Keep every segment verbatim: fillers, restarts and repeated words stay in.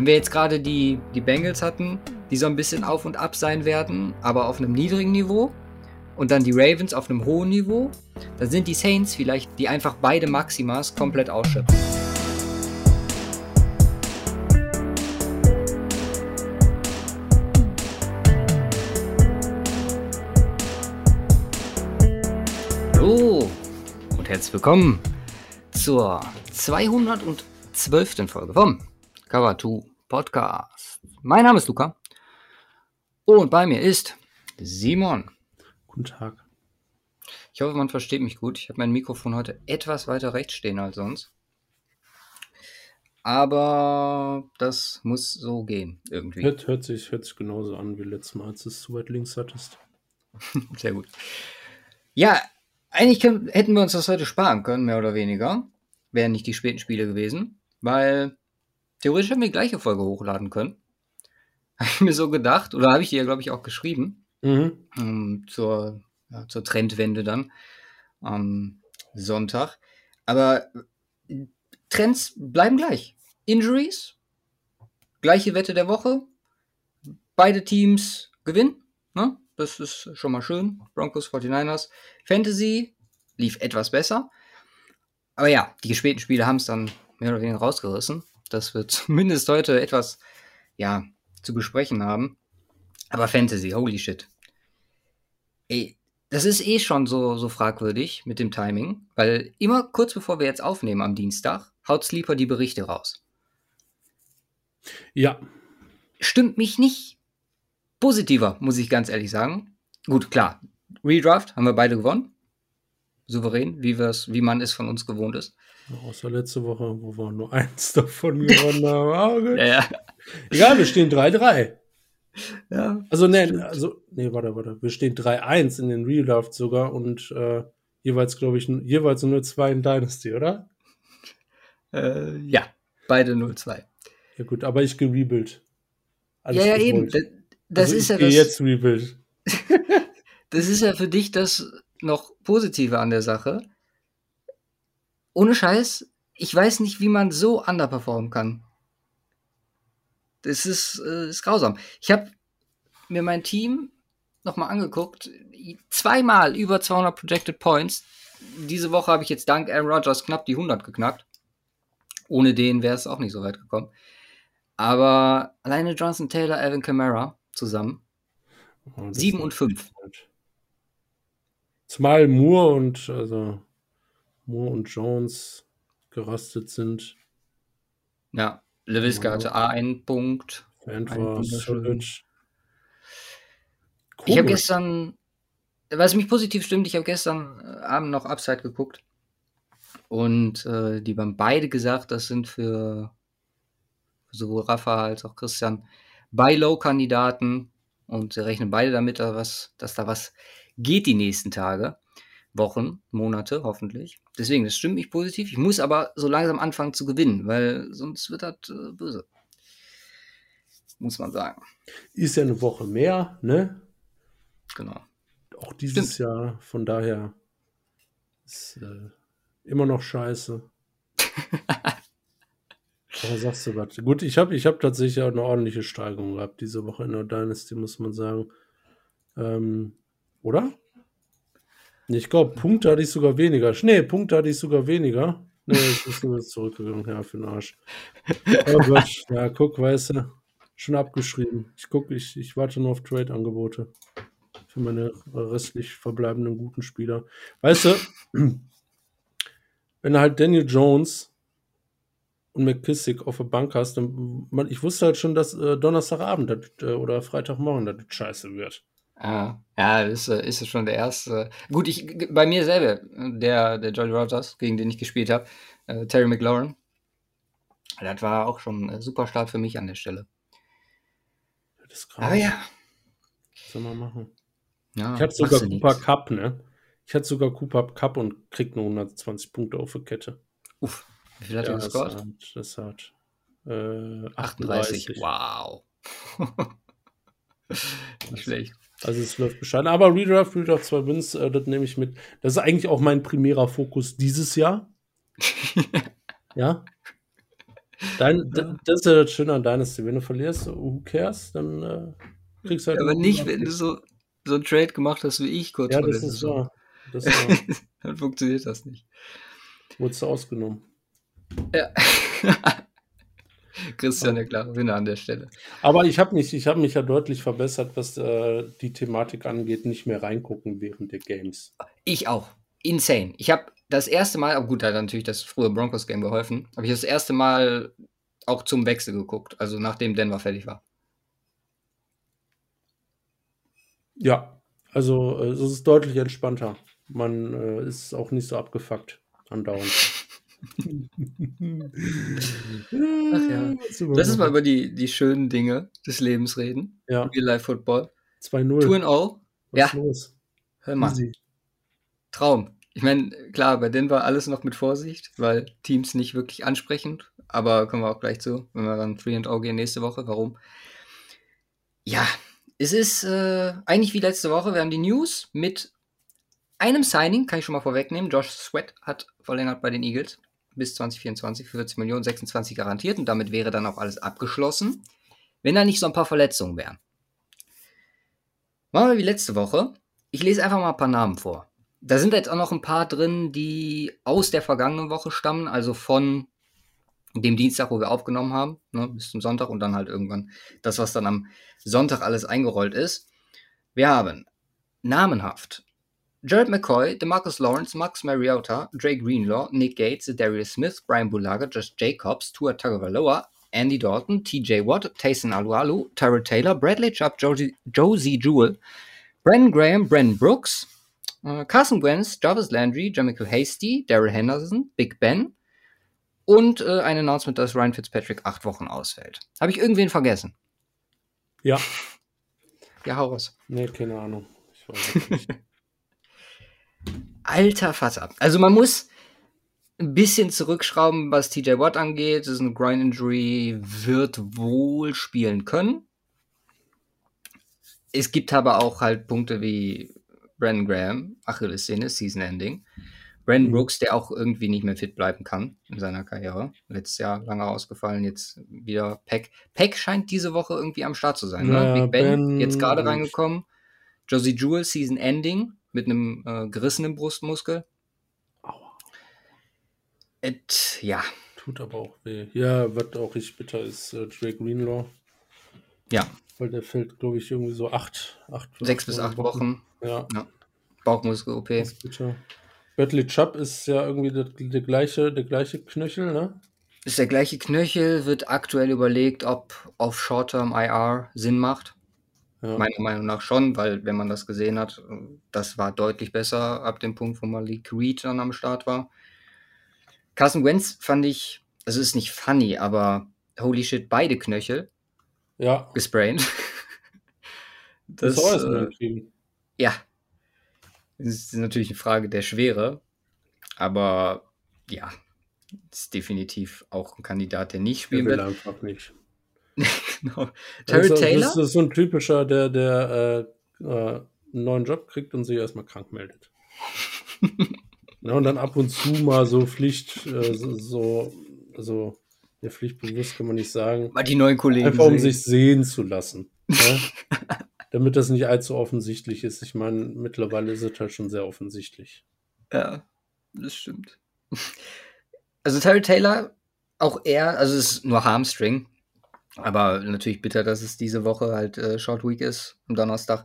Wenn wir jetzt gerade die, die Bengals hatten, die so ein bisschen auf und ab sein werden, aber auf einem niedrigen Niveau, und dann die Ravens auf einem hohen Niveau, dann sind die Saints vielleicht, die einfach beide Maximas komplett ausschöpfen. Hallo und herzlich willkommen zur zweihundertzwölften Folge vom Cover zwei Podcast. Mein Name ist Luca und bei mir ist Simon. Guten Tag. Ich hoffe, man versteht mich gut. Ich habe mein Mikrofon heute etwas weiter rechts stehen als sonst. Aber das muss so gehen, irgendwie. Hört, hört, sich, hört sich genauso an wie letztes Mal, als du es zu weit links hattest. Sehr gut. Ja, eigentlich können, hätten wir uns das heute sparen können, mehr oder weniger. Wären nicht die späten Spiele gewesen. Weil theoretisch hätten wir die gleiche Folge hochladen können. Habe ich mir so gedacht. Oder habe ich dir ja, glaube ich, auch geschrieben. Mhm. Ähm, zur, ja, zur Trendwende dann am Sonntag. Aber Trends bleiben gleich. Injuries, gleiche Wette der Woche, beide Teams gewinnen, ne? Das ist schon mal schön. Broncos, forty-niners. Fantasy lief etwas besser. Aber ja, die späten Spiele haben es dann mehr oder weniger rausgerissen, dass wir zumindest heute etwas ja, zu besprechen haben. Aber Fantasy, holy shit. Ey, das ist eh schon so, so fragwürdig mit dem Timing, weil immer kurz bevor wir jetzt aufnehmen am Dienstag, haut Sleeper die Berichte raus. Ja. Stimmt mich nicht positiver, muss ich ganz ehrlich sagen. Gut, klar, Redraft haben wir beide gewonnen. Souverän, wie, wie man es von uns gewohnt ist. Außer letzte Woche, wo wir nur eins davon gewonnen haben. Oh, ja, ja. Egal, wir stehen drei drei. Ja, also, nee, also, nee, warte, warte. Wir stehen drei eins in den Redraft sogar und äh, jeweils, glaube ich, n- jeweils null zwei in Dynasty, oder? Äh, ja, beide null zwei. Ja, gut, aber ich gerebuild. Ja, ja, eben. Das, das also ist ich ja das. Jetzt rebuild. Das ist ja für dich das noch Positive an der Sache. Ohne Scheiß, ich weiß nicht, wie man so underperformen kann. Das ist, äh, ist grausam. Ich habe mir mein Team nochmal angeguckt. Zweimal über zweihundert Projected Points. Diese Woche habe ich jetzt dank Aaron Rodgers knapp die hundert geknackt. Ohne den wäre es auch nicht so weit gekommen. Aber alleine Johnson, Taylor, Alvin Kamara zusammen. Oh, sieben und fünf. Zumal Moore und, also, Moore und Jones gerastet sind. Ja. Lewiska hatte A eins Punkt. Punkt. Ich habe gestern, was mich positiv stimmt, ich habe gestern Abend noch Upside geguckt und äh, die haben beide gesagt, das sind für sowohl Rafa als auch Christian Buy-Low-Kandidaten und sie rechnen beide damit, da was, dass da was geht die nächsten Tage, Wochen, Monate hoffentlich. Deswegen, das stimmt mich positiv. Ich muss aber so langsam anfangen zu gewinnen, weil sonst wird das äh, böse. Muss man sagen. Ist ja eine Woche mehr, ne? Genau. Auch dieses stimmt. Jahr, von daher ist äh, immer noch scheiße. Aber sagst du was? Gut, ich habe ich hab tatsächlich auch eine ordentliche Steigerung gehabt diese Woche in der Dynasty, muss man sagen. Ähm, oder? Ich glaube, Punkte hatte ich sogar weniger. Nee, Punkte hatte ich sogar weniger. Nee, jetzt ist nur zurückgegangen. Ja, für den Arsch. Oh Gott, ja, guck, weißt du, schon abgeschrieben. Ich gucke, ich, ich warte nur auf Trade-Angebote für meine restlich verbleibenden guten Spieler. Weißt du, wenn du halt Daniel Jones und McKissick auf der Bank hast, dann, man, ich wusste halt schon, dass äh, Donnerstagabend dat, äh, oder Freitagmorgen das scheiße wird. Ah, ja, ist ist schon der erste. Gut, ich bei mir selber, der, der Jolly Rogers, gegen den ich gespielt habe, äh, Terry McLaurin, das war auch schon ein super Start für mich an der Stelle. Das ist krass. Aber ja. Was soll man machen? Ja, ich hatte sogar Cooper Kupp, ne? Ich hatte sogar Cooper Kupp und krieg nur hundertzwanzig Punkte auf die Kette. Uff, wie viel hat ja, er gescored? Das hat, das hat äh, achtunddreißig. achtunddreißig. Wow. Nicht schlecht. Also es läuft bescheiden. Aber Redraft, Redraft zwei Wins, äh, das nehme ich mit. Das ist eigentlich auch mein primärer Fokus dieses Jahr. Ja. Dein, ja. Das ist ja das Schöne an Dynasty. Wenn du verlierst, who cares, dann äh, kriegst du halt... Ja, aber nicht, wenn du so, so einen Trade gemacht hast, wie ich kurz vor der Saison. Ja, das ist wahr. Dann funktioniert das nicht. Wurdest du ausgenommen. Ja. Christian, ja, klare Sinne an der Stelle. Aber ich habe mich, ich hab mich ja deutlich verbessert, was äh, die Thematik angeht, nicht mehr reingucken während der Games. Ich auch. Insane. Ich habe das erste Mal, aber gut, da hat natürlich das frühe Broncos-Game geholfen, habe ich das erste Mal auch zum Wechsel geguckt, also nachdem Denver fertig war. Ja, also es ist deutlich entspannter. Man äh, ist auch nicht so abgefuckt andauernd. Ach ja. Lass uns mal über die, die schönen Dinge des Lebens reden. Ja. Real Life Football. zwei null. zwei null. Was ist los? Hör mal. Easy. Traum. Ich meine, klar, bei Denver alles noch mit Vorsicht, weil Teams nicht wirklich ansprechend, aber kommen wir auch gleich zu, wenn wir dann drei null gehen nächste Woche. Warum? Ja, es ist äh, eigentlich wie letzte Woche. Wir haben die News mit einem Signing, kann ich schon mal vorwegnehmen. Josh Sweat hat verlängert bei den Eagles bis zwanzig vierundzwanzig für vierzig Millionen, sechsundzwanzig garantiert, und damit wäre dann auch alles abgeschlossen, wenn da nicht so ein paar Verletzungen wären. Machen wir wie letzte Woche. Ich lese einfach mal ein paar Namen vor. Da sind jetzt auch noch ein paar drin, die aus der vergangenen Woche stammen, also von dem Dienstag, wo wir aufgenommen haben, ne, bis zum Sonntag und dann halt irgendwann das, was dann am Sonntag alles eingerollt ist. Wir haben namenhaft Jared McCoy, DeMarcus Lawrence, Max Mariota, Dre Greenlaw, Nick Gates, Darius Smith, Brian Bulaga, Josh Jacobs, Tua Tagovailoa, Andy Dalton, T J Watt, Tyson Alualu, Tyrod Taylor, Bradley Chubb, Josie, Josie Jewell, Brandon Graham, Brandon Brooks, uh, Carson Wentz, Jarvis Landry, Jermichael Hasty, Darrell Henderson, Big Ben und uh, ein Announcement, dass Ryan Fitzpatrick acht Wochen ausfällt. Habe ich irgendwen vergessen? Ja. Ja, hau raus. Nee, keine Ahnung. Ich weiß nicht. Alter Vater. Also man muss ein bisschen zurückschrauben, was T J Watt angeht. Das ist eine Groin-Injury, wird wohl spielen können. Es gibt aber auch halt Punkte wie Brandon Graham, Achillessehne, Season-Ending. Brandon Brooks, der auch irgendwie nicht mehr fit bleiben kann in seiner Karriere. Letztes Jahr lange ausgefallen, jetzt wieder Peck. Peck scheint diese Woche irgendwie am Start zu sein. Ja, ne? Big Ben, Ben jetzt gerade reingekommen. Josie Jewell, Season-Ending. Mit einem äh, gerissenen Brustmuskel. Aua. Et, ja. Tut aber auch weh. Ja, was auch richtig bitter ist, äh, Dre Greenlaw. Ja. Weil der fällt, glaube ich, irgendwie so acht, acht sechs bis acht Wochen. Wochen. Ja. Ja. Bauchmuskel-O P. Das ist bitter. Bradley Chubb ist ja irgendwie der, der, gleiche, der gleiche Knöchel, ne? Ist der gleiche Knöchel, wird aktuell überlegt, ob auf Short-Term I R Sinn macht. Ja. Meiner Meinung nach schon, weil wenn man das gesehen hat, das war deutlich besser ab dem Punkt, wo Malik Reed dann am Start war. Carson Wentz fand ich, also ist nicht funny, aber holy shit, beide Knöchel ja. gesprained. Das, das ist alles äh, ja, das ist natürlich eine Frage der Schwere, aber ja, ist definitiv auch ein Kandidat, der nicht spielen wird. Einfach nicht. Genau. Terry also, Taylor? Das ist so ein typischer, der, der äh, äh, einen neuen Job kriegt und sich erstmal krank meldet. Ja, und dann ab und zu mal so Pflicht, äh, so, so, also der Pflichtbewusst kann man nicht sagen. Mal die neuen Kollegen einfach um sehen. Sich sehen zu lassen. Ja? Damit das nicht allzu offensichtlich ist. Ich meine, mittlerweile ist es halt schon sehr offensichtlich. Ja, das stimmt. Also Terry Taylor, auch er, also es ist nur Hamstring. Aber natürlich bitter, dass es diese Woche halt äh, Short Week ist, am Donnerstag.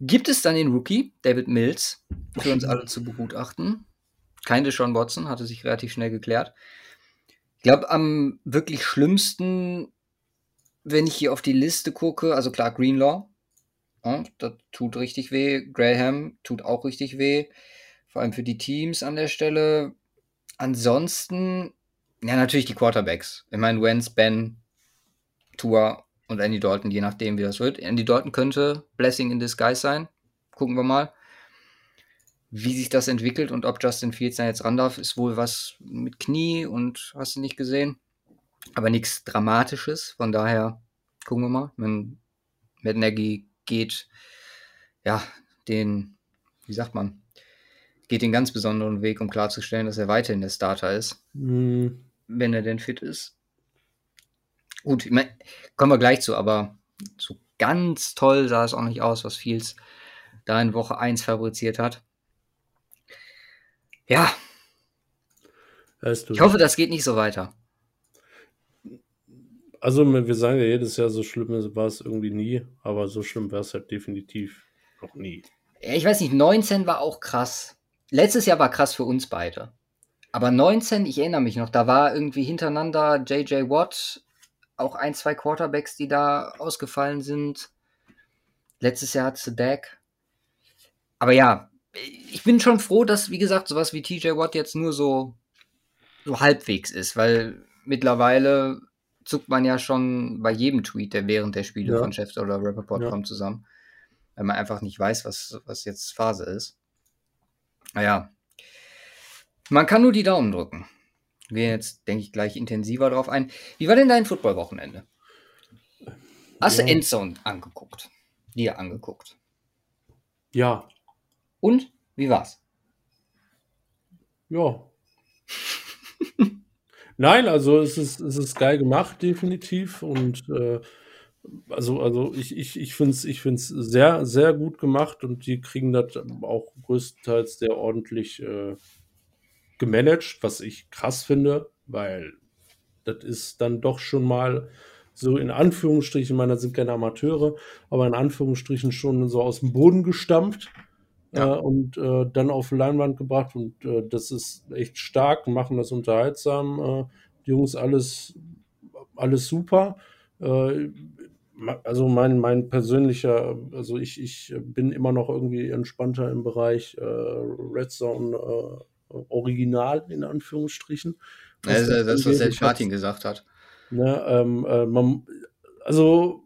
Gibt es dann den Rookie, David Mills, für uns alle zu begutachten. Kein Deshaun Watson, hatte sich relativ schnell geklärt. Ich glaube, am wirklich schlimmsten, wenn ich hier auf die Liste gucke, also klar, Greenlaw, ja, das tut richtig weh. Graham tut auch richtig weh. Vor allem für die Teams an der Stelle. Ansonsten, ja, natürlich die Quarterbacks. Ich meine, Wentz, Ben, Tua und Andy Dalton, je nachdem, wie das wird. Andy Dalton könnte Blessing in Disguise sein. Gucken wir mal, wie sich das entwickelt und ob Justin Fields dann jetzt ran darf. Ist wohl was mit Knie und hast du nicht gesehen. Aber nichts Dramatisches. Von daher gucken wir mal. Wenn Matt Nagy geht, ja, den, wie sagt man, geht den ganz besonderen Weg, um klarzustellen, dass er weiterhin der Starter ist. Mhm. wenn er denn fit ist. Gut, ich mein, kommen wir gleich zu, aber so ganz toll sah es auch nicht aus, was Fields da in Woche eins fabriziert hat. Ja. Weißt du, ich hoffe, das geht nicht so weiter. Also wir sagen ja jedes Jahr, so schlimm war es irgendwie nie, aber so schlimm war es halt definitiv noch nie. Ja, ich weiß nicht, neunzehn war auch krass. Letztes Jahr war krass für uns beide. Aber neunzehn, ich erinnere mich noch, da war irgendwie hintereinander J J Watt, auch ein, zwei Quarterbacks, die da ausgefallen sind. Letztes Jahr hatte Dak. Aber ja, ich bin schon froh, dass, wie gesagt, sowas wie T J Watt jetzt nur so, so halbwegs ist, weil mittlerweile zuckt man ja schon bei jedem Tweet, der während der Spiele ja. von Schefter oder Rappaport ja. kommt, zusammen, weil man einfach nicht weiß, was, was jetzt Phase ist. Naja, man kann nur die Daumen drücken. Wir gehen jetzt, denke ich, gleich intensiver drauf ein. Wie war denn dein Football-Wochenende? Hast ja. du Endzone angeguckt? Dir angeguckt? Ja. Und? Wie war's? Ja. Nein, also es ist, es ist geil gemacht, definitiv. Und äh, also, also ich, ich, ich finde es ich find's sehr, sehr gut gemacht und die kriegen das auch größtenteils sehr ordentlich äh, gemanagt, was ich krass finde, weil das ist dann doch schon mal so in Anführungsstrichen, ich meine, das sind keine Amateure, aber in Anführungsstrichen schon so aus dem Boden gestampft. Ja. Äh, und äh, dann auf Leinwand gebracht und äh, das ist echt stark, machen das unterhaltsam, äh, die Jungs alles alles super, äh, also mein mein persönlicher, also ich ich bin immer noch irgendwie entspannter im Bereich äh, Red Zone äh, Original in Anführungsstrichen. Also, das, das was selbst Martin hat, gesagt hat. Na, ähm, äh, man, also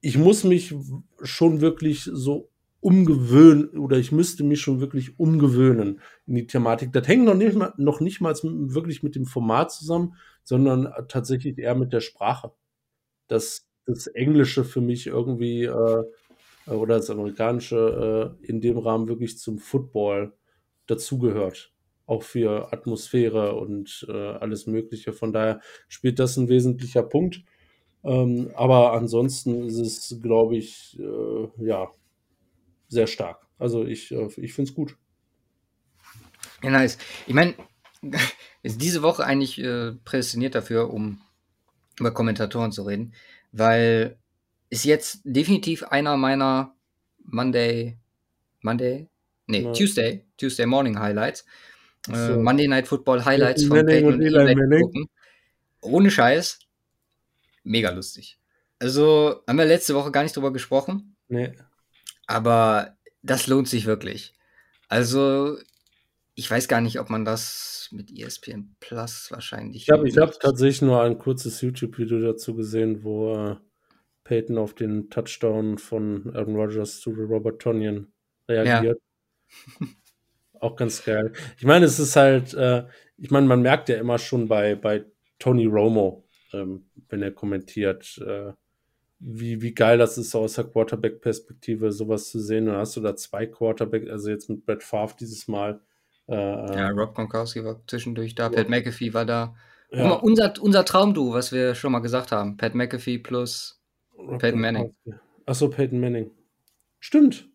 ich muss mich schon wirklich so umgewöhnen oder ich müsste mich schon wirklich umgewöhnen in die Thematik. Das hängt noch nicht mal, noch nicht mal wirklich mit dem Format zusammen, sondern tatsächlich eher mit der Sprache. Dass das Englische für mich irgendwie äh, oder das Amerikanische äh, in dem Rahmen wirklich zum Football dazugehört. Auch für Atmosphäre und äh, alles Mögliche. Von daher spielt das ein wesentlicher Punkt. Ähm, aber ansonsten ist es, glaube ich, äh, ja, sehr stark. Also ich, ich finde es gut. Ja, nice. Ich meine, ist diese Woche eigentlich äh, prädestiniert dafür, um über Kommentatoren zu reden, weil ist jetzt definitiv einer meiner Monday, Monday? Nee, ja. Tuesday, Tuesday Morning Highlights, äh, so. Monday Night Football Highlights von Peyton und Eli Manning. Ohne Scheiß, mega lustig. Also haben wir letzte Woche gar nicht drüber gesprochen. Nee. Aber das lohnt sich wirklich. Also, ich weiß gar nicht, ob man das mit E S P N Plus wahrscheinlich... Ich habe ich hab tatsächlich nur ein kurzes YouTube-Video dazu gesehen, wo äh, Peyton auf den Touchdown von Aaron Rodgers zu Robert Tonyan reagiert. Ja. Auch ganz geil. Ich meine, es ist halt... Äh, ich meine, man merkt ja immer schon bei, bei Tony Romo, ähm, wenn er kommentiert... Äh, Wie, wie geil das ist, aus der Quarterback-Perspektive sowas zu sehen. Und hast du da zwei Quarterback, also jetzt mit Brett Favre dieses Mal. Äh, ja, Rob Gronkowski war zwischendurch da, ja. Pat McAfee war da. Ja. Mal, unser, unser Traumduo, was wir schon mal gesagt haben. Pat McAfee plus Rob Peyton Manning. Achso, Peyton Manning. Stimmt.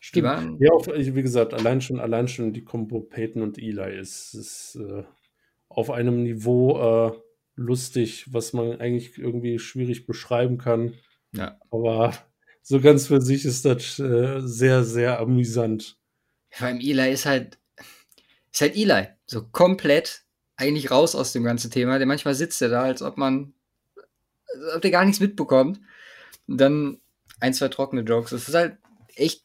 Stimmt. Die waren ja, auch, wie gesagt, allein schon, allein schon die Kombo Peyton und Eli ist, ist äh, auf einem Niveau... Äh, lustig, was man eigentlich irgendwie schwierig beschreiben kann. Ja. Aber so ganz für sich ist das äh, sehr, sehr amüsant. Vor allem Eli ist halt, ist halt Eli. So komplett eigentlich raus aus dem ganzen Thema. Der manchmal sitzt er da, als ob man, als ob der gar nichts mitbekommt. Und dann ein, zwei trockene Jokes. Das ist halt echt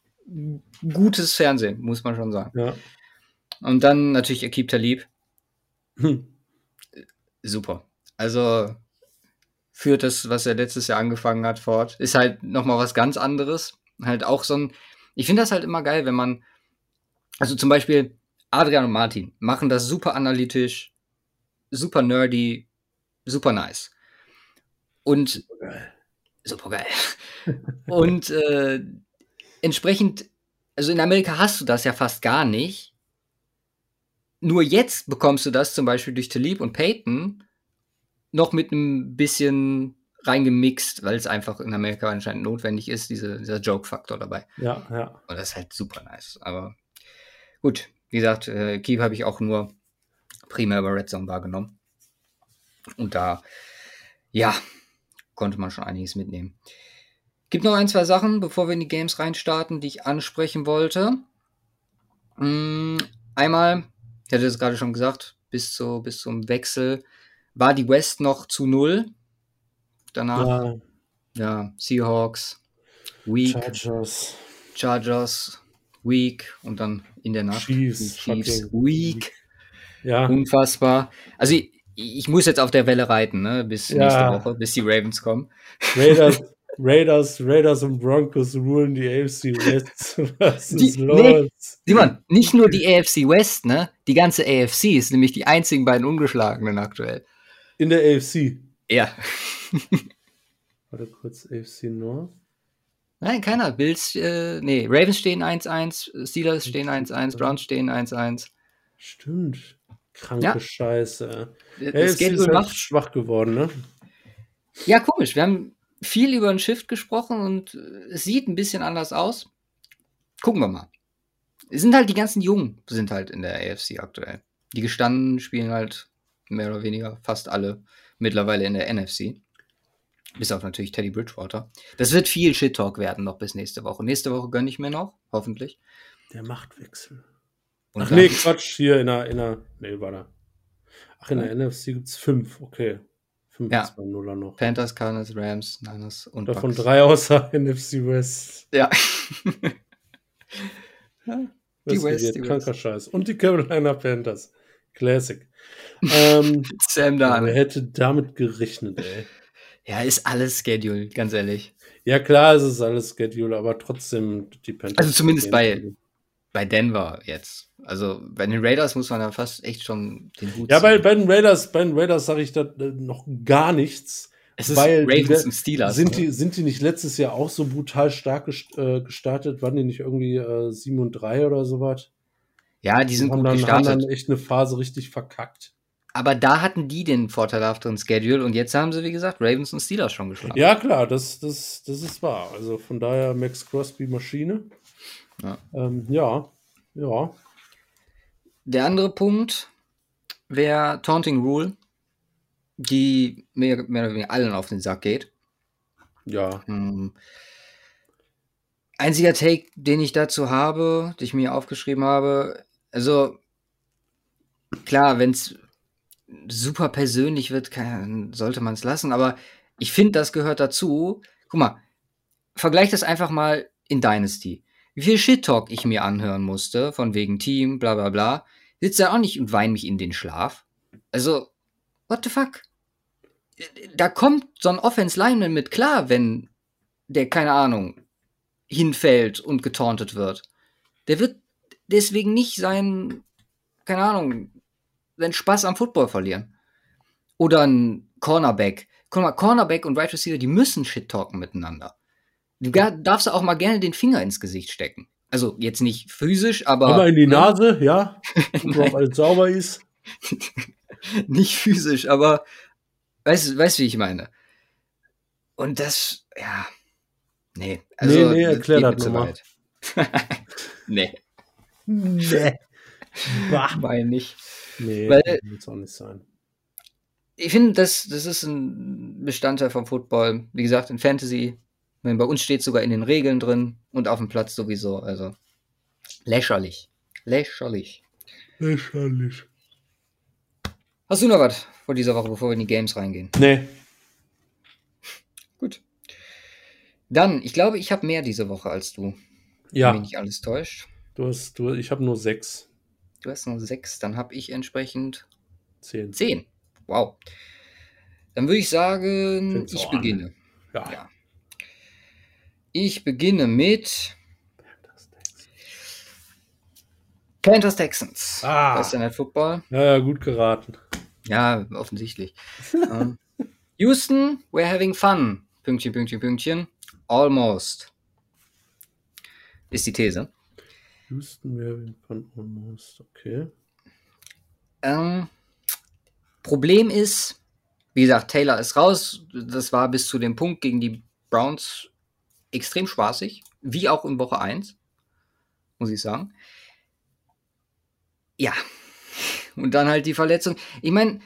gutes Fernsehen, muss man schon sagen. Ja. Und dann natürlich Aqib Talib. Hm. Super. Also führt das, was er letztes Jahr angefangen hat, fort. Ist halt nochmal was ganz anderes. Halt auch so ein, ich finde das halt immer geil, wenn man, also zum Beispiel Adrian und Martin machen das super analytisch, super nerdy, super nice. Und super geil. Und äh, entsprechend, also in Amerika hast du das ja fast gar nicht. Nur jetzt bekommst du das zum Beispiel durch Talib und Peyton noch mit ein bisschen reingemixt, weil es einfach in Amerika anscheinend notwendig ist, diese, dieser Joke-Faktor dabei. Ja, ja. Und das ist halt super nice. Aber gut, wie gesagt, äh, Keep habe ich auch nur primär über Red Zone wahrgenommen. Und da, ja, konnte man schon einiges mitnehmen. Gibt noch ein, zwei Sachen, bevor wir in die Games reinstarten, die ich ansprechen wollte. Mm, einmal, ich hatte es gerade schon gesagt, bis, zu, bis zum Wechsel war die West noch zu null. Danach, ja, ja Seahawks, Weak, Chargers. Chargers, Weak und dann in der Nacht Chiefs, Chiefs Weak. Ja. Unfassbar. Also ich, ich muss jetzt auf der Welle reiten, ne? Bis ja. nächste Woche, bis die Ravens kommen. Raiders, Raiders, Raiders und Broncos rulen die A F C West. Was die, ist los? Nee, Simon, nicht nur die A F C West, ne? Die ganze A F C ist nämlich die einzigen beiden Ungeschlagenen aktuell. In der A F C? Ja. Warte kurz, A F C North? Nein, keiner. Bills, äh, nee, Ravens stehen eins eins, Steelers stehen eins eins, Browns stehen eins eins. Stimmt. Kranke ja. Scheiße. Es geht ist halt schwach geworden, ne? Ja, komisch. Wir haben viel über ein Shift gesprochen und es sieht ein bisschen anders aus. Gucken wir mal. Es sind halt die ganzen Jungen, sind halt in der A F C aktuell. Die Gestandenen spielen halt mehr oder weniger fast alle mittlerweile in der N F C. Bis auf natürlich Teddy Bridgewater. Das wird viel Shit-Talk werden noch bis nächste Woche. Nächste Woche gönne ich mir noch, hoffentlich. Der Machtwechsel. Und Ach nee, Quatsch, hier in der, in der, nee, war da. Ach, in der oh. N F C gibt's fünf, okay. fünf ja. zwei null noch. Panthers, Cardinals, Rams, Niners und davon Bucks. Drei außer N F C West. Ja. ja die West, West, die kranker West. Scheiß. Und die Carolina Panthers. Classic. ähm, Sam Darnold. Wer hätte damit gerechnet, ey? Ja, ist alles Schedule, ganz ehrlich. Ja, klar, es ist alles Schedule, aber trotzdem die Panthers. Also zumindest bei, bei Denver jetzt. Also bei den Raiders muss man da fast echt schon den Hut Ja, bei, bei den Raiders, bei den Raiders sage ich da noch gar nichts. Es ist weil Ravens die, und Steelers. Sind die, sind die nicht letztes Jahr auch so brutal stark gestartet? Waren die nicht irgendwie äh, sieben und drei oder sowas? Ja, die sind und gut dann, gestartet. Die haben dann echt eine Phase richtig verkackt. Aber da hatten die den vorteilhafteren Schedule und jetzt haben sie, wie gesagt, Ravens und Steelers schon geschlagen. Ja, klar, das, das, das ist wahr. Also von daher Max Crosby Maschine. Ja. Ähm, ja, ja. Der andere Punkt wäre Taunting Rule, die mehr, mehr oder weniger allen auf den Sack geht. Ja. Hm. Einziger Take, den ich dazu habe, den ich mir aufgeschrieben habe, also klar, wenn es super persönlich wird, kann, sollte man es lassen, aber ich finde, das gehört dazu. Guck mal, vergleich das einfach mal in Dynasty. Wie viel Shit-Talk ich mir anhören musste, von wegen Team, bla bla bla, sitzt da auch nicht und weint mich in den Schlaf. Also, what the fuck? Da kommt so ein Offense-Lineman mit klar, wenn der, keine Ahnung, hinfällt und getauntet wird. Der wird deswegen nicht sein, keine Ahnung, seinen Spaß am Football verlieren. Oder ein Cornerback. Guck mal, Cornerback und Right Receiver, die müssen Shit-Talken miteinander. Du gar, darfst du auch mal gerne den Finger ins Gesicht stecken. Also jetzt nicht physisch, aber... Aber in die ne? Nase, ja. Ob alles sauber ist. Nicht physisch, aber weißt du, weißt, wie ich meine? Und das, ja... Nee, also... Nee, nee, erklär das nochmal. nee. Nee. Bah, mein nicht. Nee, weil, das muss auch nicht sein. Ich finde, das, das ist ein Bestandteil vom Football. Wie gesagt, in Fantasy, wenn bei uns steht sogar in den Regeln drin und auf dem Platz sowieso. Also lächerlich. Lächerlich. Lächerlich. Hast du noch was vor dieser Woche, bevor wir in die Games reingehen? Nee. Gut. Dann, ich glaube, ich habe mehr diese Woche als du. Ja. Wenn mich nicht alles täuscht. Du hast, du, ich habe nur sechs. Du hast noch sechs, dann habe ich entsprechend zehn. zehn. Wow. Dann würde ich sagen, Find's ich beginne. Ja. Ja. Ich beginne mit Panthers Texans. Panthers Texans. Ah. Das ist ja nicht Football. Ja, ja, gut geraten. Ja, offensichtlich. um, Houston, we're having fun. Pünktchen, Pünktchen, Pünktchen. Almost. Ist die These. Houston, wir haben von almost, okay. Ähm, Problem ist, wie gesagt, Taylor ist raus. Das war bis zu dem Punkt gegen die Browns extrem spaßig. Wie auch in Woche eins, muss ich sagen. Ja, und dann halt die Verletzung. Ich meine,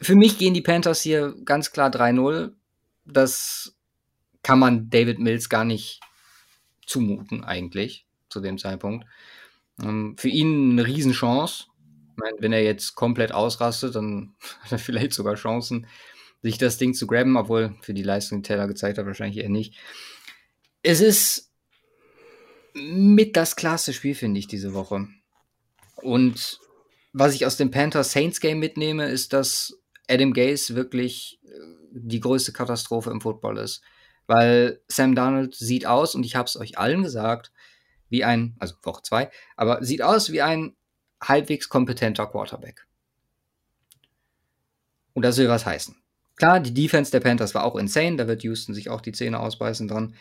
für mich gehen die Panthers hier ganz klar drei null. Das kann man David Mills gar nicht zumuten eigentlich zu dem Zeitpunkt. Für ihn eine Riesenchance. Ich meine, wenn er jetzt komplett ausrastet, dann hat er vielleicht sogar Chancen, sich das Ding zu grabben, obwohl für die Leistung, die Taylor gezeigt hat, wahrscheinlich eher nicht. Es ist mit das klarste Spiel, finde ich, diese Woche. Und was ich aus dem Panthers-Saints-Game mitnehme, ist, dass Adam Gase wirklich die größte Katastrophe im Football ist. Weil Sam Darnold sieht aus, und ich habe es euch allen gesagt, wie ein, also Woche zwei, aber sieht aus wie ein halbwegs kompetenter Quarterback. Und das will was heißen. Klar, die Defense der Panthers war auch insane, da wird Houston sich auch die Zähne ausbeißen dran.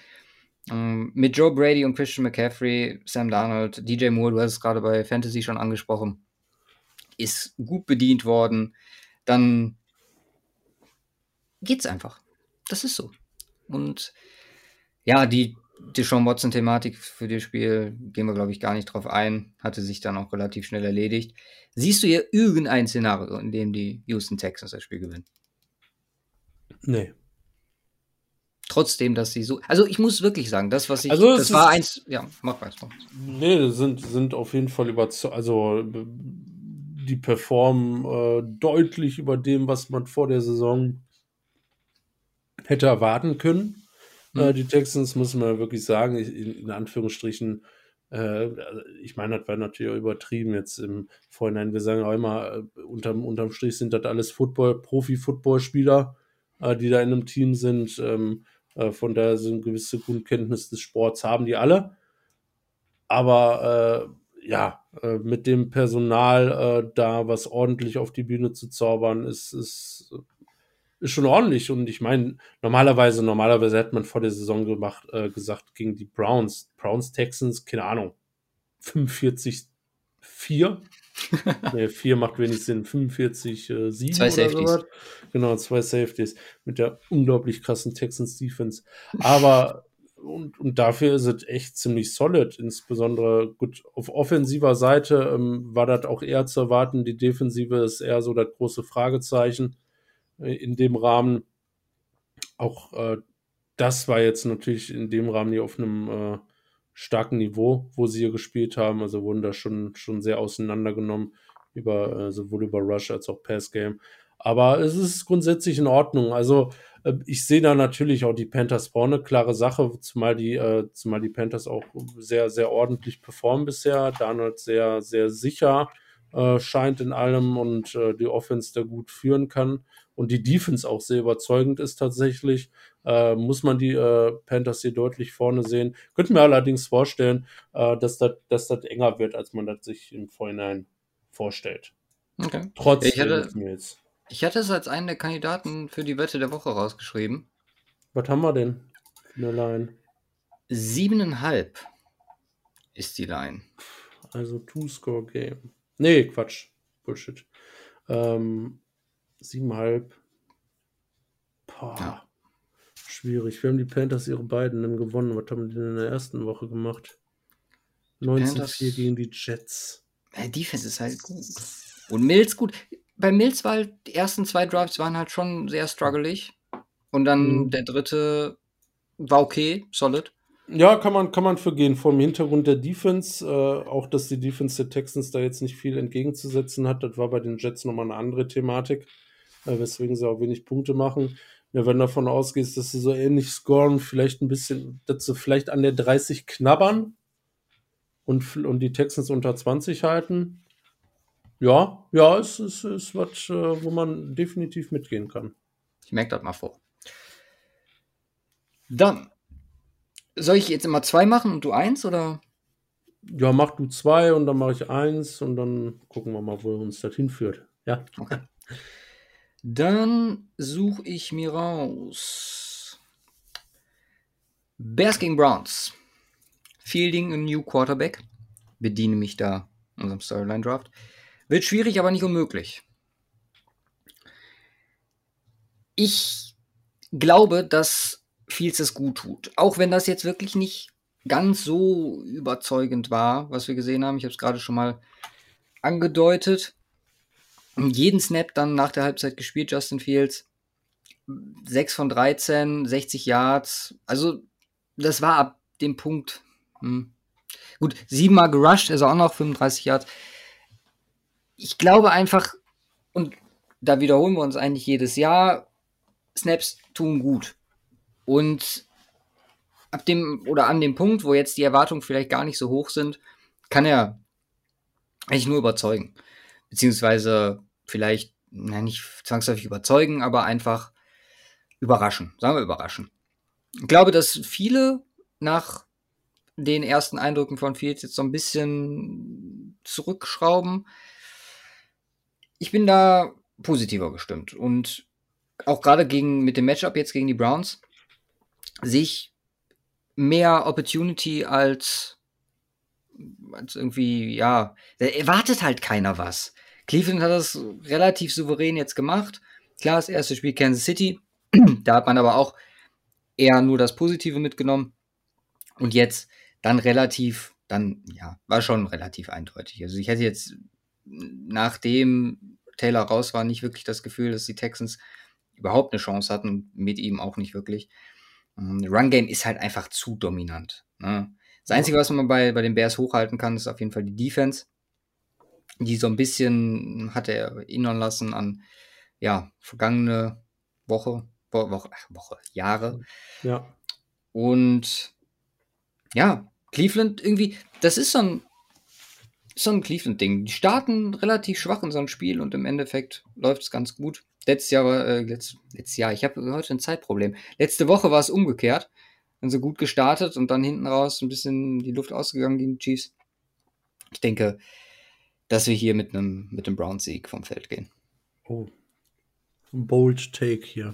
Mit Joe Brady und Christian McCaffrey, Sam Darnold, D J Moore, du hast es gerade bei Fantasy schon angesprochen, ist gut bedient worden. Dann geht's einfach. Das ist so. Und ja, die Deshaun Watson-Thematik für das Spiel gehen wir, glaube ich, gar nicht drauf ein. Hatte sich dann auch relativ schnell erledigt. Siehst du hier irgendein Szenario, in dem die Houston Texans das Spiel gewinnen? Nee. Trotzdem, dass sie so... Also ich muss wirklich sagen, das, was ich... Also das war eins... Ja, mach weiter. Nee, das sind, sind auf jeden Fall überzeugt... Also die performen äh, deutlich über dem, was man vor der Saison hätte erwarten können. Mhm. Äh, die Texans, muss man wirklich sagen, in, in Anführungsstrichen, äh, ich meine, das war natürlich auch übertrieben jetzt im Vorhinein. Wir sagen auch immer, unterm, unterm Strich sind das alles Football, Profi-Footballspieler, äh, die da in einem Team sind, ähm, von daher so eine gewisse Grundkenntnis des Sports haben die alle. Aber äh, ja, äh, mit dem Personal äh, da was ordentlich auf die Bühne zu zaubern, ist, ist, ist schon ordentlich. Und ich meine, normalerweise, normalerweise hat man vor der Saison gemacht, äh, gesagt, gegen die Browns, Browns Texans, keine Ahnung, fünfundvierzig vier. Ne, vier macht wenig Sinn, fünfundvierzig sieben äh, zwei Safeties. Sowas. Genau, zwei Safeties mit der unglaublich krassen Texans Defense. Aber und, und dafür ist es echt ziemlich solid, insbesondere gut auf offensiver Seite ähm, war das auch eher zu erwarten. Die Defensive ist eher so das große Fragezeichen äh, in dem Rahmen. Auch äh, das war jetzt natürlich in dem Rahmen hier auf einem äh, starken Niveau, wo sie hier gespielt haben, also wurden da schon, schon sehr auseinandergenommen, über, äh, sowohl über Rush als auch Pass-Game. Aber es ist grundsätzlich in Ordnung. Also äh, ich sehe da natürlich auch die Panthers vorne, klare Sache, zumal die, äh, zumal die Panthers auch sehr, sehr ordentlich performen bisher. Darnold sehr, sehr sicher äh, scheint in allem und äh, die Offense da gut führen kann. Und die Defense auch sehr überzeugend ist tatsächlich, äh, muss man die äh, Panthers hier deutlich vorne sehen. Könnte mir allerdings vorstellen, äh, dass das dass das enger wird, als man das sich im Vorhinein vorstellt. Okay. Trotzdem. Ich hatte, jetzt. ich hatte es als einen der Kandidaten für die Wette der Woche rausgeschrieben. Was haben wir denn für eine Line? Siebeneinhalb ist die Line. Also Two-Score-Game. Nee, Quatsch. Bullshit. Ähm... Siebenhalb. Ja. Schwierig. Wir haben die Panthers ihre beiden dann gewonnen. Was haben die denn in der ersten Woche gemacht? neunzehn vier gegen die Jets. Ja, Defense ist halt gut. Und Mills gut. Bei Mills war halt, die ersten zwei Drives waren halt schon sehr struggelig. Und dann mhm. der dritte war okay, solid. Ja, kann man, kann man für gehen. Vor dem Hintergrund der Defense, äh, auch dass die Defense der Texans da jetzt nicht viel entgegenzusetzen hat, das war bei den Jets nochmal eine andere Thematik. Weswegen sie auch wenig Punkte machen. Ja, wenn du davon ausgehst, dass sie so ähnlich scoren, vielleicht ein bisschen, dass sie vielleicht an der dreißig knabbern und, und die Texans unter zwanzig halten. Ja, ja, es ist, ist was, wo man definitiv mitgehen kann. Ich merke das mal vor. Dann, soll ich jetzt immer zwei machen und du eins, oder? Ja, mach du zwei und dann mache ich eins und dann gucken wir mal, wo uns das hinführt. Ja, okay. Dann suche ich mir raus. Bears gegen Browns. Fielding a new quarterback. Bediene mich da unserem Storyline Draft. Wird schwierig, aber nicht unmöglich. Ich glaube, dass Fields es gut tut. Auch wenn das jetzt wirklich nicht ganz so überzeugend war, was wir gesehen haben. Ich habe es gerade schon mal angedeutet. Jeden Snap dann nach der Halbzeit gespielt, Justin Fields. sechs von dreizehn, sechzig Yards. Also, das war ab dem Punkt. Hm. Gut, siebenmal gerusht, also auch noch fünfunddreißig Yards. Ich glaube einfach, und da wiederholen wir uns eigentlich jedes Jahr, Snaps tun gut. Und ab dem oder an dem Punkt, wo jetzt die Erwartungen vielleicht gar nicht so hoch sind, kann er eigentlich nur überzeugen. Beziehungsweise vielleicht, na, nicht zwangsläufig überzeugen, aber einfach überraschen. Sagen wir überraschen. Ich glaube, dass viele nach den ersten Eindrücken von Fields jetzt so ein bisschen zurückschrauben. Ich bin da positiver gestimmt. Und auch gerade gegen mit dem Matchup jetzt gegen die Browns sehe ich mehr Opportunity als, als irgendwie, ja, da erwartet halt keiner was. Cleveland hat das relativ souverän jetzt gemacht. Klar, das erste Spiel Kansas City, da hat man aber auch eher nur das Positive mitgenommen. Und jetzt dann relativ, dann, ja, war schon relativ eindeutig. Also ich hätte jetzt, nachdem Taylor raus war, nicht wirklich das Gefühl, dass die Texans überhaupt eine Chance hatten und mit ihm auch nicht wirklich. Run-Game ist halt einfach zu dominant. Ne? Das Einzige, was man bei, bei den Bears hochhalten kann, ist auf jeden Fall die Defense. Die so ein bisschen hat er erinnern lassen an, ja, vergangene Woche, Woche, ach, Woche, Jahre. Ja. Und ja, Cleveland irgendwie, das ist so ein, so ein Cleveland-Ding. Die starten relativ schwach in so einem Spiel und im Endeffekt läuft es ganz gut. Letztes Jahr war, äh, letzt, letztes Jahr, ich habe heute ein Zeitproblem. Letzte Woche war es umgekehrt. Dann so gut gestartet und dann hinten raus ein bisschen die Luft ausgegangen gegen die Chiefs. Ich denke, dass wir hier mit einem mit einem Browns-Sieg vom Feld gehen. Oh, ein bold Take hier.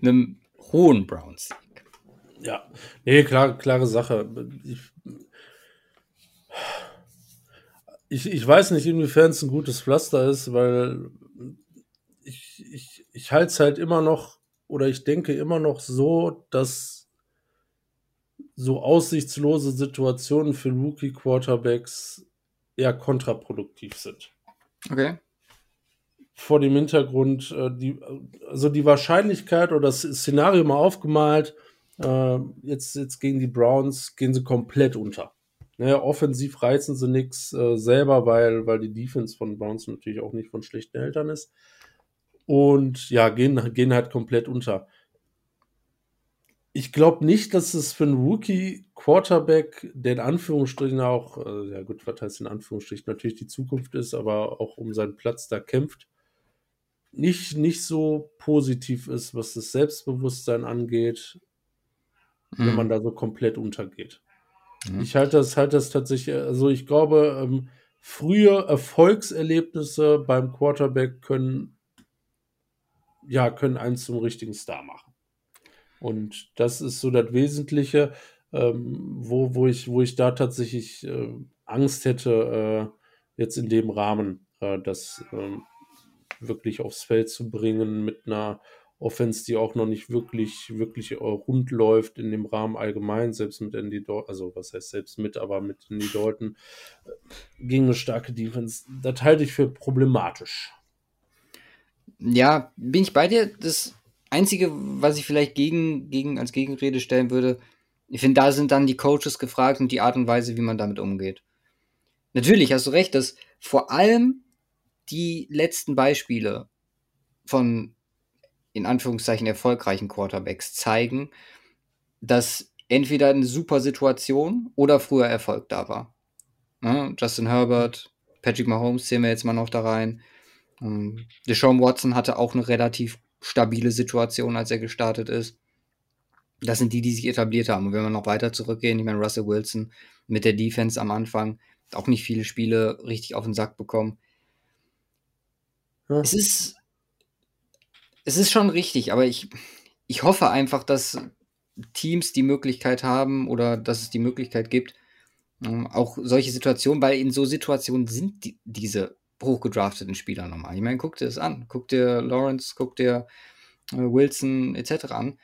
Einem hohen Browns-Sieg. Ja, nee, klar, klare Sache. Ich, ich, ich weiß nicht, inwiefern es ein gutes Pflaster ist, weil ich, ich, ich halte es halt immer noch, oder ich denke immer noch so, dass so aussichtslose Situationen für Rookie-Quarterbacks eher kontraproduktiv sind. Okay. Vor dem Hintergrund, die, also die Wahrscheinlichkeit oder das Szenario mal aufgemalt, Jetzt, jetzt gegen die Browns gehen sie komplett unter. Naja, offensiv reizen sie nichts äh, selber, weil, weil die Defense von Browns natürlich auch nicht von schlechten Eltern ist. Und ja, gehen, gehen halt komplett unter. Ich glaube nicht, dass es für einen Rookie-Quarterback, der in Anführungsstrichen auch, äh, ja gut, was heißt in Anführungsstrichen, natürlich die Zukunft ist, aber auch um seinen Platz da kämpft, nicht, nicht so positiv ist, was das Selbstbewusstsein angeht, wenn man da so komplett untergeht. Mhm. Ich halte das, halte das tatsächlich, also ich glaube, ähm, frühe Erfolgserlebnisse beim Quarterback können, ja, können einen zum richtigen Star machen. Und das ist so das Wesentliche, ähm, wo, wo ich, wo ich da tatsächlich äh, Angst hätte, äh, jetzt in dem Rahmen, äh, das äh, wirklich aufs Feld zu bringen mit einer Offense, die auch noch nicht wirklich, wirklich rund läuft in dem Rahmen allgemein, selbst mit Andy Dalton, also was heißt selbst mit, aber mit Andy Dalton gegen eine starke Defense, das halte ich für problematisch. Ja, bin ich bei dir. Das Einzige, was ich vielleicht gegen, gegen als Gegenrede stellen würde, ich finde, da sind dann die Coaches gefragt und die Art und Weise, wie man damit umgeht. Natürlich hast du recht, dass vor allem die letzten Beispiele von in Anführungszeichen erfolgreichen Quarterbacks zeigen, dass entweder eine super Situation oder früher Erfolg da war. Ne? Justin Herbert, Patrick Mahomes zählen wir jetzt mal noch da rein. Um, Deshaun Watson hatte auch eine relativ stabile Situation, als er gestartet ist. Das sind die, die sich etabliert haben. Und wenn wir noch weiter zurückgehen, ich meine, Russell Wilson mit der Defense am Anfang, auch nicht viele Spiele richtig auf den Sack bekommen. Ja. Es ist Es ist schon richtig, aber ich, ich hoffe einfach, dass Teams die Möglichkeit haben oder dass es die Möglichkeit gibt, Ähm, auch solche Situationen, weil in so Situationen sind die, diese hochgedrafteten Spieler nochmal. Ich meine, guck dir das an. Guck dir Lawrence, guck dir äh, Wilson et cetera an.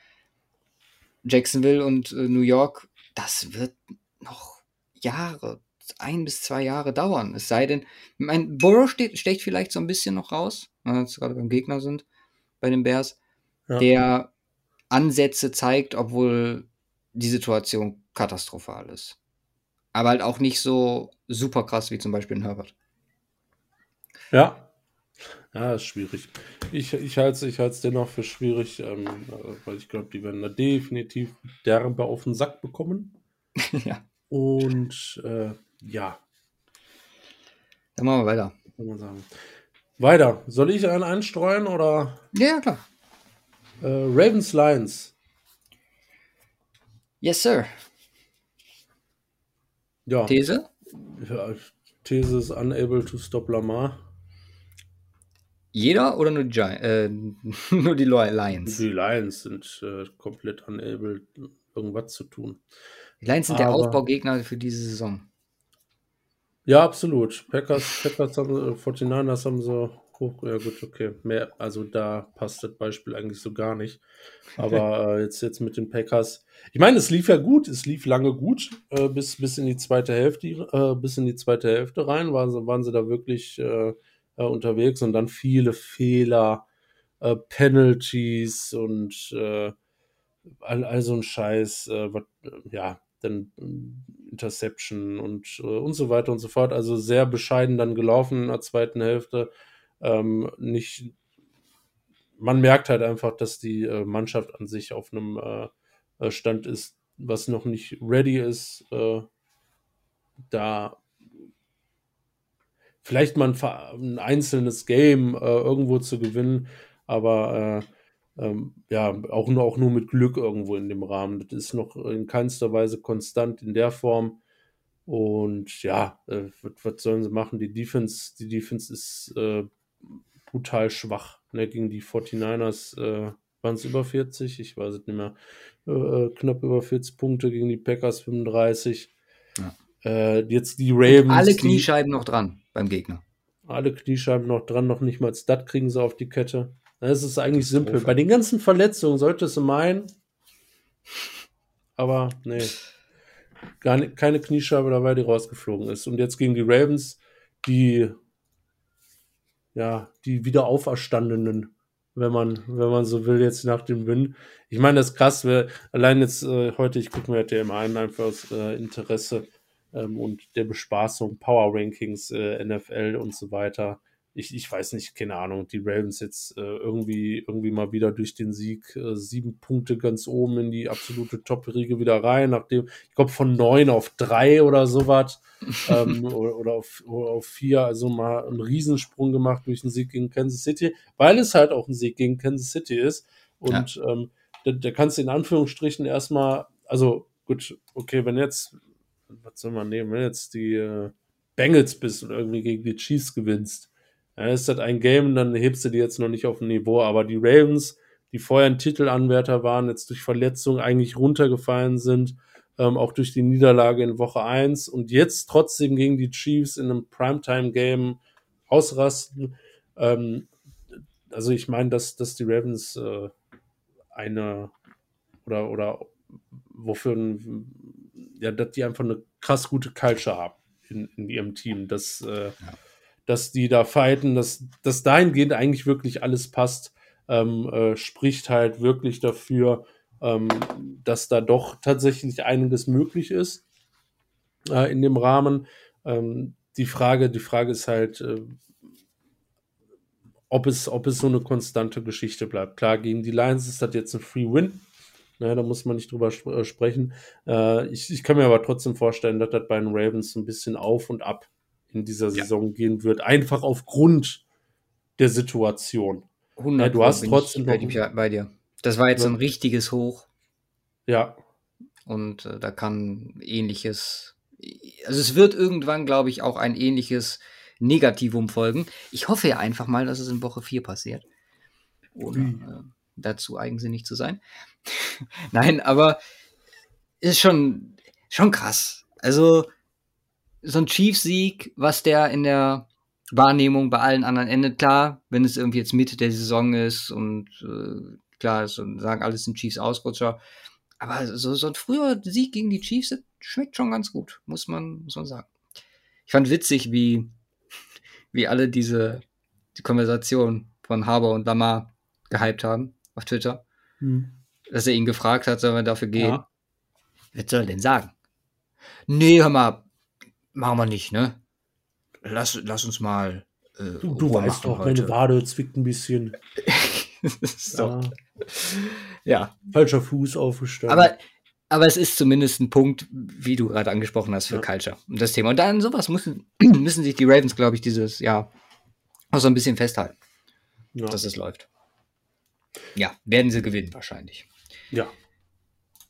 Jacksonville und äh, New York, das wird noch Jahre, ein bis zwei Jahre dauern. Es sei denn, mein Burrow steht, stecht vielleicht so ein bisschen noch raus, weil wir jetzt gerade beim Gegner sind, bei den Bears, ja, der Ansätze zeigt, obwohl die Situation katastrophal ist. Aber halt auch nicht so super krass wie zum Beispiel in Herbert. Ja. Ja, ist schwierig. Ich, ich halte es ich halte es dennoch für schwierig, ähm, weil ich glaube, die werden da definitiv derbe auf den Sack bekommen. Ja. Und äh, ja. Dann machen wir weiter. Kann man sagen. Weiter. Soll ich einen einstreuen oder? Ja, klar. Äh, Ravens Lions. Yes, sir. Ja. These? Ja, These ist unable to stop Lamar. Jeder oder nur die, Gi- äh, nur die Lions? Die Lions sind äh, komplett unable, irgendwas zu tun. Die Lions sind aber der Aufbaugegner für diese Saison. Ja, absolut. Packers, Packers haben, äh, forty-niners haben so hoch, ja gut, okay. Mehr, also da passt das Beispiel eigentlich so gar nicht. Aber äh, jetzt, jetzt mit den Packers. Ich meine, es lief ja gut, es lief lange gut, äh, bis, bis in die zweite Hälfte, äh, bis in die zweite Hälfte rein, waren sie, waren sie da wirklich Äh, unterwegs und dann viele Fehler, äh, Penalties und äh, all, all so ein Scheiß, äh, wat, ja, dann Interception und, äh, und so weiter und so fort. Also sehr bescheiden dann gelaufen in der zweiten Hälfte. Ähm, nicht, man merkt halt einfach, dass die äh, Mannschaft an sich auf einem äh, Stand ist, was noch nicht ready ist, äh, da vielleicht mal ein einzelnes Game äh, irgendwo zu gewinnen, aber äh, ähm, ja, auch nur, auch nur mit Glück irgendwo in dem Rahmen. Das ist noch in keinster Weise konstant in der Form. Und ja, äh, was sollen sie machen? Die Defense, die Defense ist äh, brutal schwach. Ne? Gegen die forty-niners äh, waren es über vierzig, ich weiß es nicht mehr, äh, knapp über vierzig Punkte, gegen die Packers fünfunddreißig. Ja. Äh, jetzt die Ravens. Und alle Kniescheiben die, noch dran beim Gegner. Alle Kniescheiben noch dran, noch nicht mal das kriegen sie auf die Kette. Das ist eigentlich das simpel. Ist Bei den ganzen Verletzungen solltest du meinen, aber nee, gar nicht, keine Kniescheibe dabei, die rausgeflogen ist. Und jetzt gegen die Ravens, die ja, die Wiederauferstandenen, wenn man, wenn man so will, jetzt nach dem Win. Ich meine, das ist krass, wir, allein jetzt äh, heute, ich gucke mir halt immer ein, einfach aus äh, Interesse, Ähm, und der Bespaßung, Power Rankings, äh, N F L und so weiter. Ich, ich weiß nicht, keine Ahnung, die Ravens jetzt äh, irgendwie, irgendwie mal wieder durch den Sieg äh, sieben Punkte ganz oben in die absolute Top-Riege wieder rein, nachdem, ich glaube, von neun auf drei oder sowas ähm, oder, oder, auf, oder auf vier, also mal einen Riesensprung gemacht durch den Sieg gegen Kansas City, weil es halt auch ein Sieg gegen Kansas City ist. Und ja, ähm, da, da kannst du in Anführungsstrichen erstmal, also gut, okay, wenn jetzt was soll man nehmen, wenn jetzt die äh, Bengals bist und irgendwie gegen die Chiefs gewinnst, dann ist das ein Game, dann hebst du die jetzt noch nicht auf ein Niveau, aber die Ravens, die vorher ein Titelanwärter waren, jetzt durch Verletzungen eigentlich runtergefallen sind, ähm, auch durch die Niederlage in Woche eins und jetzt trotzdem gegen die Chiefs in einem Primetime-Game ausrasten, ähm, also ich meine, dass, dass die Ravens äh, eine oder, oder wofür ein ja, dass die einfach eine krass gute Culture haben in, in ihrem Team, dass, äh, ja. dass die da fighten, dass, dass dahingehend eigentlich wirklich alles passt, ähm, äh, spricht halt wirklich dafür, ähm, dass da doch tatsächlich einiges möglich ist äh, in dem Rahmen. Ähm, die Frage, die Frage ist halt, äh, ob es, ob es so eine konstante Geschichte bleibt. Klar, gegen die Lions ist das jetzt ein Free-Win. Ja, da muss man nicht drüber sp- sprechen. Äh, ich, ich kann mir aber trotzdem vorstellen, dass das bei den Ravens ein bisschen auf und ab in dieser Saison ja. gehen wird. Einfach aufgrund der Situation. hundert ja, du hast trotzdem bin ich, noch, bei dir. Das war jetzt ja. ein richtiges Hoch. Ja. Und äh, da kann ähnliches, also es wird irgendwann, glaube ich, auch ein ähnliches Negativum folgen. Ich hoffe ja einfach mal, dass es in Woche vier passiert. Oder mhm. äh, dazu eigensinnig zu sein. Nein, aber ist schon, schon krass. Also so ein Chiefs-Sieg, was der in der Wahrnehmung bei allen anderen endet. Klar, wenn es irgendwie jetzt Mitte der Saison ist und äh, klar, so sagen alles sind Chiefs-Ausrutscher. Aber so, so ein früher Sieg gegen die Chiefs schmeckt schon ganz gut, muss man, muss man sagen. Ich fand witzig, wie, wie alle diese die Konversation von Harbaugh und Lamar gehypt haben auf Twitter. Hm. Dass er ihn gefragt hat, soll man dafür gehen? Ja. Was soll er denn sagen? Nee, hör mal, machen wir nicht, ne? Lass, lass uns mal. Äh, du du weißt doch, heute. Meine Wade zwickt ein bisschen. Das ist doch. Ja. Falscher Fuß aufgestellt. Aber, aber es ist zumindest ein Punkt, wie du gerade angesprochen hast, für ja. Culture und das Thema. Und dann sowas müssen, müssen sich die Ravens, glaube ich, dieses Jahr auch so ein bisschen festhalten, ja. dass es läuft. Ja, werden sie gewinnen wahrscheinlich. Ja.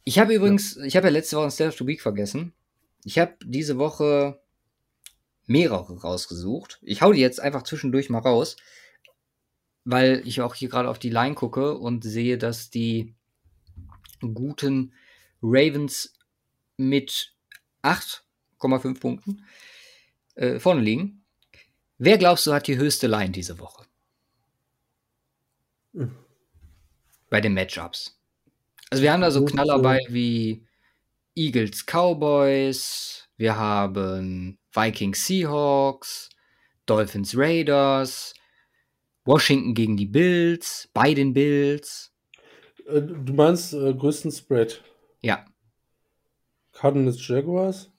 Ich habe übrigens, ja. ich habe ja letzte Woche ein Stat of the Week vergessen. Ich habe diese Woche mehrere rausgesucht. Ich hau die jetzt einfach zwischendurch mal raus, weil ich auch hier gerade auf die Line gucke und sehe, dass die guten Ravens mit acht Komma fünf Punkten äh, vorne liegen. Wer glaubst du hat die höchste Line diese Woche? Hm. Bei den Matchups. Also wir haben da so Knaller bei wie Eagles Cowboys, wir haben Vikings Seahawks, Dolphins Raiders, Washington gegen die Bills, bei den Bills. Du meinst äh, größten Spread? Ja. Cardinals Jaguars?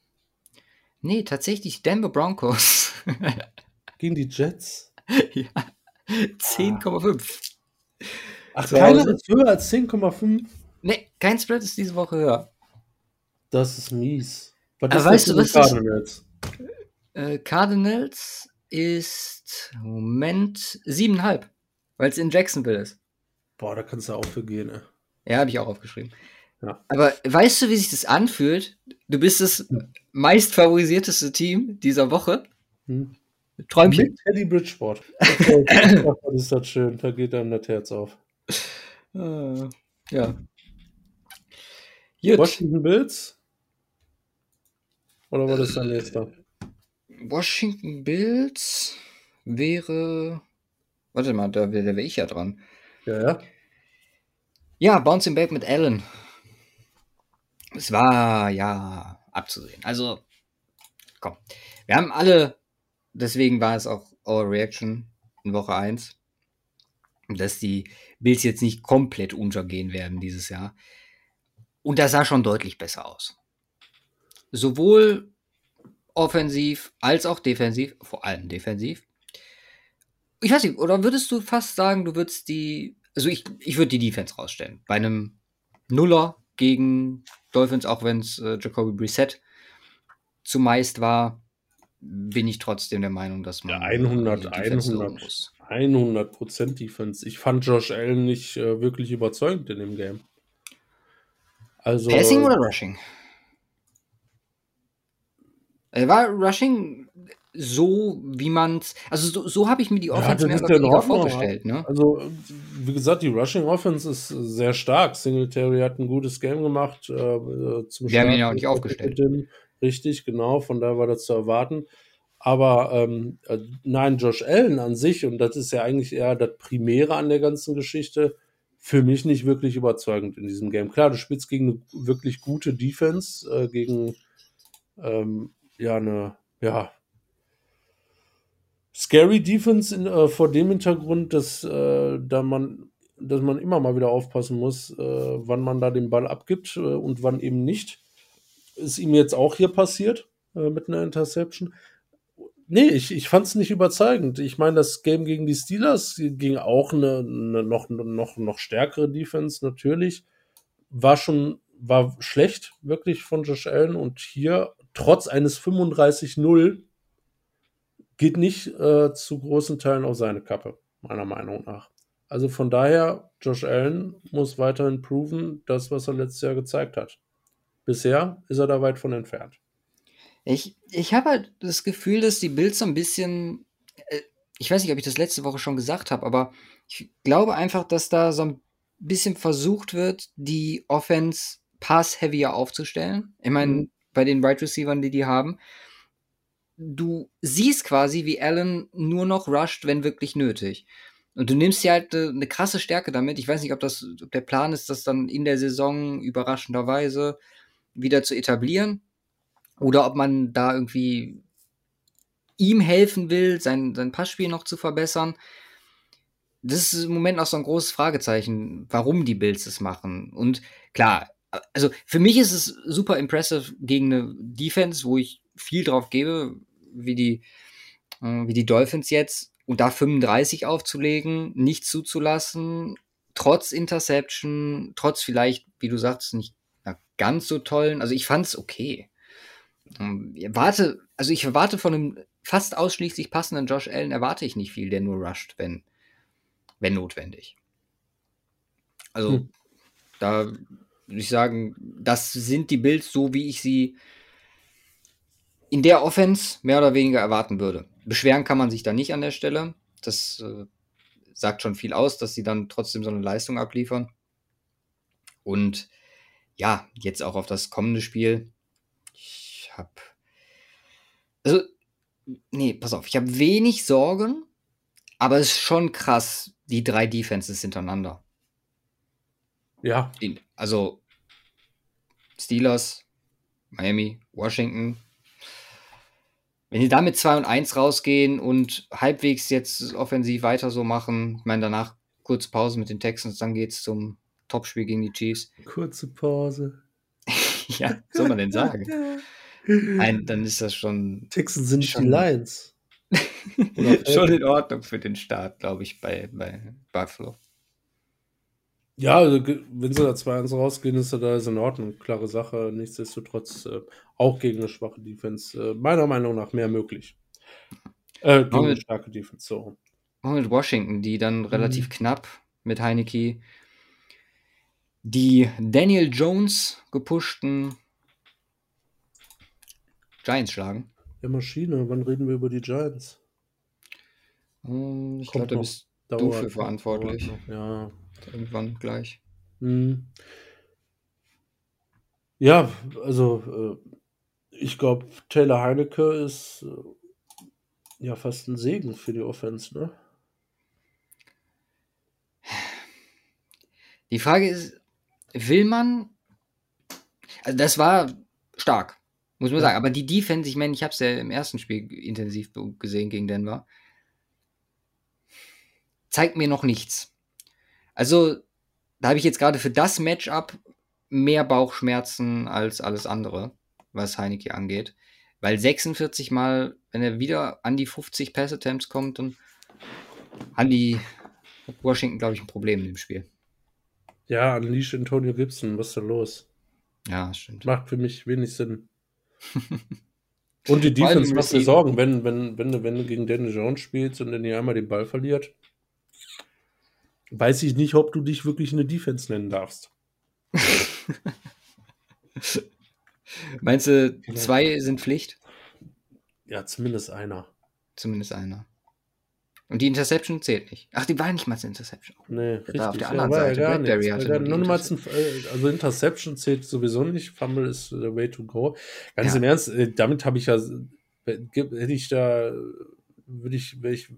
Nee, tatsächlich Denver Broncos. Gegen die Jets? Ja. zehn Komma fünf. Ah. Ach, so, keiner ist höher als zehn Komma fünf? Nee, kein Spread ist diese Woche höher. Das ist mies. Was Aber weißt du, was Cardinals? Ist? Äh, Cardinals ist, Moment, sieben Komma fünf, weil es in Jacksonville ist. Boah, da kannst du auch für gehen, ne? Ja, habe ich auch aufgeschrieben. Ja. Aber weißt du, wie sich das anfühlt? Du bist das hm. meistfavorisierteste Team dieser Woche. Hm. Träumchen. Mit Teddy Bridgeport. Das ist das schön, da geht einem das Herz auf. Uh, ja. Gut. Washington Bills? Oder war das dein letzter? Washington Bills wäre. Warte mal, da, da wäre ich ja dran. Ja, ja. Ja, Bouncing Back mit Allen. Es war ja abzusehen. Also, komm. Wir haben alle. Deswegen war es auch Our Reaction in Woche eins. Dass die Bills jetzt nicht komplett untergehen werden dieses Jahr. Und das sah schon deutlich besser aus. Sowohl offensiv als auch defensiv, vor allem defensiv. Ich weiß nicht, oder würdest du fast sagen, du würdest die, also ich, ich würde die Defense rausstellen. Bei einem Nuller gegen Dolphins, auch wenn es äh, Jacoby Brissett zumeist war, bin ich trotzdem der Meinung, dass man ja, hundert, die Defense hundert, muss. hundert Prozent Defense. Ich fand Josh Allen nicht äh, wirklich überzeugend in dem Game. Also, Passing oder Rushing? War Rushing so, wie man es... Also so, so habe ich mir die Offense ja, mehr vorgestellt. Ne? Also wie gesagt, die Rushing-Offense ist sehr stark. Singletary hat ein gutes Game gemacht. Äh, zum Wir Start haben ihn ja auch nicht aufgestellt. Dem, richtig, genau. Von daher war das zu erwarten. Aber ähm, nein, Josh Allen an sich, und das ist ja eigentlich eher das Primäre an der ganzen Geschichte, für mich nicht wirklich überzeugend in diesem Game. Klar, du spielst gegen eine wirklich gute Defense, äh, gegen ähm, ja eine ja scary Defense in, äh, vor dem Hintergrund, dass äh, da man dass man immer mal wieder aufpassen muss, äh, wann man da den Ball abgibt äh, und wann eben nicht. Ist ihm jetzt auch hier passiert äh, mit einer Interception. Nee, ich, ich fand es nicht überzeugend. Ich meine, das Game gegen die Steelers ging auch eine, eine noch, noch, noch stärkere Defense, natürlich. War schon, war schlecht, wirklich, von Josh Allen. Und hier, trotz eines fünfunddreißig null, geht nicht äh, zu großen Teilen auf seine Kappe, meiner Meinung nach. Also von daher, Josh Allen muss weiterhin proven, das, was er letztes Jahr gezeigt hat. Bisher ist er da weit von entfernt. Ich, ich habe halt das Gefühl, dass die Bills so ein bisschen, ich weiß nicht, ob ich das letzte Woche schon gesagt habe, aber ich glaube einfach, dass da so ein bisschen versucht wird, die Offense pass-heavier aufzustellen. Ich meine, mhm. bei den Wide Receivern, die die haben. du siehst quasi, wie Allen nur noch rusht, wenn wirklich nötig. Und du nimmst dir halt eine, eine krasse Stärke damit. Ich weiß nicht, ob das, ob der Plan ist, das dann in der Saison überraschenderweise wieder zu etablieren oder ob man da irgendwie ihm helfen will, sein, sein Passspiel noch zu verbessern. Das ist im Moment noch so ein großes Fragezeichen, warum die Bills das machen. Und klar, also für mich ist es super impressive gegen eine Defense, wo ich viel drauf gebe, wie die, äh, wie die Dolphins jetzt, und da fünfunddreißig aufzulegen, nicht zuzulassen, trotz Interception, trotz vielleicht, wie du sagst, nicht na, ganz so tollen, also ich fand's okay. Ähm, warte, also ich erwarte von einem fast ausschließlich passenden Josh Allen, erwarte ich nicht viel, der nur rusht, wenn, wenn notwendig. Also hm. da würde ich sagen, das sind die Bills so, wie ich sie in der Offense mehr oder weniger erwarten würde. Beschweren kann man sich da nicht an der Stelle. Das äh, sagt schon viel aus, dass sie dann trotzdem so eine Leistung abliefern. Und ja, jetzt auch auf das kommende Spiel. Ich habe... Also, nee, pass auf. Ich habe wenig Sorgen, aber es ist schon krass, die drei Defenses hintereinander. Ja. Also Steelers, Miami, Washington... Wenn die da mit zwei und eins rausgehen und halbwegs jetzt offensiv weiter so machen, ich meine, danach kurze Pause mit den Texans, dann geht's zum Topspiel gegen die Chiefs. Kurze Pause. Ja, was soll man denn sagen? Nein, dann ist das schon... Texans sind schon, nicht die Lions. Schon in Ordnung für den Start, glaube ich, bei, bei Buffalo. Ja, also, wenn sie da zwei eins rausgehen, ist da alles in Ordnung. Klare Sache. Nichtsdestotrotz äh, auch gegen eine schwache Defense äh, meiner Meinung nach mehr möglich. Äh, gegen eine starke Defense. So. Auch mit Washington, die dann relativ mhm. knapp mit Heineke die Daniel Jones gepushten Giants schlagen. Ja, Maschine. Wann reden wir über die Giants? Ich glaube, da bist du für verantwortlich. Ja, irgendwann gleich. Hm. Ja, also äh, ich glaube, Taylor Heineke ist äh, ja fast ein Segen für die Offense, ne? Die Frage ist, will man, also das war stark, muss man ja sagen, aber die Defense, ich meine, ich habe es ja im ersten Spiel intensiv gesehen gegen Denver, zeigt mir noch nichts. Also, da habe ich jetzt gerade für das Matchup mehr Bauchschmerzen als alles andere, was Heineke angeht. Weil sechsundvierzig Mal, wenn er wieder an die fünfzig Pass-Attempts kommt, dann haben die Washington, glaube ich, ein Problem in dem Spiel. Ja, unleash Antonio Gibson, was ist da los? Ja, stimmt. Macht für mich wenig Sinn. Und die Defense macht mir Sorgen, wenn, wenn, wenn, du, wenn du gegen Daniel Jones spielst und dann hier einmal den Ball verliert. Weiß ich nicht, ob du dich wirklich eine Defense nennen darfst. Meinst du, zwei sind Pflicht? Ja, zumindest einer. Zumindest einer. Und die Interception zählt nicht. Ach, die war nicht mal eine Interception. Nee, richtig. Da auf der anderen ja, Seite. Ja, Bradbury nichts, hatte nur Interception. Ein, also Interception zählt sowieso nicht. Fumble ist the way to go. Ganz ja. im Ernst, damit habe ich ja, hätte ich da, würde ich, würde ich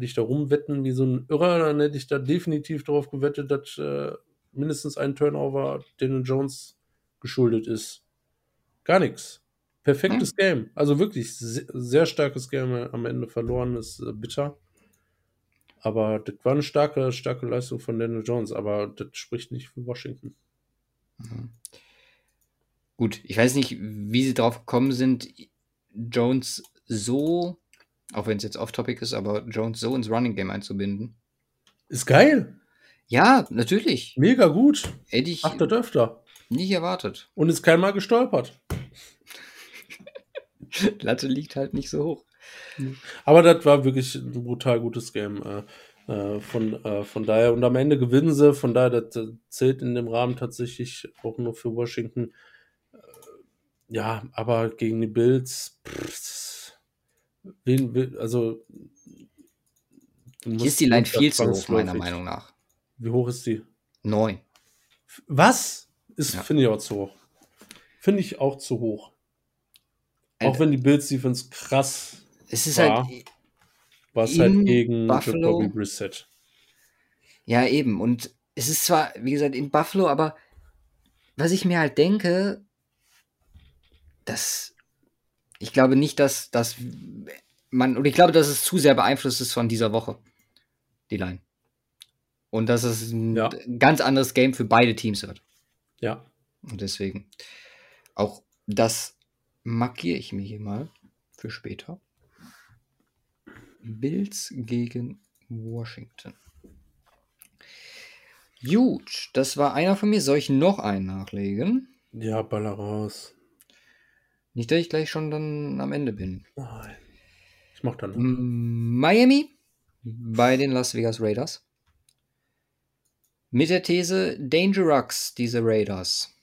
ich da rumwetten wie so ein Irrer, dann hätte ich da definitiv darauf gewettet, dass äh, mindestens ein Turnover Daniel Jones geschuldet ist. Gar nichts. Perfektes hm. Game. Also wirklich sehr, sehr starkes Game am Ende verloren, ist äh, bitter. Aber das war eine starke, starke Leistung von Daniel Jones, aber das spricht nicht für Washington. Mhm. Gut, ich weiß nicht, wie sie drauf gekommen sind, Jones so... Auch wenn es jetzt off-topic ist, aber Jones so ins Running-Game einzubinden. Ist geil. Ja, natürlich. Mega gut. Hätte ich Macht das öfter. Nicht erwartet. Und ist keinmal gestolpert. Latte liegt halt nicht so hoch. Aber das war wirklich ein brutal gutes Game. Äh, äh, von, äh, von daher. Und am Ende gewinnen sie. Von daher, das zählt in dem Rahmen tatsächlich auch nur für Washington. Ja, aber gegen die Bills... Pff, Wen, also ist die Line viel zu hoch, meiner Meinung nach. Wie hoch ist die? Neun. Was? Ist, ja. Finde ich auch zu hoch. Finde ich auch zu hoch. Alter. Auch wenn die Bills-Defense krass es ist war, halt was halt gegen Jacoby Brissett. Ja, eben. Und es ist zwar, wie gesagt, in Buffalo, aber was ich mir halt denke, dass ich glaube nicht, dass, dass man, und ich glaube, dass es zu sehr beeinflusst ist von dieser Woche, die Line. Und dass es ein ja. ganz anderes Game für beide Teams wird. Ja. Und deswegen, auch das markiere ich mir hier mal für später. Bills gegen Washington. Gut, das war einer von mir. Soll ich noch einen nachlegen? Ja, baller raus. Nicht, dass ich gleich schon dann am Ende bin. Nein. Ich mach dann. Miami bei den Las Vegas Raiders. Mit der These Dangerux, diese Raiders.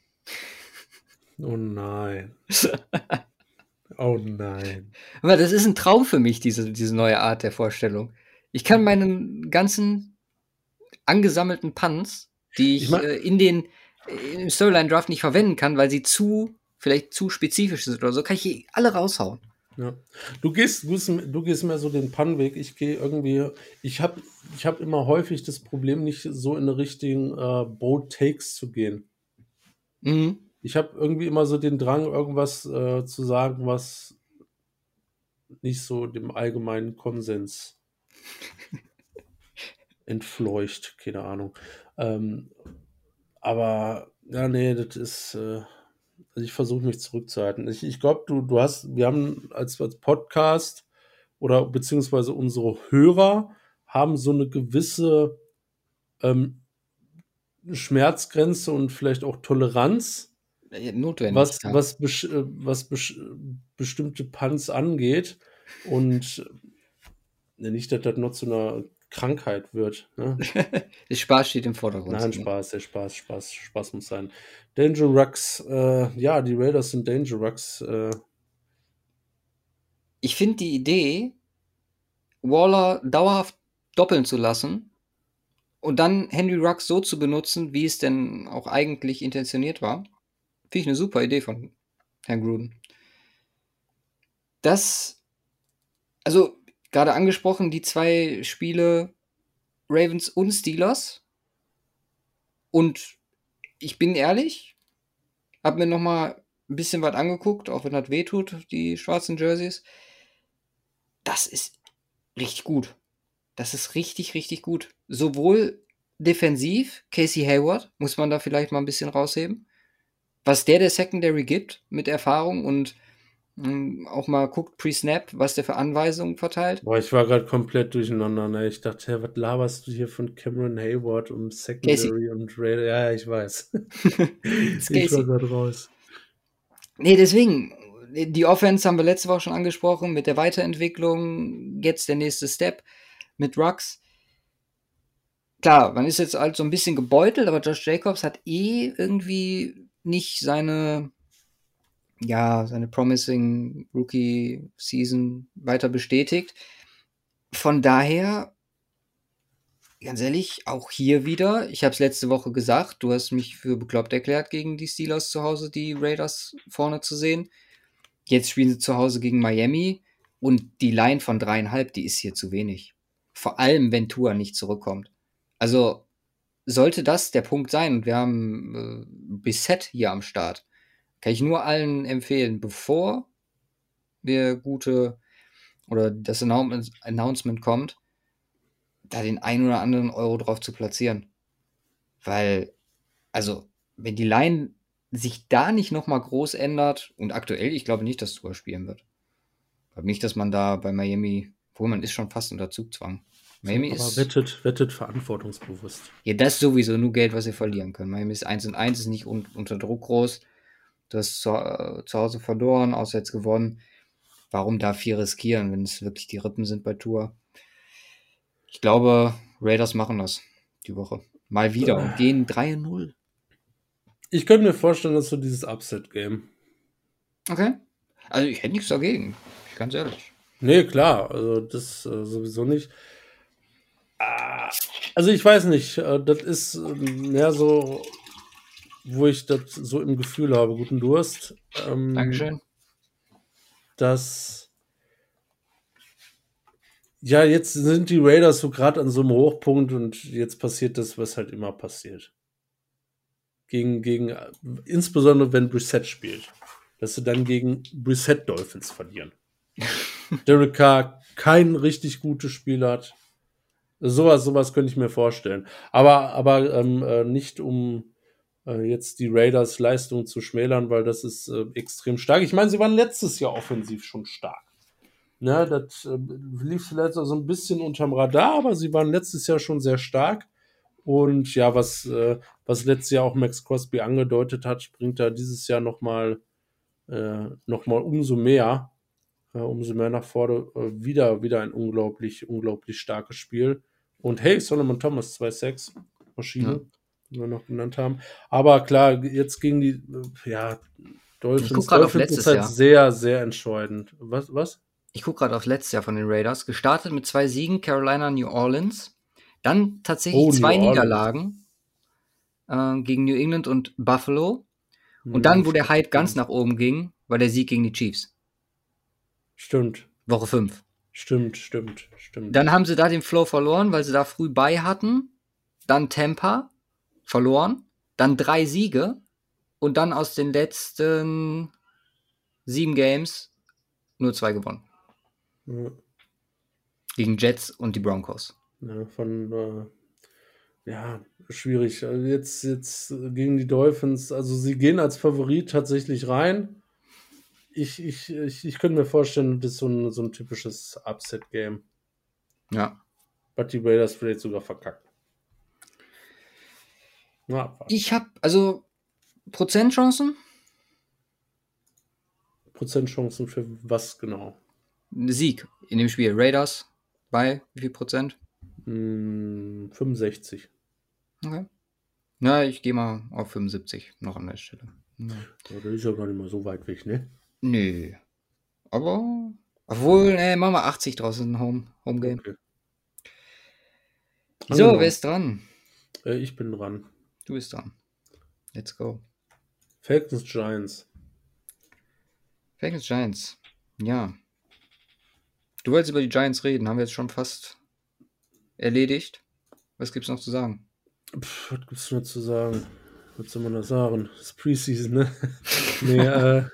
Oh nein. Oh nein. Aber das ist ein Traum für mich, diese, diese neue Art der Vorstellung. Ich kann meinen ganzen angesammelten Punts, die ich, ich mein, äh, in den äh, im Storyline-Draft nicht verwenden kann, weil sie zu, vielleicht zu spezifisch sind oder so, kann ich hier alle raushauen. Ja. Du gehst, du, du gehst mehr so den Pannweg. Ich gehe irgendwie, ich habe ich hab immer häufig das Problem, nicht so in die richtigen äh, Bold Takes zu gehen. Mhm. Ich habe irgendwie immer so den Drang, irgendwas äh, zu sagen, was nicht so dem allgemeinen Konsens entfleucht. Keine Ahnung. Ähm, aber, ja, nee, das ist... Äh, Also ich versuche mich zurückzuhalten. Ich, ich glaube, du, du hast, wir haben als, als Podcast oder beziehungsweise unsere Hörer haben so eine gewisse ähm, Schmerzgrenze und vielleicht auch Toleranz, notwendig, was, ja. was, besch, was besch, bestimmte Punts angeht. Und nicht, dass das noch zu einer Krankheit wird. Ne? Der Spaß steht im Vordergrund. Nein, Spaß, der Spaß, Spaß, Spaß muss sein. Dangerux, äh, ja, die Raiders sind Dangerux. Äh. Ich finde die Idee, Waller dauerhaft doppeln zu lassen und dann Henry Rux so zu benutzen, wie es denn auch eigentlich intentioniert war, finde ich eine super Idee von Herrn Gruden. Das, also gerade angesprochen, die zwei Spiele Ravens und Steelers. Und ich bin ehrlich, habe mir nochmal ein bisschen was angeguckt, auch wenn das wehtut, die schwarzen Jerseys. Das ist richtig gut. Das ist richtig, richtig gut. Sowohl defensiv, Casey Hayward, muss man da vielleicht mal ein bisschen rausheben. Was der der Secondary gibt mit Erfahrung und auch mal guckt pre-snap, was der für Anweisungen verteilt. Boah, ich war gerade komplett durcheinander. Ne? Ich dachte, hey, was laberst du hier von Cameron Hayward und Secondary Casey. Und Raider? Ja, ich weiß. Ich war gerade raus. Nee, deswegen, die Offense haben wir letzte Woche schon angesprochen, mit der Weiterentwicklung, jetzt der nächste Step mit Rux. Klar, man ist jetzt halt so ein bisschen gebeutelt, aber Josh Jacobs hat eh irgendwie nicht seine... ja, seine promising Rookie-Season weiter bestätigt. Von daher, ganz ehrlich, auch hier wieder, ich habe es letzte Woche gesagt, du hast mich für bekloppt erklärt, gegen die Steelers zu Hause die Raiders vorne zu sehen. Jetzt spielen sie zu Hause gegen Miami und die Line von dreieinhalb, die ist hier zu wenig. Vor allem, wenn Tua nicht zurückkommt. Also sollte das der Punkt sein und wir haben äh, Bissett hier am Start. Kann ich nur allen empfehlen, bevor wir gute oder das Announcement kommt, da den einen oder anderen Euro drauf zu platzieren. Weil, also, wenn die Line sich da nicht nochmal groß ändert und aktuell, ich glaube nicht, dass Tua spielen wird. Ich glaube nicht, dass man da bei Miami, obwohl man ist schon fast unter Zugzwang. Miami aber ist, wettet, wettet verantwortungsbewusst. Ja, das ist sowieso nur Geld, was ihr verlieren könnt. Miami ist eins und eins, ist nicht un- unter Druck groß. Du hast zu, äh, zu Hause verloren, auswärts gewonnen. Warum da viel riskieren, wenn es wirklich die Rippen sind bei Tour? Ich glaube, Raiders machen das die Woche. Mal wieder und gehen drei null. Ich könnte mir vorstellen, dass so dieses Upset-Game. Okay. Also ich hätte nichts dagegen. Ganz ehrlich. Nee, klar. Also das äh, sowieso nicht. Ah, also ich weiß nicht. Äh, das ist äh, mehr so... wo ich das so im Gefühl habe, guten Durst. Ähm, Dankeschön. dass ja, jetzt sind die Raiders so gerade an so einem Hochpunkt und jetzt passiert das, was halt immer passiert. Gegen, gegen, insbesondere wenn Brissett spielt, dass sie dann gegen Brissett Dolphins verlieren. Derek Carr kein richtig gutes Spiel hat. Sowas, sowas könnte ich mir vorstellen. Aber, aber ähm, äh, nicht um äh, jetzt die Raiders Leistung zu schmälern, weil das ist äh, extrem stark. Ich meine, sie waren letztes Jahr offensiv schon stark. Ne, das äh, lief vielleicht auch so ein bisschen unterm Radar, aber sie waren letztes Jahr schon sehr stark. Und ja, was, äh, was letztes Jahr auch Max Crosby angedeutet hat, bringt da dieses Jahr nochmal äh, noch mal umso mehr. Umso mehr nach vorne, wieder, wieder ein unglaublich, unglaublich starkes Spiel. Und hey, Solomon Thomas, zwei Sacks, Maschine, die ja. wir noch genannt haben. Aber klar, jetzt gegen die, ja, Dolphins. Ich gucke gerade auf letztes Jahr. Sehr, sehr entscheidend. Was? was? Ich gucke gerade auf letztes Jahr von den Raiders. Gestartet mit zwei Siegen, Carolina, New Orleans. Dann tatsächlich oh, zwei New Niederlagen äh, gegen New England und Buffalo. Und hm. dann, wo der Hype ganz nach oben ging, war der Sieg gegen die Chiefs. Stimmt. Woche fünf. Stimmt, stimmt, stimmt. Dann haben sie da den Flow verloren, weil sie da früh bei hatten. Dann Tampa verloren. Dann drei Siege. Und dann aus den letzten sieben Games nur zwei gewonnen. Ja. Gegen Jets und die Broncos. Ja, von, äh, ja, schwierig. Jetzt, jetzt gegen die Dolphins. Also sie gehen als Favorit tatsächlich rein. Ich, ich, ich, ich könnte mir vorstellen, das ist so ein, so ein typisches Upset-Game. Ja. But die Raiders vielleicht sogar verkackt. Na, ich habe, also, Prozentchancen? Prozentchancen für was genau? Sieg in dem Spiel. Raiders bei wie viel Prozent? Hm, fünfundsechzig. Okay. Na, ich gehe mal auf fünfundsiebzig noch an der Stelle. Ja. Das ist ja gar nicht mal so weit weg, ne? Nö. Aber, obwohl, ne, machen wir achtzig draus, ein Home, Home Game. Okay. So, wer ist dran? Äh, ich bin dran. Du bist dran. Let's go. Falcons Giants. Falcons Giants. Ja. Du wolltest über die Giants reden, haben wir jetzt schon fast erledigt. Was gibt's noch zu sagen? Pff, was gibt's noch zu sagen? Was soll man da sagen? Das ist Preseason, ne? nee, äh...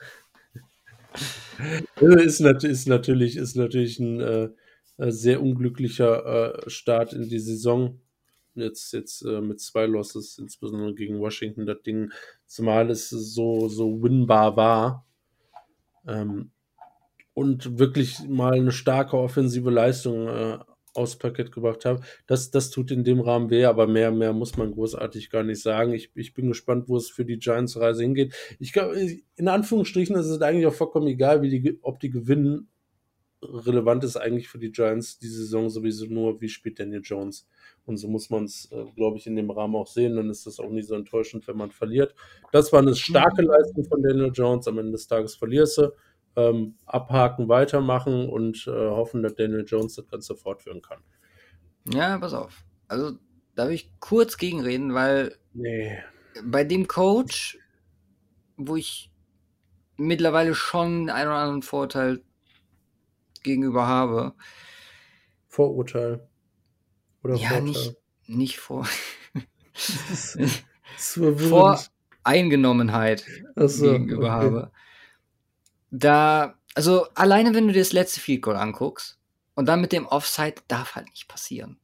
Ist, nat- ist, natürlich, ist natürlich ein äh, sehr unglücklicher äh, Start in die Saison. Jetzt, jetzt äh, mit zwei Losses, insbesondere gegen Washington, das Ding, zumal es so, so winbar war. Ähm, und wirklich mal eine starke offensive Leistung äh, aufs Parkett gebracht haben. Das, das tut in dem Rahmen weh, aber mehr, mehr muss man großartig gar nicht sagen. Ich, ich bin gespannt, wo es für die Giants-Reise hingeht. Ich glaube, in Anführungsstrichen ist es eigentlich auch vollkommen egal, wie die, ob die gewinnen. Relevant ist eigentlich für die Giants die Saison sowieso nur, wie spielt Daniel Jones. Und so muss man es, äh, glaube ich, in dem Rahmen auch sehen. Dann ist das auch nicht so enttäuschend, wenn man verliert. Das war eine starke Leistung von Daniel Jones. Am Ende des Tages verlierst du. Ähm, abhaken, weitermachen und äh, hoffen, dass Daniel Jones das Ganze fortführen kann. Ja, pass auf. Also, da will ich kurz gegenreden, weil nee. bei dem Coach, wo ich mittlerweile schon einen oder anderen Vorurteil gegenüber habe. Vorurteil? Oder ja, Vorurteil? Nicht, nicht vor... das ist, das ist Voreingenommenheit so, gegenüber okay. habe. Da, also alleine wenn du dir das letzte Field Goal anguckst und dann mit dem Offside, darf halt nicht passieren.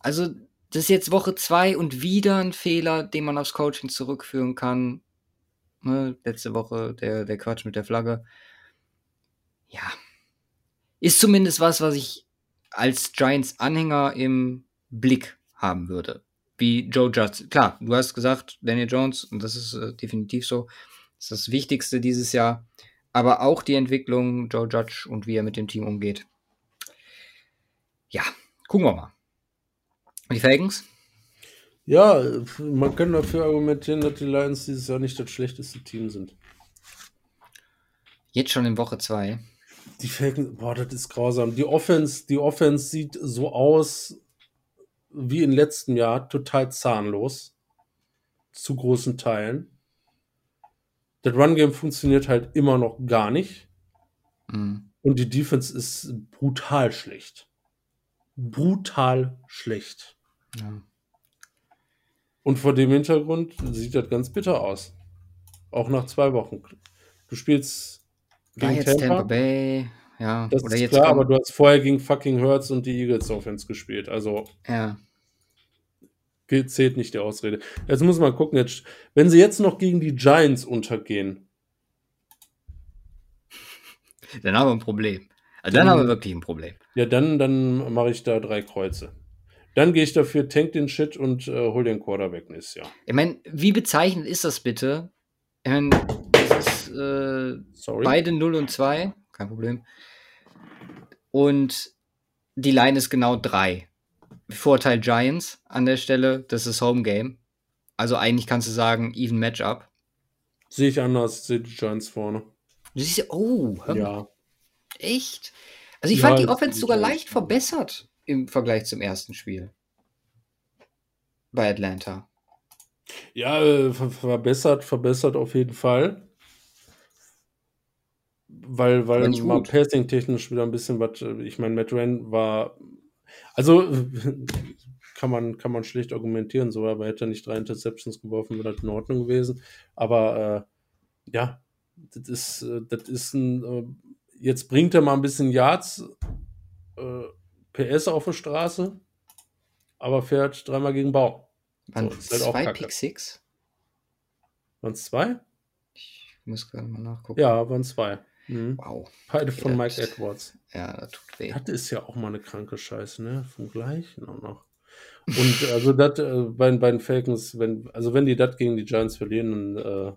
Also das ist jetzt Woche zwei und wieder ein Fehler, den man aufs Coaching zurückführen kann. Ne, letzte Woche der, der Quatsch mit der Flagge. Ja, ist zumindest was, was ich als Giants-Anhänger im Blick haben würde. Wie Joe Judge. Klar, du hast gesagt, Daniel Jones, und das ist äh, definitiv so, das ist das Wichtigste dieses Jahr. Aber auch die Entwicklung, Joe Judge und wie er mit dem Team umgeht. Ja, gucken wir mal. Und die Falcons? Ja, man kann dafür argumentieren, dass die Lions dieses Jahr nicht das schlechteste Team sind. Jetzt schon in Woche zwei. Die Falcons, boah, das ist grausam. Die Offense, die Offense sieht so aus wie im letzten Jahr, total zahnlos. Zu großen Teilen. Das Run-Game funktioniert halt immer noch gar nicht. Mhm. Und die Defense ist brutal schlecht. Brutal schlecht. Ja. Und vor dem Hintergrund sieht das ganz bitter aus. Auch nach zwei Wochen. Du spielst gegen ja, jetzt Tampa. Tampa Bay. Ja, das oder ist jetzt klar, kommt... aber du hast vorher gegen fucking Hurts und die Eagles Offense gespielt. Also ja. Zählt nicht die Ausrede. Jetzt muss man gucken, jetzt, wenn sie jetzt noch gegen die Giants untergehen. Dann haben wir ein Problem. Also dann, dann haben wir wirklich ein Problem. Ja, dann, dann mache ich da drei Kreuze. Dann gehe ich dafür, tank den Shit und äh, hol den Quarterback nächstes Jahr. Ich meine, wie bezeichnend ist das bitte? Ich meine, das ist äh, beide null und zwei. Kein Problem. Und die Line ist genau drei. Vorteil Giants an der Stelle, das ist Home Game. Also eigentlich kannst du sagen, even Matchup. Sehe ich anders, sehe die Giants vorne. Du siehst, oh, hör mal. Ja. Echt? Also ich ja, fand die Offense sogar leicht verbessert im Vergleich zum ersten Spiel. Bei Atlanta. Ja, äh, verbessert, verbessert auf jeden Fall. Weil, weil mal passing-technisch wieder ein bisschen was, ich meine, Matt Ryan war, also kann man, kann man schlecht argumentieren, so, aber hätte er nicht drei Interceptions geworfen, wäre das in Ordnung gewesen. Aber äh, ja, das ist, das ist ein, äh, jetzt bringt er mal ein bisschen Yards, äh, P S auf die Straße, aber fährt dreimal gegen Baum. Waren so, halt zwei Pick-Six? Waren es zwei? Ich muss gerade mal nachgucken. Ja, waren zwei. Mhm. Wow. Beide von okay, Mike das, Edwards. Ja, das tut weh. Das ist ja auch mal eine kranke Scheiße, ne? Vom Gleichen auch noch. Und also das äh, bei, bei den Falcons, wenn, also wenn die das gegen die Giants verlieren, dann äh,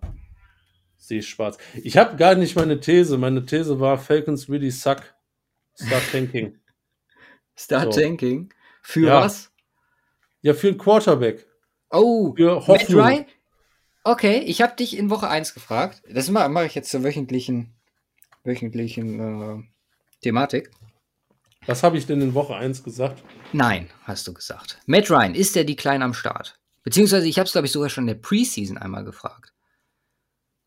sehe ich schwarz. Ich habe gar nicht meine These. Meine These war, Falcons really suck. Start tanking. Start so. Tanking? Für ja. was? Ja, für einen Quarterback. Oh, für Hoffnung. Matt Ryan? Okay, ich habe dich in Woche eins gefragt. Das mache ich jetzt zur wöchentlichen wöchentlichen äh, Thematik. Was habe ich denn in Woche eins gesagt? Nein, hast du gesagt. Matt Ryan, ist der die Kleine am Start? Beziehungsweise, ich habe es, glaube ich, sogar schon in der Preseason einmal gefragt.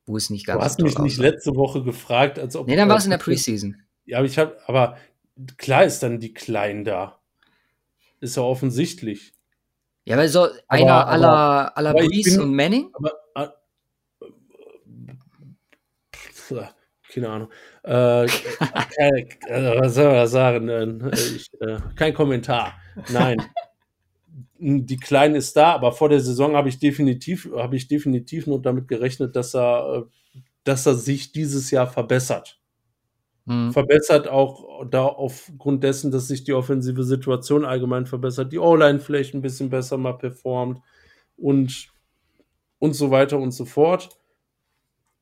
Wo es nicht ganz. Du hast mich nicht letzte Woche gefragt, als ob. Nee, dann war es in der Preseason. Ja, aber ich habe, aber klar ist dann die Kleinen da. Ist ja offensichtlich. Ja, weil so einer aller aller Brees und Manning? Aber, äh, keine Ahnung. Äh, äh, äh, was soll man sagen? Äh, ich, äh, kein Kommentar. Nein. Die Kleine ist da, aber vor der Saison habe ich definitiv, habe ich definitiv nur damit gerechnet, dass er, dass er sich dieses Jahr verbessert. Mhm. Verbessert auch da aufgrund dessen, dass sich die offensive Situation allgemein verbessert, die O-Line vielleicht ein bisschen besser mal performt und, und so weiter und so fort.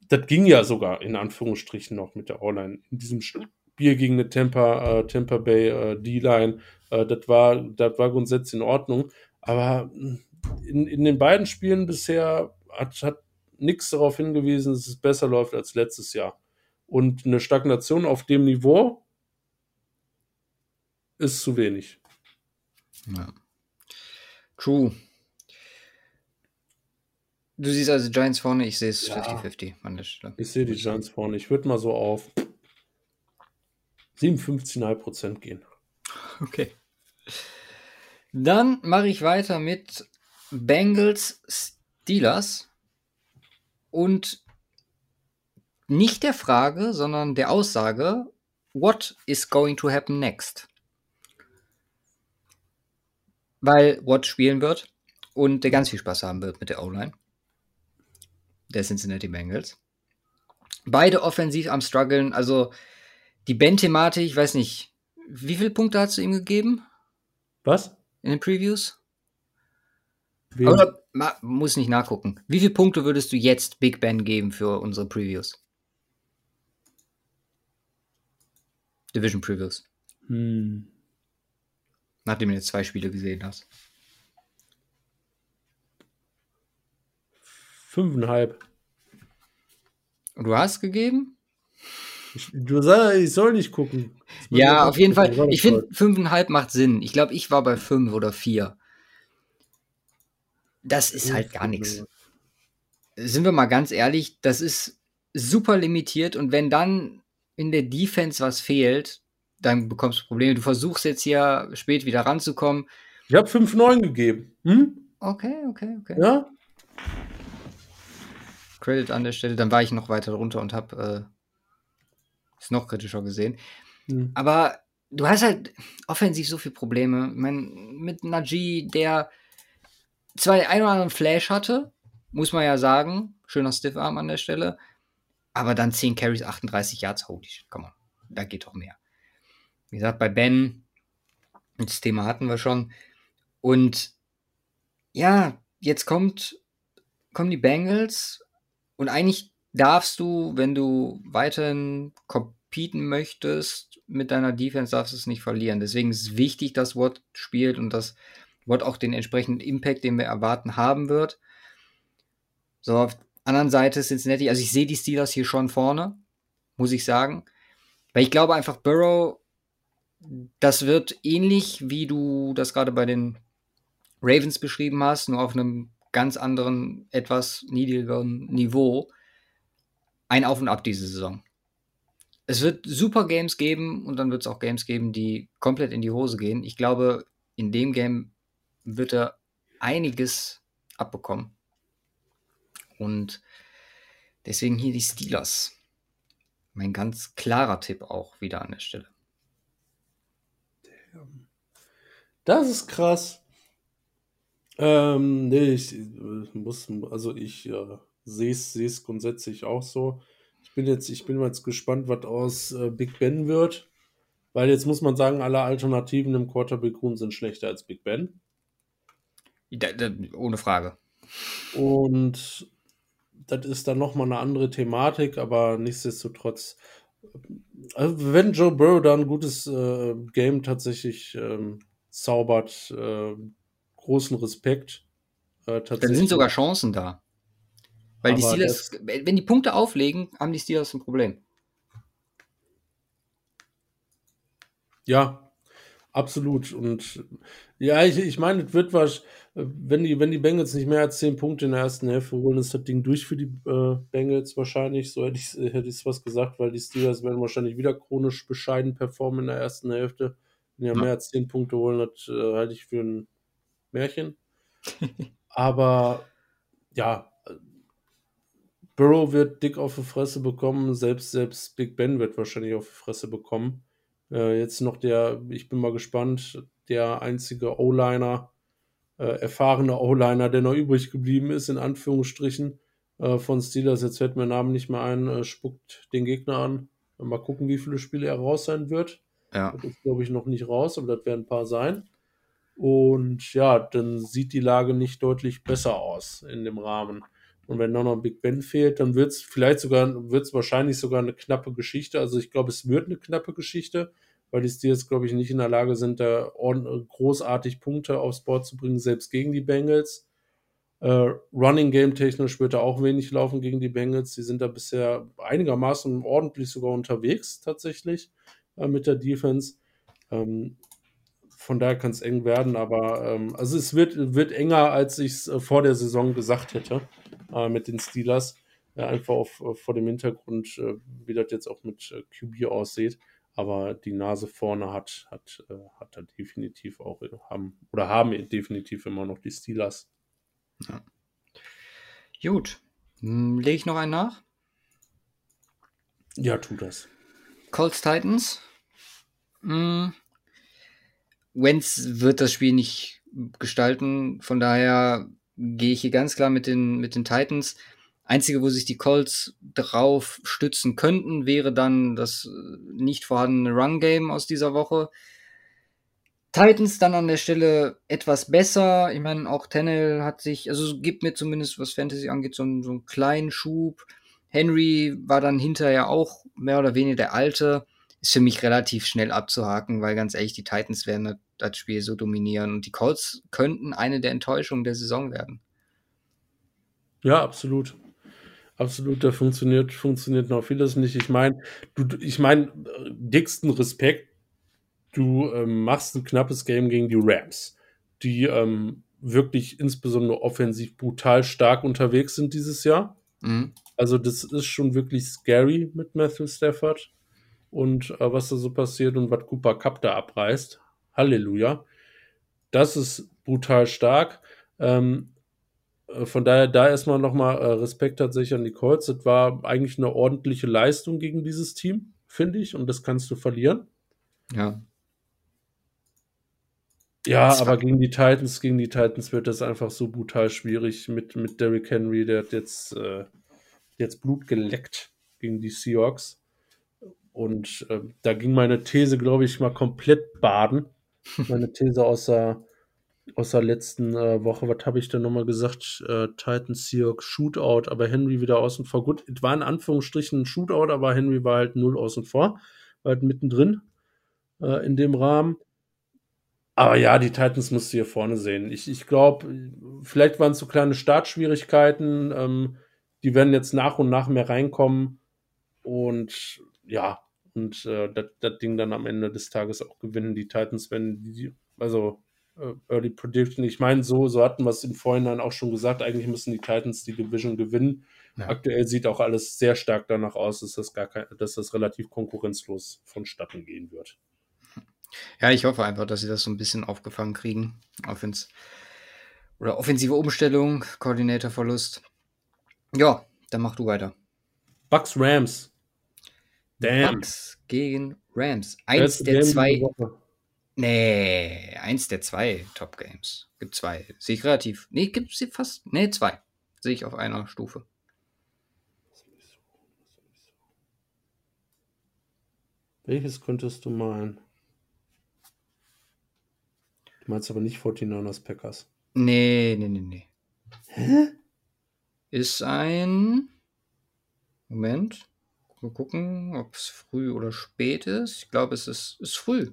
Das ging ja sogar in Anführungsstrichen noch mit der O-Line in diesem Spiel gegen eine Tampa, äh, Tampa Bay äh, D-Line. Äh, das war, das war grundsätzlich in Ordnung. Aber in, in den beiden Spielen bisher hat, hat nichts darauf hingewiesen, dass es besser läuft als letztes Jahr. Und eine Stagnation auf dem Niveau ist zu wenig. Ja. True. Du siehst also Giants vorne, ich sehe es ja. fünfzig fünfzig an der Stelle. Ich sehe die Giants vorne. Ich würde mal so auf siebenundfünfzig Komma fünf Prozent gehen. Okay. Dann mache ich weiter mit Bengals Steelers und nicht der Frage, sondern der Aussage, what is going to happen next? Weil Watt spielen wird und der ganz viel Spaß haben wird mit der O-Line. Der Cincinnati Bengals. Beide offensiv am struggeln. Also die Ben-Thematik, ich weiß nicht, wie viele Punkte hast du ihm gegeben? Was? In den Previews? Wie? Aber man muss nicht nachgucken. Wie viele Punkte würdest du jetzt Big Ben geben für unsere Previews? Division Previews. Hm. Nachdem du jetzt zwei Spiele gesehen hast. Fünfeinhalb. Und du hast gegeben? Ich, du sagst, ich soll nicht gucken. Ja, auf jeden Fall. Ich finde, fünfeinhalb macht Sinn. Ich glaube, ich war bei fünf oder vier. Das ist halt gar nichts. Sind wir mal ganz ehrlich, das ist super limitiert und wenn dann in der Defense was fehlt, dann bekommst du Probleme. Du versuchst jetzt hier spät wieder ranzukommen. Ich habe fünf neun gegeben. Hm? Okay, okay, okay. Ja? Credit an der Stelle. Dann war ich noch weiter runter und habe äh, es noch kritischer gesehen. Mhm. Aber du hast halt offensiv so viele Probleme. Ich meine, mit Najee, der zwar den einen oder anderen Flash hatte, muss man ja sagen. Schöner Stiffarm an der Stelle. Aber dann zehn Carries, achtunddreißig Yards. Holy shit, komm mal. Da geht doch mehr. Wie gesagt, bei Ben, das Thema hatten wir schon. Und ja, jetzt kommt, kommen die Bengals. Und eigentlich darfst du, wenn du weiterhin competen möchtest mit deiner Defense, darfst du es nicht verlieren. Deswegen ist es wichtig, dass Watt spielt und dass Watt auch den entsprechenden Impact, den wir erwarten, haben wird. So, auf der anderen Seite ist Cincinnati, also ich sehe die Steelers hier schon vorne, muss ich sagen. Weil ich glaube einfach, Burrow, das wird ähnlich, wie du das gerade bei den Ravens beschrieben hast, nur auf einem ganz anderen, etwas niedrigeren Niveau, ein Auf und Ab diese Saison. Es wird super Games geben und dann wird es auch Games geben, die komplett in die Hose gehen. Ich glaube, in dem Game wird er einiges abbekommen. Und deswegen hier die Steelers. Mein ganz klarer Tipp auch wieder an der Stelle. Das ist krass. Ähm, nee, ich muss, also ich äh, sehe es grundsätzlich auch so. Ich bin jetzt, ich bin jetzt gespannt, was aus äh, Big Ben wird, weil jetzt muss man sagen, alle Alternativen im Quarterback-Room sind schlechter als Big Ben. Da, da, ohne Frage. Und das ist dann nochmal eine andere Thematik, aber nichtsdestotrotz, also wenn Joe Burrow da ein gutes äh, Game tatsächlich ähm, zaubert, äh, großen Respekt. Äh, Dann sind sogar Chancen da. Weil die Steelers, wenn die Punkte auflegen, haben die Steelers ein Problem. Ja, absolut. Und ja, ich, ich meine, es wird was, wenn die, wenn die Bengals nicht mehr als zehn Punkte in der ersten Hälfte holen, ist das Ding durch für die äh, Bengals wahrscheinlich. So hätte ich hätte ich was gesagt, weil die Steelers werden wahrscheinlich wieder chronisch bescheiden performen in der ersten Hälfte. Wenn die ja. mehr als zehn Punkte holen, das äh, halte ich für ein Märchen. Aber ja, Burrow wird dick auf die Fresse bekommen, selbst, selbst Big Ben wird wahrscheinlich auf die Fresse bekommen. Äh, jetzt noch der, ich bin mal gespannt, der einzige O-Liner, äh, erfahrene O-Liner, der noch übrig geblieben ist, in Anführungsstrichen, äh, von Steelers, jetzt fällt mir der Name nicht mehr ein, äh, spuckt den Gegner an. Mal gucken, wie viele Spiele er raus sein wird. Ja. Das ist, glaube ich, noch nicht raus, aber das werden ein paar sein. Und ja, dann sieht die Lage nicht deutlich besser aus in dem Rahmen. Und wenn noch ein Big Ben fehlt, dann wird es vielleicht sogar, wird es wahrscheinlich sogar eine knappe Geschichte. Also ich glaube, es wird eine knappe Geschichte, weil die Steelers, glaube ich, nicht in der Lage sind, da großartig Punkte aufs Board zu bringen, selbst gegen die Bengals. Äh, Running Game technisch wird da auch wenig laufen gegen die Bengals. Die sind da bisher einigermaßen ordentlich sogar unterwegs tatsächlich äh, mit der Defense. Ähm, Von daher kann es eng werden, aber ähm, also es wird, wird enger, als ich es äh, vor der Saison gesagt hätte äh, mit den Steelers. Äh, einfach auf, äh, vor dem Hintergrund, äh, wie das jetzt auch mit äh, Q B aussieht. Aber die Nase vorne hat, hat, äh, hat da definitiv auch äh, haben oder haben definitiv immer noch die Steelers. Ja. Gut. Hm, lege ich noch einen nach? Ja, tu das. Colts Titans. Hm. Wentz wird das Spiel nicht gestalten, von daher gehe ich hier ganz klar mit den, mit den Titans. Einzige, wo sich die Colts drauf stützen könnten, wäre dann das nicht vorhandene Run-Game aus dieser Woche. Titans dann an der Stelle etwas besser. Ich meine, auch Tannehill hat sich, also gibt mir zumindest, was Fantasy angeht, so einen, so einen kleinen Schub. Henry war dann hinterher auch mehr oder weniger der Alte. Ist für mich relativ schnell abzuhaken, weil ganz ehrlich, die Titans werden das Spiel so dominieren und die Colts könnten eine der Enttäuschungen der Saison werden. Ja, absolut. Absolut, da funktioniert, funktioniert noch vieles nicht. Ich meine, du, ich meine, dicksten Respekt, du ähm, machst ein knappes Game gegen die Rams, die ähm, wirklich insbesondere offensiv brutal stark unterwegs sind dieses Jahr. Mhm. Also das ist schon wirklich scary mit Matthew Stafford. und äh, was da so passiert und was Cooper Kupp da abreißt. Halleluja. Das ist brutal stark. Ähm, Von daher, da erstmal nochmal äh, Respekt tatsächlich an die Colts. Das war eigentlich eine ordentliche Leistung gegen dieses Team, finde ich. Und das kannst du verlieren. Ja. Ja, das aber gegen die Titans, gegen die Titans wird das einfach so brutal schwierig mit, mit Derrick Henry. Der hat jetzt, äh, jetzt Blut geleckt gegen die Seahawks. Und äh, da ging meine These, glaube ich, mal komplett baden. Meine These aus der Aus der letzten äh, Woche, was habe ich da nochmal gesagt? Äh, Titans, Seahawks, Shootout, aber Henry wieder außen vor. Gut, es war in Anführungsstrichen ein Shootout, aber Henry war halt null außen vor. War halt mittendrin äh, in dem Rahmen. Aber ja, die Titans musst du hier vorne sehen. Ich, ich glaube, vielleicht waren es so kleine Startschwierigkeiten. Ähm, die werden jetzt nach und nach mehr reinkommen. Und ja, und äh, das Ding dann am Ende des Tages auch gewinnen. Die Titans werden, die, also. Early Prediction. Ich meine, so, so hatten wir es im Vorhinein auch schon gesagt, eigentlich müssen die Titans die Division gewinnen. Ja. Aktuell sieht auch alles sehr stark danach aus, dass das, gar kein, dass das relativ konkurrenzlos vonstatten gehen wird. Ja, ich hoffe einfach, dass sie das so ein bisschen aufgefangen kriegen. Offens- oder offensive Umstellung, Koordinatorverlust. Ja, dann mach du weiter. Bucks Rams. Damn. Bucks gegen Rams. Eins der zwei... Nee, eins der zwei Top-Games. Gibt zwei. Sehe ich relativ. Nee, gibt sie fast. Nee, zwei. Sehe ich auf einer Stufe. Welches könntest du meinen? Du meinst aber nicht forty-niners Packers. Nee, nee, nee, nee. Hä? Ist ein... Moment. Mal gucken, ob es früh oder spät ist. Ich glaube, es ist, ist früh.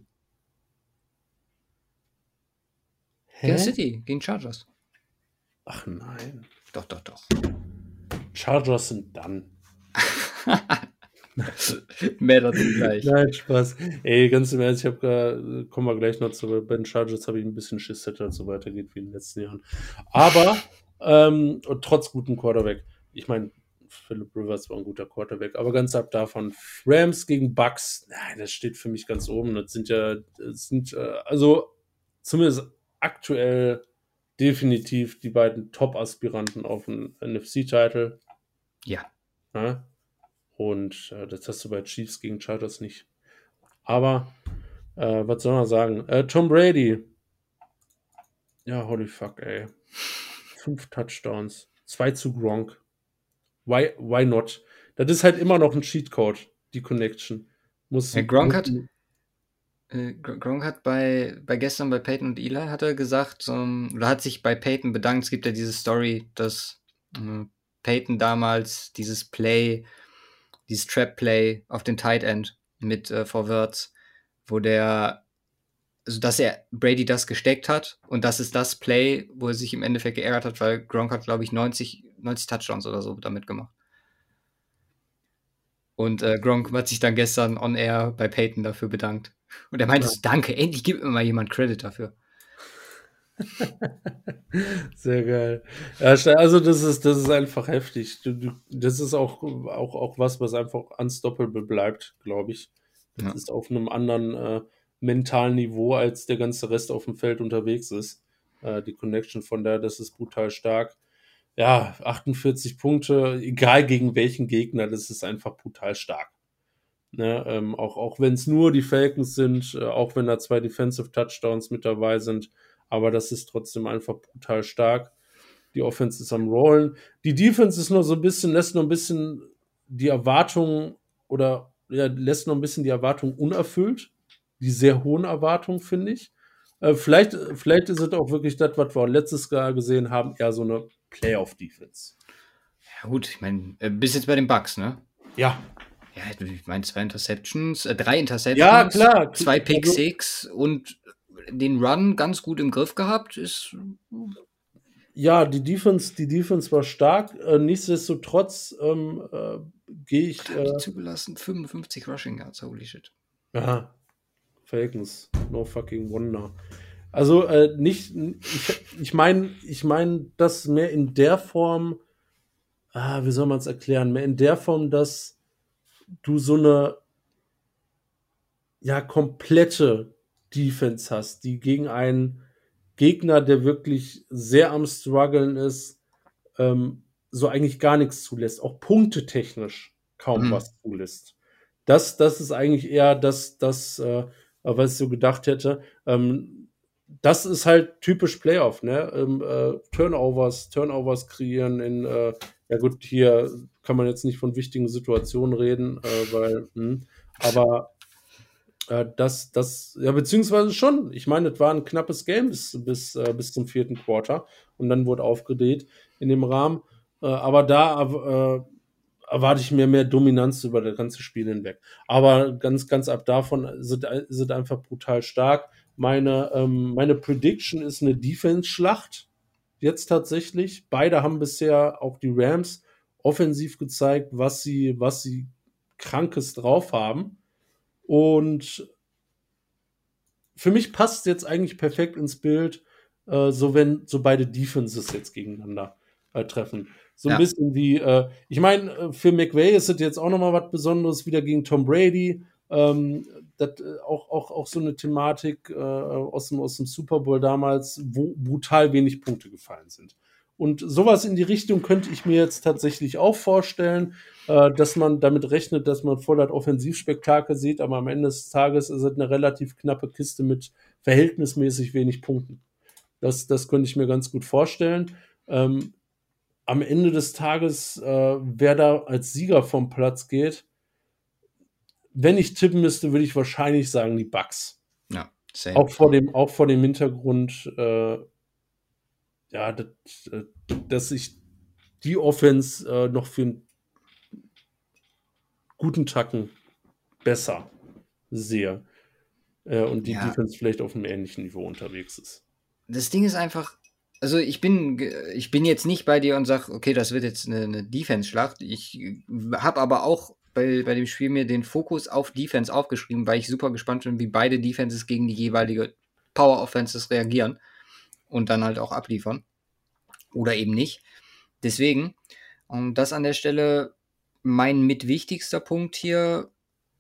Gegen City, gegen Chargers. Ach nein. Doch, doch, doch. Chargers sind dann. Mehr dazu gleich. Nein, Spaß. Ey, ganz im Ernst, ich habe kommen wir gleich noch zu, bei den Chargers habe ich ein bisschen Schiss, dass das so weitergeht wie in den letzten Jahren. Aber, ähm, trotz gutem Quarterback. Ich meine, Philip Rivers war ein guter Quarterback, aber ganz ab davon, Rams gegen Bucks, nein, das steht für mich ganz oben. Das sind ja, das sind, also, zumindest aktuell definitiv die beiden Top-Aspiranten auf den N F C-Titel. Ja. ja. Und äh, das hast du bei Chiefs gegen Chargers nicht. Aber, äh, was soll man sagen? Äh, Tom Brady. Ja, holy fuck, ey. Fünf Touchdowns. Zwei zu Gronk. Why, why not? Das ist halt immer noch ein Cheatcode, die Connection. Muss hey, Gronk hat... Gronk hat bei, bei gestern bei Peyton und Eli hat er gesagt, um, oder hat sich bei Peyton bedankt, es gibt ja diese Story, dass äh, Peyton damals dieses Play, dieses Trap-Play auf den Tight End mit äh, Vorwärts, wo der, also dass er Brady das gesteckt hat und das ist das Play, wo er sich im Endeffekt geärgert hat, weil Gronk hat, glaube ich, neunzig Touchdowns oder so damit gemacht. Und äh, Gronk hat sich dann gestern on air bei Peyton dafür bedankt. Und er meinte, ja. Danke, endlich gibt mir mal jemand Credit dafür. Sehr geil. Also das ist, das ist einfach heftig. Du, du, das ist auch, auch, auch was, was einfach unstoppable bleibt, glaube ich. Das ja. ist auf einem anderen äh, mentalen Niveau, als der ganze Rest auf dem Feld unterwegs ist. Äh, die Connection von da, das ist brutal stark. Ja, achtundvierzig Punkte, egal gegen welchen Gegner, das ist einfach brutal stark. Ne, ähm, auch auch wenn es nur die Falcons sind, äh, auch wenn da zwei Defensive Touchdowns mit dabei sind, aber das ist trotzdem einfach brutal stark. Die Offense ist am Rollen. Die Defense ist noch so ein bisschen, lässt noch ein bisschen die Erwartungen oder ja, lässt noch ein bisschen die Erwartungen unerfüllt. Die sehr hohen Erwartungen, finde ich. Äh, vielleicht, vielleicht ist es auch wirklich das, was wir letztes Jahr gesehen haben, eher so eine Playoff-Defense. Ja, gut, ich meine, bis jetzt bei den Bucks, ne? Ja. Ja, ich meine, zwei Interceptions, äh, drei Interceptions, ja, klar. zwei Pick-Six und den Run ganz gut im Griff gehabt. Ist ja, die Defense, die Defense war stark. Äh, nichtsdestotrotz ähm, äh, gehe ich. Äh, ich zugelassen, fünfundfünfzig Rushing Yards, holy shit. Aha. Falcons, no fucking wonder. Also, äh, nicht, ich, ich meine, ich mein, das mehr in der Form, ah, wie soll man es erklären, mehr in der Form, dass du so eine ja komplette Defense hast, die gegen einen Gegner, der wirklich sehr am Struggeln ist, ähm, so eigentlich gar nichts zulässt, auch punktetechnisch kaum mhm. was zulässt. Das, das ist eigentlich eher das, das äh, was ich so gedacht hätte. Ähm, das ist halt typisch Playoff, ne? Ähm, äh, Turnovers, Turnovers kreieren in, äh, ja gut, hier kann man jetzt nicht von wichtigen Situationen reden, äh, weil, mh, aber äh, das, das, ja, beziehungsweise schon. Ich meine, es war ein knappes Game bis, bis, äh, bis zum vierten Quarter und dann wurde aufgedreht in dem Rahmen. Äh, aber da äh, erwarte ich mir mehr Dominanz über das ganze Spiel hinweg. Aber ganz, ganz ab davon sind, sind einfach brutal stark. Meine, ähm, meine Prediction ist eine Defense-Schlacht. Jetzt tatsächlich. Beide haben bisher, auch die Rams, offensiv gezeigt, was sie, was sie Krankes drauf haben. Und für mich passt jetzt eigentlich perfekt ins Bild, äh, so wenn, so beide Defenses jetzt gegeneinander äh, treffen. So ein ja. bisschen wie, äh, ich meine, für McVay ist das jetzt auch nochmal was Besonderes, wieder gegen Tom Brady. Ähm, das, auch, auch, auch so eine Thematik äh, aus dem, aus dem Super Bowl damals, wo brutal wenig Punkte gefallen sind. Und sowas in die Richtung könnte ich mir jetzt tatsächlich auch vorstellen, äh, dass man damit rechnet, dass man voll das Offensivspektakel sieht, aber am Ende des Tages ist es eine relativ knappe Kiste mit verhältnismäßig wenig Punkten. Das, das könnte ich mir ganz gut vorstellen. Ähm, Am Ende des Tages, äh, wer da als Sieger vom Platz geht, wenn ich tippen müsste, würde ich wahrscheinlich sagen, die Bucks. Ja, same. Auch vor dem, auch vor dem Hintergrund, äh, ja, dat, äh, dass ich die Offense äh, noch für einen guten Tacken besser sehe äh, und die ja. Defense vielleicht auf einem ähnlichen Niveau unterwegs ist. Das Ding ist einfach, also ich bin ich bin jetzt nicht bei dir und sage, okay, das wird jetzt eine, eine Defense-Schlacht. Ich habe aber auch bei, bei dem Spiel mir den Fokus auf Defense aufgeschrieben, weil ich super gespannt bin, wie beide Defenses gegen die jeweilige Power-Offenses reagieren und dann halt auch abliefern. Oder eben nicht. Deswegen, und das an der Stelle mein mitwichtigster Punkt hier.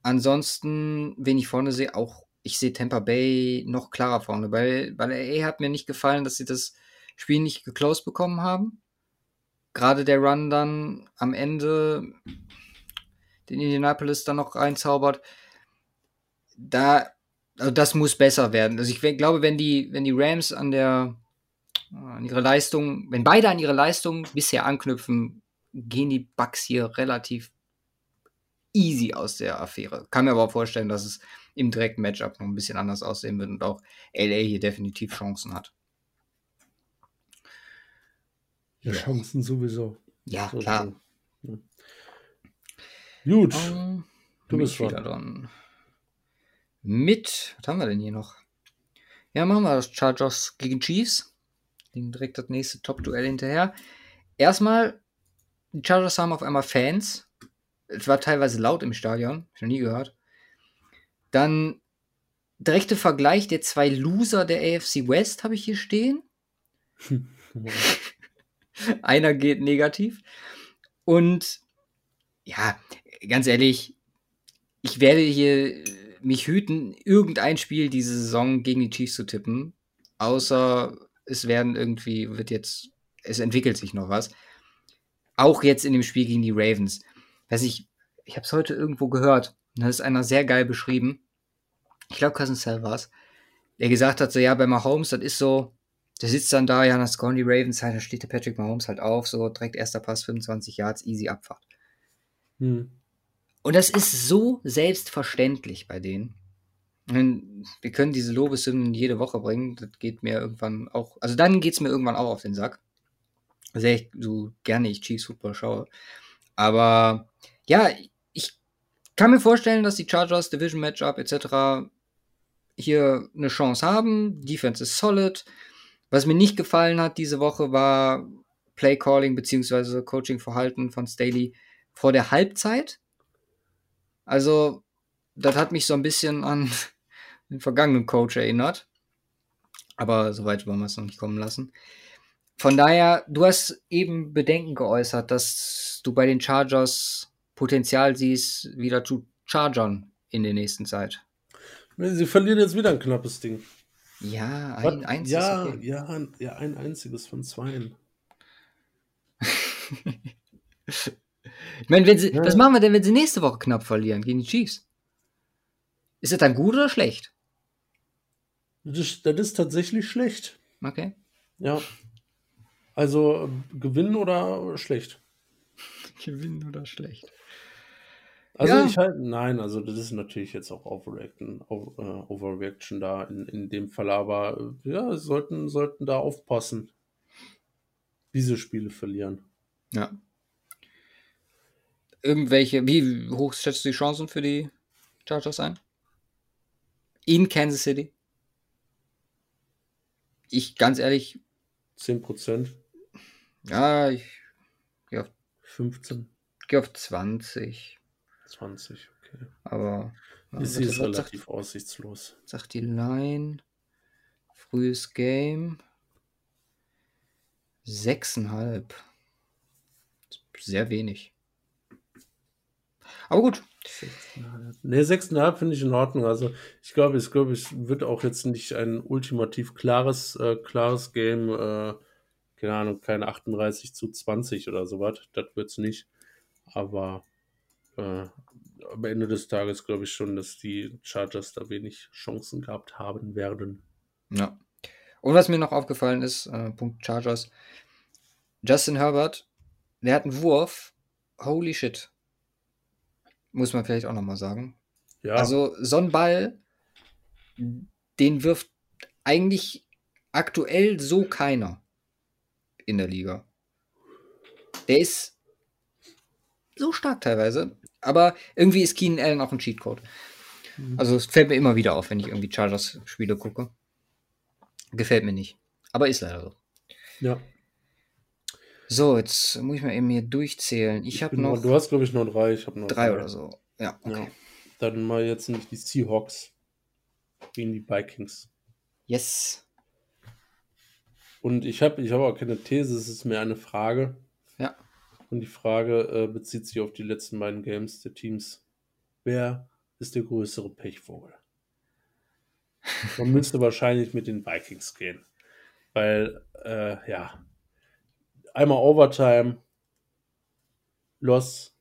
Ansonsten, wen ich vorne sehe, auch ich sehe Tampa Bay noch klarer vorne, weil, weil L A hat mir nicht gefallen, dass sie das Spiel nicht geclosed bekommen haben. Gerade der Run dann am Ende, den Indianapolis dann noch reinzaubert, da, also das muss besser werden. Also ich glaube, wenn die, wenn die Rams an der, an ihre Leistung, wenn beide an ihre Leistung bisher anknüpfen, gehen die Bucks hier relativ easy aus der Affäre. Kann mir aber auch vorstellen, dass es im direkten Matchup noch ein bisschen anders aussehen wird und auch L A hier definitiv Chancen hat. Ja, Chancen sowieso. Ja, so klar. Ja. Gut, um, du bist schon. Dran. Mit, was haben wir denn hier noch? Ja, machen wir das Chargers gegen Chiefs. Liegen direkt das nächste Top-Duell hinterher. Erstmal, die Chargers haben auf einmal Fans. Es war teilweise laut im Stadion, ich noch nie gehört. Dann direkte Vergleich der zwei Loser der A F C West habe ich hier stehen. Einer geht negativ. Und ja, ganz ehrlich, ich werde hier mich hüten, irgendein Spiel diese Saison gegen die Chiefs zu tippen. Außer es werden irgendwie, wird jetzt, es entwickelt sich noch was. Auch jetzt in dem Spiel gegen die Ravens. Weiß nicht, ich habe es heute irgendwo gehört. Und das ist einer sehr geil beschrieben. Ich glaube, Carson Wentz war es. Der gesagt hat, so ja, bei Mahomes, das ist so, der sitzt dann da, ja, das scoren die Ravens halt, da steht der Patrick Mahomes halt auf, so direkt erster Pass, fünfundzwanzig Yards, easy Abfahrt. Hm. Und das ist so selbstverständlich bei denen. Und wir können diese Lobeshymnen jede Woche bringen, das geht mir irgendwann auch, also dann geht es mir irgendwann auch auf den Sack. Sehr ich, so gerne ich Chiefs Football schaue. Aber ja, ich kann mir vorstellen, dass die Chargers, Division Matchup et cetera hier eine Chance haben. Defense ist solid. Was mir nicht gefallen hat diese Woche war Play-Calling bzw. Coaching-Verhalten von Staley vor der Halbzeit. Also, das hat mich so ein bisschen an den vergangenen Coach erinnert. Aber so weit wollen wir es noch nicht kommen lassen. Von daher, du hast eben Bedenken geäußert, dass du bei den Chargers Potenzial siehst, wieder zu chargern in der nächsten Zeit. Sie verlieren jetzt wieder ein knappes Ding. Ja, ein Was? einziges. Ja, okay. ja, ein, ja, ein einziges von zweien. Ich meine, wenn sie, ja. was machen wir denn, wenn sie nächste Woche knapp verlieren gegen die Chiefs? Ist das dann gut oder schlecht? Das ist, das ist tatsächlich schlecht. Okay. Ja. Also gewinnen oder schlecht? Gewinnen oder schlecht? Also ja. ich halt, nein, also das ist natürlich jetzt auch Overreaction, Overreaction da in, in dem Fall, aber ja, sollten, sollten da aufpassen, diese Spiele verlieren. Ja. Irgendwelche, wie hoch schätzt du die Chancen für die Chargers ein? In Kansas City? Ich, ganz ehrlich... zehn Prozent. Ja, ich gehe auf... fünfzehn. Ich gehe auf zwanzig. zwanzig, okay. Aber... Ist ja, das relativ sagt, aussichtslos. Sagt die Line. Frühes Game. sechs Komma fünf. Sehr wenig. Aber gut. Ne, sechs Komma fünf finde ich in Ordnung. Also ich glaube, ich glaube, es wird auch jetzt nicht ein ultimativ klares, äh, klares Game, äh, keine Ahnung, kein achtunddreißig zu zwanzig oder sowas. Das wird es nicht. Aber äh, am Ende des Tages glaube ich schon, dass die Chargers da wenig Chancen gehabt haben werden. Ja. Und was mir noch aufgefallen ist, äh, Punkt Chargers, Justin Herbert, der hat einen Wurf, holy shit. Muss man vielleicht auch nochmal sagen. Ja. Also so ein Ball, den wirft eigentlich aktuell so keiner in der Liga. Der ist so stark teilweise, aber irgendwie ist Keenan Allen auch ein Cheatcode. Mhm. Also es fällt mir immer wieder auf, wenn ich irgendwie Chargers-Spiele gucke. Gefällt mir nicht. Aber ist leider so. Ja. So, jetzt muss ich mal eben hier durchzählen. Ich, ich habe noch... Du hast, glaube ich, noch drei. Ich habe noch drei, drei oder so. Ja, okay. Ja. Dann mal jetzt nicht die Seahawks gegen die Vikings. Yes. Und ich habe ich hab auch keine These, es ist mehr eine Frage. Ja. Und die Frage äh, bezieht sich auf die letzten beiden Games der Teams. Wer ist der größere Pechvogel? Man müsste wahrscheinlich mit den Vikings gehen. Weil, äh, ja... Einmal Overtime, Loss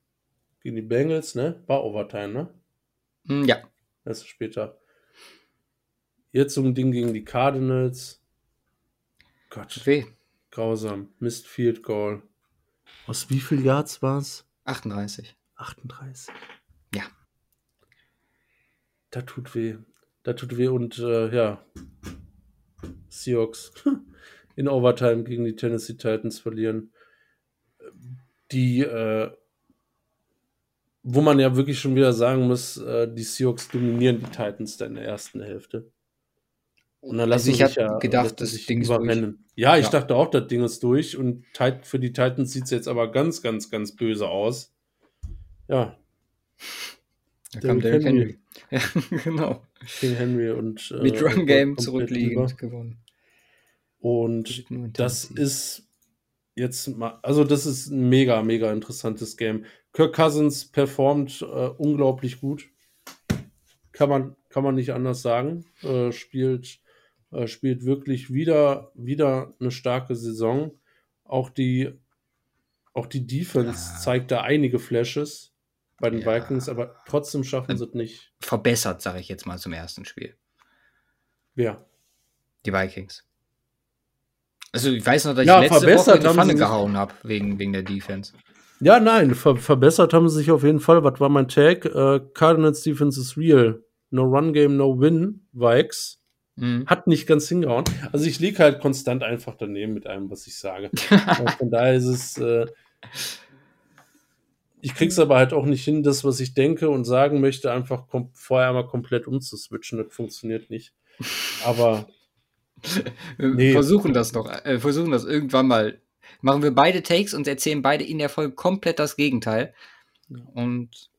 gegen die Bengals, ne? War Overtime, ne? Ja. Erst später. Jetzt so ein Ding gegen die Cardinals. Gott. Weh. Grausam. Missed Field Goal. Aus wie viel Yards war's? achtunddreißig. achtunddreißig. Ja. Da tut weh. Da tut weh und äh, ja. Seahawks. In Overtime gegen die Tennessee Titans verlieren, die, äh, wo man ja wirklich schon wieder sagen muss, äh, die Seahawks dominieren die Titans da in der ersten Hälfte. Und dann lassen also ich sich ja gedacht, das Ding ist durch. Ja, ich ja. dachte auch, das Ding ist durch und für die Titans sieht es jetzt aber ganz, ganz, ganz böse aus. Ja. Da kam Derrick Henry. Ja, genau. King Henry und äh, mit Run Game zurückliegend gewonnen. Und das ist jetzt mal, also das ist ein mega, mega interessantes Game. Kirk Cousins performt äh, unglaublich gut. Kann man, kann man nicht anders sagen. Äh, spielt, äh, spielt wirklich wieder, wieder eine starke Saison. Auch die, auch die Defense ja. zeigt da einige Flashes bei den ja. Vikings, aber trotzdem schaffen sie es nicht. Verbessert, sage ich jetzt mal zum ersten Spiel. Wer? Die Vikings. Also ich weiß noch, dass ja, ich letzte Woche in die Pfanne gehauen habe, wegen, wegen der Defense. Ja, nein, ver- verbessert haben sie sich auf jeden Fall. Was war mein Tag? Äh, Cardinals Defense is real. No Run Game, no Win, Vikes. Mhm. Hat nicht ganz hingehauen. Also ich liege halt konstant einfach daneben mit allem, was ich sage. Von daher ist es... Äh, ich krieg's aber halt auch nicht hin, das, was ich denke und sagen möchte, einfach kom- vorher mal komplett umzuswitchen. Das funktioniert nicht. Aber... Wir nee. versuchen das noch, äh, versuchen das irgendwann mal. Machen wir beide Takes und erzählen beide in der Folge komplett das Gegenteil und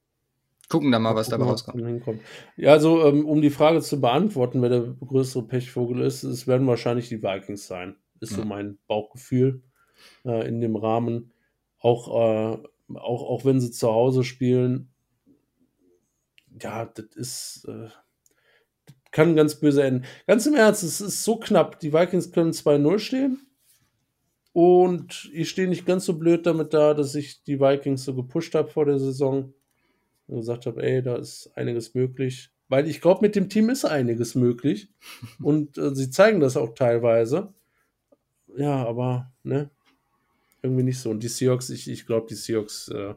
gucken dann mal, was dabei rauskommt. Ja, also ähm, um die Frage zu beantworten, wer der größere Pechvogel ist, es werden wahrscheinlich die Vikings sein. Ist ja. so mein Bauchgefühl äh, in dem Rahmen. Auch, äh, auch, auch wenn sie zu Hause spielen, ja, das ist... Äh, kann ganz böse enden. Ganz im Ernst, es ist so knapp. Die Vikings können zwei null stehen. Und ich stehe nicht ganz so blöd damit da, dass ich die Vikings so gepusht habe vor der Saison. Und gesagt habe, ey, da ist einiges möglich. Weil ich glaube, mit dem Team ist einiges möglich. Und äh, sie zeigen das auch teilweise. Ja, aber, ne? Irgendwie nicht so. Und die Seahawks, ich, ich glaube, die Seahawks, äh,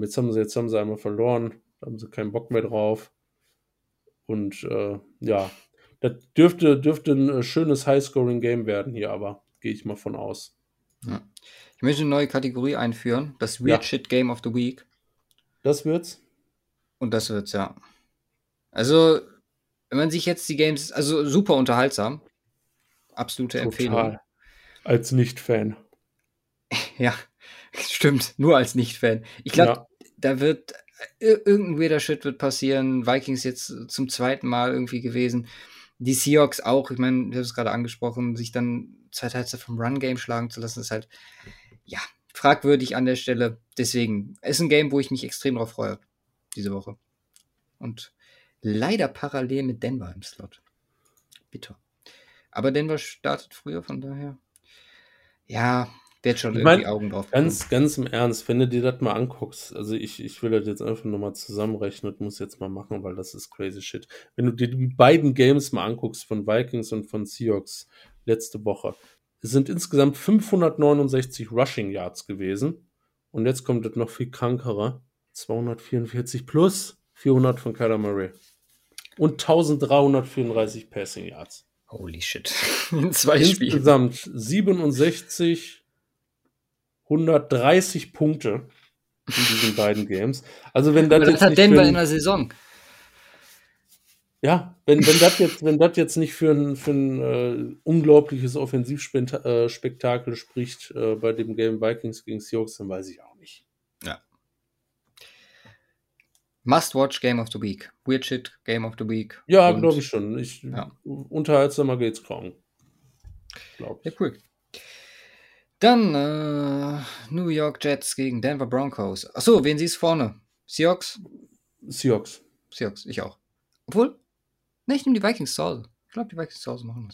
jetzt, haben sie, jetzt haben sie einmal verloren. Da haben sie keinen Bock mehr drauf. Und äh, ja, das dürfte, dürfte ein schönes High-Scoring-Game werden hier, aber gehe ich mal von aus. Ja. Ich möchte eine neue Kategorie einführen. Das Weird ja. Shit Game of the Week. Das wird's. Und das wird's, ja. Also, wenn man sich jetzt die Games, also super unterhaltsam. Absolute Total. Empfehlung. Als Nicht-Fan. Ja, stimmt. Nur als Nicht-Fan. Ich glaube, ja. da wird irgendein weirder Shit wird passieren. Vikings jetzt zum zweiten Mal irgendwie gewesen. Die Seahawks auch, ich meine, ich habe es gerade angesprochen, sich dann zwei Teile vom Run-Game schlagen zu lassen, ist halt, ja, fragwürdig an der Stelle. Deswegen, ist ein Game, wo ich mich extrem drauf freue, diese Woche. Und leider parallel mit Denver im Slot. Bitter. Aber Denver startet früher, von daher, ja, wird schon ich irgendwie mein, Augen drauf. Ganz, ganz im Ernst, wenn du dir das mal anguckst, also ich, ich will das jetzt einfach nochmal zusammenrechnen und muss jetzt mal machen, weil das ist crazy shit. Wenn du dir die beiden Games mal anguckst, von Vikings und von Seahawks letzte Woche, es sind insgesamt fünfhundertneunundsechzig Rushing Yards gewesen und jetzt kommt das noch viel krankere, zweihundertvierundvierzig plus vierhundert von Kyler Murray und dreizehnhundertvierunddreißig Passing Yards. Holy shit. In zwei Spielen. Insgesamt siebenundsechzig hundertdreißig Punkte in diesen beiden Games. Also wenn das, das jetzt hat nicht Denver für ein, in der Saison. Ja, wenn, wenn das jetzt, wenn das jetzt nicht für ein, für ein äh, unglaubliches Offensivspektakel äh, spricht äh, bei dem Game Vikings gegen Seahawks, dann weiß ich auch nicht. Ja. Must-watch Game of the Week. Weird Shit Game of the Week. Ja, glaube ich schon. Ich, ja. Unterhaltsamer geht's kaum. Glaub ich. Ja, cool. Dann äh, New York Jets gegen Denver Broncos. Achso, wen siehst du vorne? Seahawks? Seahawks. Seahawks, ich auch. Obwohl, ne, ich nehme die Vikings zu Hause. Ich glaube, die Vikings zu Hause machen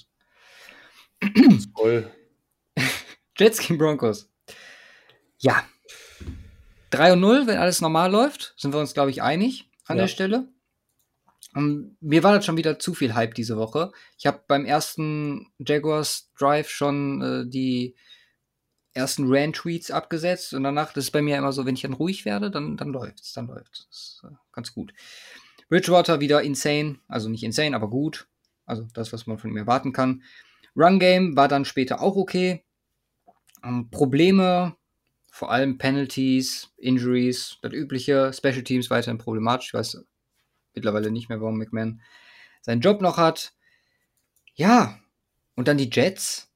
das. Toll. Jets gegen Broncos. Ja. drei und null, wenn alles normal läuft, sind wir uns, glaube ich, einig an ja. der Stelle. Und mir war das schon wieder zu viel Hype diese Woche. Ich habe beim ersten Jaguars Drive schon äh, die ersten Rant-Tweets abgesetzt und danach, das ist bei mir immer so, wenn ich dann ruhig werde, dann, dann läuft's, dann läuft's. Das ist äh, ganz gut. Bridgewater wieder insane, also nicht insane, aber gut. Also das, was man von ihm erwarten kann. Run-Game war dann später auch okay. Ähm, Probleme, vor allem Penalties, Injuries, das übliche, Special Teams weiterhin problematisch. Ich weiß mittlerweile nicht mehr, warum McMahon seinen Job noch hat. Ja, und dann die Jets.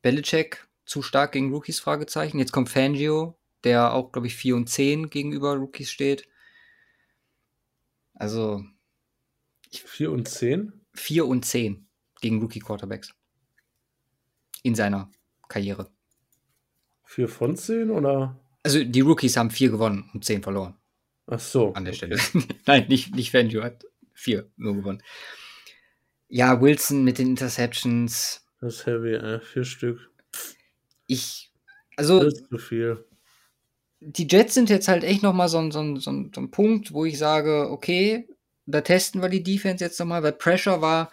Belichick, zu stark gegen Rookies, Fragezeichen. Jetzt kommt Fangio, der auch, glaube ich, vier und zehn gegenüber Rookies steht. Also vier und zehn? vier und zehn gegen Rookie-Quarterbacks. In seiner Karriere. vier von zehn, oder? Also die Rookies haben vier gewonnen und zehn verloren. Ach so. An der Stelle. Nein, nicht, nicht Fangio hat vier nur gewonnen. Ja, Wilson mit den Interceptions. Das ist heavy, äh, vier Stück. Ich, also, das ist zu viel. Die Jets sind jetzt halt echt nochmal so ein, so, ein, so ein Punkt, wo ich sage, okay, da testen wir die Defense jetzt nochmal, weil Pressure war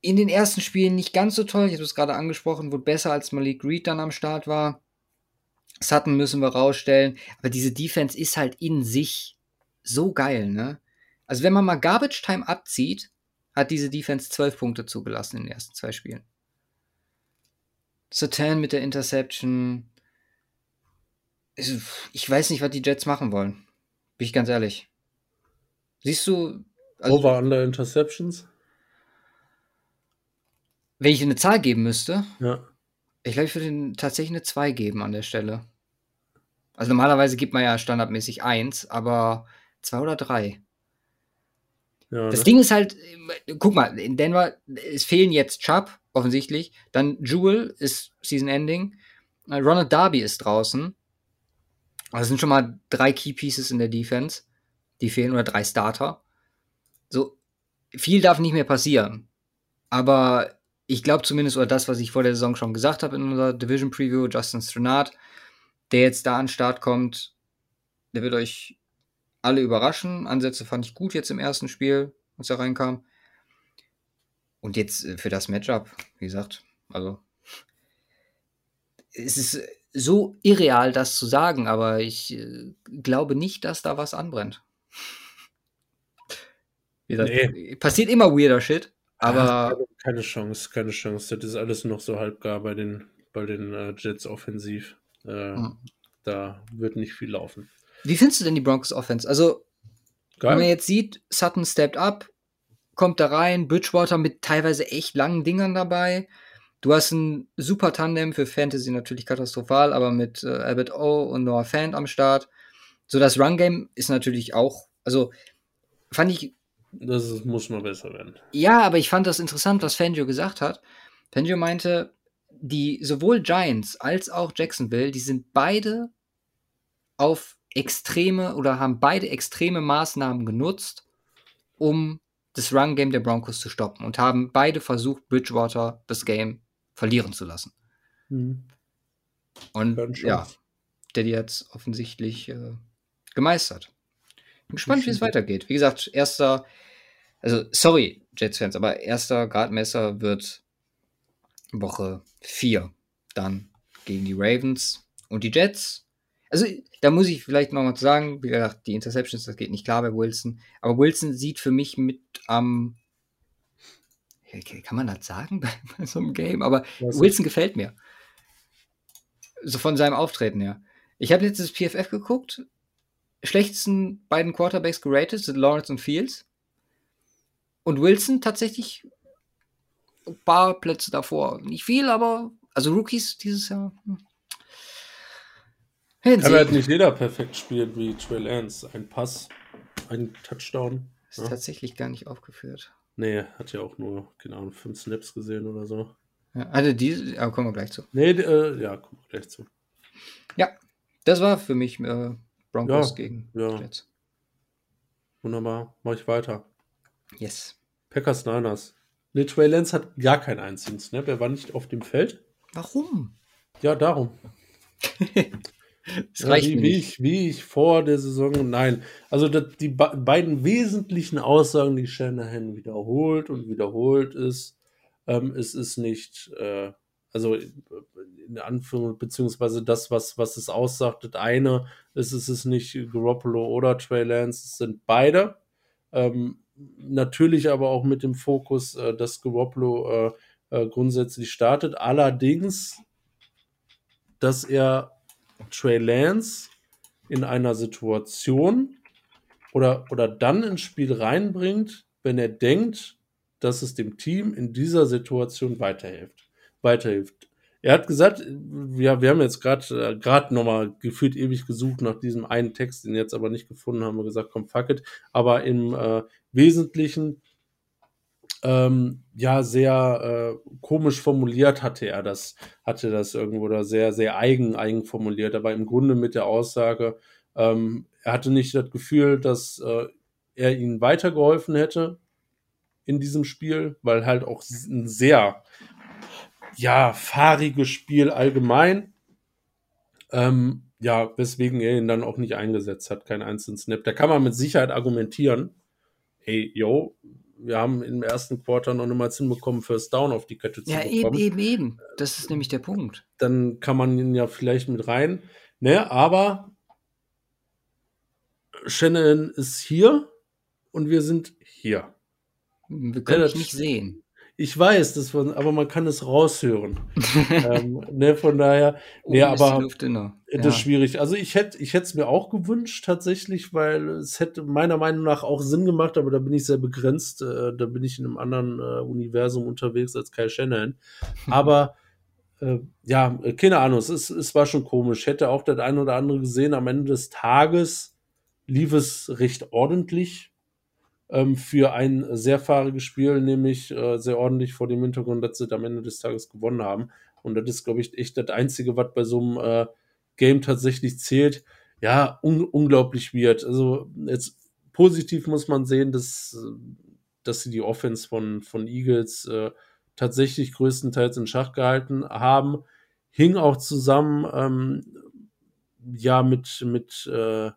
in den ersten Spielen nicht ganz so toll. Ich habe es gerade angesprochen, wurde besser, als Malik Reed dann am Start war. Sutton müssen wir rausstellen. Aber diese Defense ist halt in sich so geil, ne? Also wenn man mal Garbage Time abzieht, hat diese Defense zwölf Punkte zugelassen in den ersten zwei Spielen. Satan mit der Interception. Ich weiß nicht, was die Jets machen wollen. Bin ich ganz ehrlich. Siehst du... Also, Over under Interceptions? Wenn ich eine Zahl geben müsste? Ja. Ich glaube, ich würde tatsächlich eine zwei geben an der Stelle. Also normalerweise gibt man ja standardmäßig eins, aber zwei oder drei. Ja, das ne? Ding ist halt... Guck mal, in Denver, es fehlen jetzt Chubb, offensichtlich. Dann Jewel ist Season-Ending. Ronald Darby ist draußen. Also sind schon mal drei Key-Pieces in der Defense, die fehlen, oder drei Starter. So, viel darf nicht mehr passieren. Aber ich glaube zumindest, oder das, was ich vor der Saison schon gesagt habe in unserer Division Preview, Justin Strnad, der jetzt da an den Start kommt, der wird euch alle überraschen. Ansätze fand ich gut jetzt im ersten Spiel, als er reinkam. Und jetzt für das Matchup, wie gesagt, also es ist so irreal, das zu sagen, aber ich äh, glaube nicht, dass da was anbrennt. Wie gesagt, nee. Passiert immer weirder Shit, aber... Ja, keine Chance, keine Chance. Das ist alles noch so halbgar bei den, bei den äh, Jets offensiv. Äh, mhm. Da wird nicht viel laufen. Wie findest du denn die Broncos Offense? Also, geil. Wenn man jetzt sieht, Sutton stepped up, kommt da rein, Bridgewater mit teilweise echt langen Dingern dabei. Du hast ein super Tandem, für Fantasy natürlich katastrophal, aber mit äh, Albert O und Noah Fant am Start. So, das Run-Game ist natürlich auch, also fand ich... Das ist, muss noch besser werden. Ja, aber ich fand das interessant, was Fangio gesagt hat. Fangio meinte, die sowohl Giants als auch Jacksonville, die sind beide auf extreme oder haben beide extreme Maßnahmen genutzt, um das Run-Game der Broncos zu stoppen, und haben beide versucht, Bridgewater das Game verlieren zu lassen. Mhm. Und ja, der die hat's offensichtlich äh, gemeistert. Bin gespannt, wie es weitergeht. Wie gesagt, erster, also sorry, Jets-Fans, aber erster Gradmesser wird Woche vier dann gegen die Ravens und die Jets. Also da muss ich vielleicht nochmal zu sagen, wie gesagt, die Interceptions, das geht nicht klar bei Wilson, aber Wilson sieht für mich mit am, ähm, kann man das sagen bei, bei so einem Game, aber das Wilson gefällt mir. So von seinem Auftreten her. Ich habe letztes P F F geguckt, schlechtesten beiden Quarterbacks geratet sind Lawrence und Fields, und Wilson tatsächlich ein paar Plätze davor. Nicht viel, aber, also Rookies dieses Jahr... Hm. Kann halt nicht jeder perfekt spielen wie Trey Lance. Ein Pass, ein Touchdown. Ist ja tatsächlich gar nicht aufgeführt. Nee, hat ja auch nur, keine Ahnung, fünf Snaps gesehen oder so. Ja, also diese, aber kommen wir gleich zu. Nee, äh, ja, kommen wir gleich zu. Ja, das war für mich äh, Broncos ja, gegen ja. Jets. Wunderbar, mach ich weiter. Yes. Packers Niners. Nee, Trey Lance hat gar keinen einzigen Snap, er war nicht auf dem Feld. Warum? Ja, darum. Das reicht ja, wie, wie, ich, wie ich vor der Saison, nein. Also das, die ba- beiden wesentlichen Aussagen, die Shanahan wiederholt und wiederholt ist, ähm, es ist nicht, äh, also in Anführung, beziehungsweise das, was, was es aussagt, das eine ist, es ist nicht Garoppolo oder Trey Lance, es sind beide. Ähm, natürlich aber auch mit dem Fokus, äh, dass Garoppolo äh, äh, grundsätzlich startet. Allerdings, dass er Trey Lance in einer Situation oder, oder dann ins Spiel reinbringt, wenn er denkt, dass es dem Team in dieser Situation weiterhilft. weiterhilft. Er hat gesagt, wir, wir haben jetzt gerade gerade nochmal gefühlt ewig gesucht nach diesem einen Text, den jetzt aber nicht gefunden haben, wir gesagt, komm, fuck it. Aber im äh, Wesentlichen Ähm, ja, sehr äh, komisch formuliert hatte er das, hatte das irgendwo da sehr, sehr eigen, eigen formuliert, aber im Grunde mit der Aussage, ähm, er hatte nicht das Gefühl, dass äh, er ihnen weitergeholfen hätte in diesem Spiel, weil halt auch ein sehr, ja, fahriges Spiel allgemein, ähm, ja, weswegen er ihn dann auch nicht eingesetzt hat, keinen einzelnen Snap. Da kann man mit Sicherheit argumentieren, hey, yo, wir haben im ersten Quarter noch niemals hinbekommen, First Down auf die Kette zu ja, bekommen. Ja, eben, eben, eben. Das ist nämlich der Punkt. Dann kann man ihn ja vielleicht mit rein. Ne, aber Shannon ist hier und wir sind hier. Wir können ja, das nicht sehen. Ich weiß, das war, aber man kann es raushören. ähm, ne, von daher, ne, aber Luft inner. Das ja. ist schwierig. Also ich hätte ich es mir auch gewünscht tatsächlich, weil es hätte meiner Meinung nach auch Sinn gemacht, aber da bin ich sehr begrenzt. Äh, da bin ich in einem anderen äh, Universum unterwegs als Kyle Shanahan. Aber äh, ja, keine Ahnung, es, ist, es war schon komisch. Hätte auch das eine oder andere gesehen. Am Ende des Tages lief es recht ordentlich für ein sehr fahriges Spiel, nämlich äh, sehr ordentlich vor dem Hintergrund, dass sie am Ende des Tages gewonnen haben. Und das ist, glaube ich, echt das Einzige, was bei so einem äh, Game tatsächlich zählt. Ja, un- unglaublich weird. Also jetzt positiv muss man sehen, dass dass sie die Offense von, von Eagles äh, tatsächlich größtenteils in Schach gehalten haben. Hing auch zusammen ähm, ja mit, mit, äh,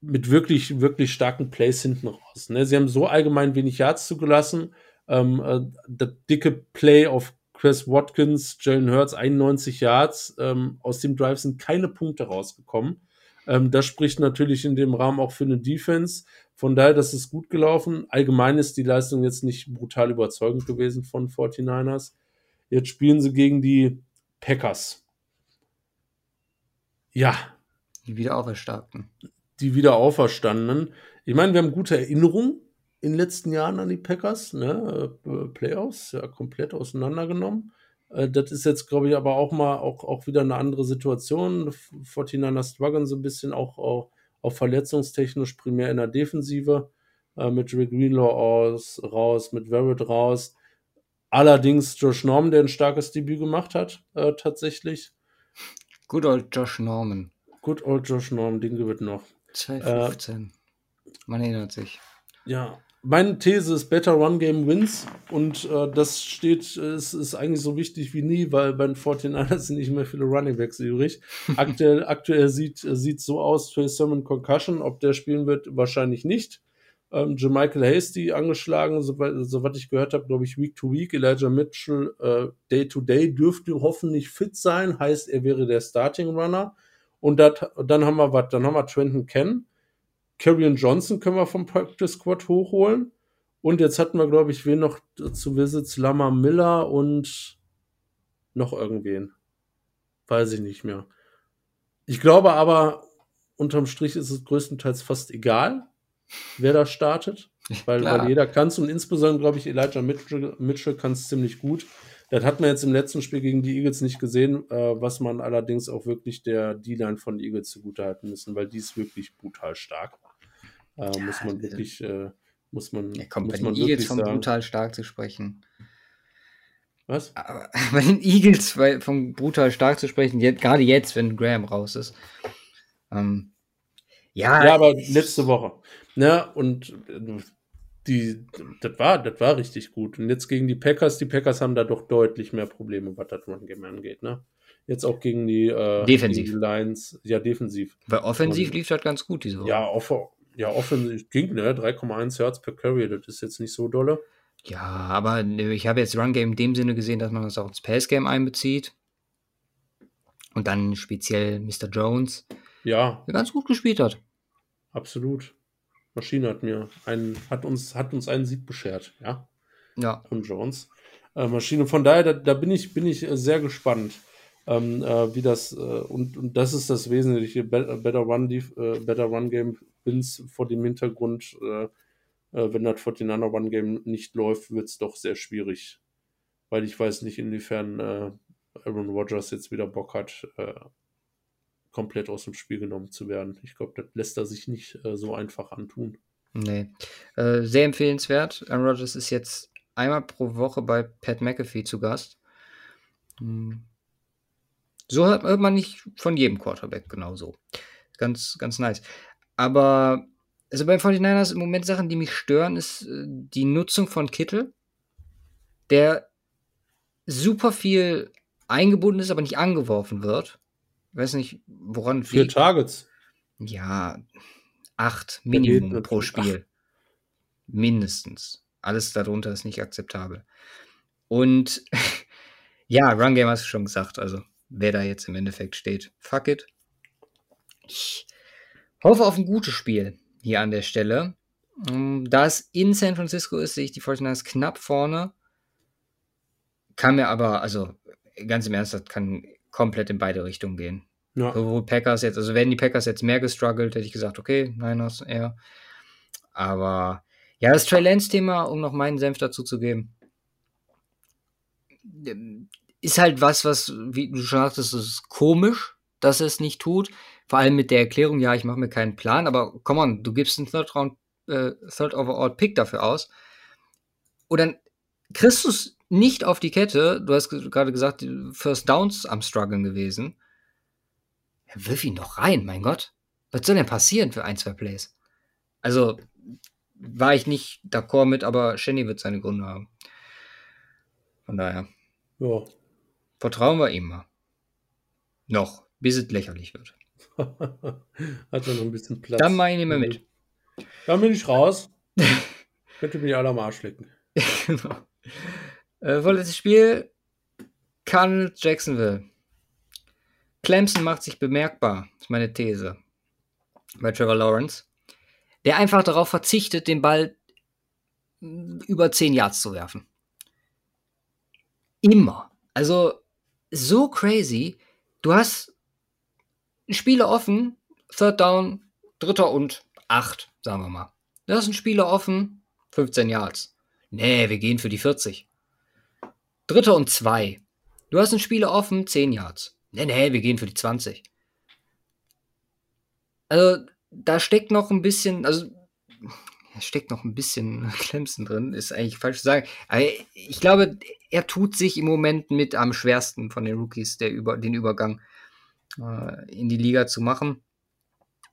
mit wirklich, wirklich starken Plays hinten raus. Ne? Sie haben so allgemein wenig Yards zugelassen. Ähm, äh, das dicke Play auf Chris Watkins, Jalen Hurts, einundneunzig Yards. Ähm, aus dem Drive sind keine Punkte rausgekommen. Ähm, das spricht natürlich in dem Rahmen auch für eine Defense. Von daher, das ist gut gelaufen. Allgemein ist die Leistung jetzt nicht brutal überzeugend gewesen von forty-niners. Jetzt spielen sie gegen die Packers. Ja. Die Wiederauferstandenen. Die Wiederauferstandenen. Ich meine, wir haben gute Erinnerungen in den letzten Jahren an die Packers. Ne? Playoffs, ja, komplett auseinandergenommen. Das ist jetzt, glaube ich, aber auch mal auch, auch wieder eine andere Situation. forty-niners strugglen so ein bisschen auch, auch, auch verletzungstechnisch, primär in der Defensive. Äh, mit Rick Greenlaw aus, raus, mit Verrett raus. Allerdings Josh Norman, der ein starkes Debüt gemacht hat, äh, tatsächlich. Good old Josh Norman. Good old Josh Norman, den gibt es noch. zweitausendfünfzehn. Äh, Man erinnert sich. Ja. Meine These ist, better run game wins, und äh, das steht, es ist, ist eigentlich so wichtig wie nie, weil bei den forty-niners sind nicht mehr viele Running Backs übrig. Aktuell, aktuell sieht es so aus, Trey Sermon Concussion, ob der spielen wird, wahrscheinlich nicht. Ähm, Jermichael Hasty angeschlagen, soweit so, ich gehört habe, glaube ich, Week to Week. Elijah Mitchell äh, Day to Day dürfte hoffentlich fit sein, heißt, er wäre der Starting Runner. Und dat, dann haben wir was, dann haben wir Trenton Ken. Kerryon Johnson können wir vom Practice Squad hochholen. Und jetzt hatten wir, glaube ich, wen noch zu Visits? Lamar Miller und noch irgendwen. Weiß ich nicht mehr. Ich glaube aber, unterm Strich ist es größtenteils fast egal, wer da startet. Weil, weil jeder kann es. Und insbesondere, glaube ich, Elijah Mitchell, Mitchell kann es ziemlich gut. Das hat man jetzt im letzten Spiel gegen die Eagles nicht gesehen, äh, was man allerdings auch wirklich der D-Line von Eagles zugutehalten müssen, weil die ist wirklich brutal stark. Äh, ja, muss man wirklich, äh, muss man, ja, komm, muss bei man den Eagles von sagen, brutal stark zu sprechen. Was? Aber bei den Eagles bei, von brutal stark zu sprechen, jetzt, gerade jetzt, wenn Graham raus ist. Ähm, ja, ja, aber letzte Woche. Ne, und äh, Die, das war, das war richtig gut. Und jetzt gegen die Packers, die Packers haben da doch deutlich mehr Probleme, was das Run-Game angeht, ne? Jetzt auch gegen die, äh, defensiv. Gegen die Lions, ja, defensiv. Weil offensiv und, lief das ganz gut, diese Woche. Ja, off- ja offensiv ging, ne? drei Komma eins Yards per Carry, das ist jetzt nicht so dolle. Ja, aber ich habe jetzt Run-Game in dem Sinne gesehen, dass man das auch ins Pass-Game einbezieht. Und dann speziell Mister Jones. Ja. Der ganz gut gespielt hat. Absolut. Maschine hat mir einen, hat uns, hat uns einen Sieg beschert, ja. Ja. Von Jones. Äh, Maschine. Von daher, da, da bin ich, bin ich sehr gespannt, ähm, äh, wie das, äh, und, und das ist das Wesentliche. Better Run, äh, Better Run Game wins vor dem Hintergrund, äh, äh, wenn das forty-niner Run Game nicht läuft, wird es doch sehr schwierig. Weil ich weiß nicht, inwiefern äh, Aaron Rodgers jetzt wieder Bock hat, äh, komplett aus dem Spiel genommen zu werden. Ich glaube, das lässt er sich nicht äh, so einfach antun. Nee. Äh, sehr empfehlenswert. Aaron Rodgers ist jetzt einmal pro Woche bei Pat McAfee zu Gast. Hm. So hört man nicht von jedem Quarterback, genau so. Ganz, ganz nice. Aber also bei forty-niners im Moment Sachen, die mich stören, ist äh, die Nutzung von Kittel, der super viel eingebunden ist, aber nicht angeworfen wird. Ich weiß nicht, woran vier Targets. Ja, acht Minimum pro Spiel. Ach. Mindestens. Alles darunter ist nicht akzeptabel. Und ja, Run Game hast du schon gesagt. Also, wer da jetzt im Endeffekt steht, fuck it. Ich hoffe auf ein gutes Spiel hier an der Stelle. Da es in San Francisco ist, sehe ich die forty-niners knapp vorne. Kann mir aber, also ganz im Ernst, das kann komplett in beide Richtungen gehen. Ja. Sowohl Packers jetzt, also wären die Packers jetzt mehr gestruggelt, hätte ich gesagt, okay, Niners eher. Aber ja, das Trey Lance-Thema, um noch meinen Senf dazu zu geben, ist halt was, was, wie du schon sagtest, ist komisch, dass er es nicht tut. Vor allem mit der Erklärung, ja, ich mache mir keinen Plan, aber come on, du gibst einen Third Round, äh, Third Overall Pick dafür aus. Und dann kriegst du es nicht auf die Kette, du hast gerade gesagt, die First Downs am Struggeln gewesen. Ja, wirf ihn doch rein, mein Gott. Was soll denn passieren für ein, zwei Plays? Also, war ich nicht d'accord mit, aber Shenny wird seine Gründe haben. Von daher. Ja. Vertrauen wir ihm mal. Noch, bis es lächerlich wird. Hat er noch ein bisschen Platz. Dann mache ich nicht mehr mit. Dann bin ich raus. Könnte mich alle am Arsch lecken. Genau. Äh, vorletztes Spiel. Cardinals Jacksonville. Clemson macht sich bemerkbar, ist meine These. Bei Trevor Lawrence. Der einfach darauf verzichtet, den Ball über zehn Yards zu werfen. Immer. Also, so crazy. Du hast Spieler offen, Third Down, Dritter und acht, sagen wir mal. Du hast einen Spieler offen, fünfzehn Yards. Nee, wir gehen für die vierzig. Dritter und zwei. Du hast einen Spieler offen, zehn Yards. Nee, nee, wir gehen für die zwanzig. Also, da steckt noch ein bisschen, also, steckt noch ein bisschen Clemson drin, ist eigentlich falsch zu sagen. Aber ich glaube, er tut sich im Moment mit am schwersten von den Rookies, der über, den Übergang äh, in die Liga zu machen.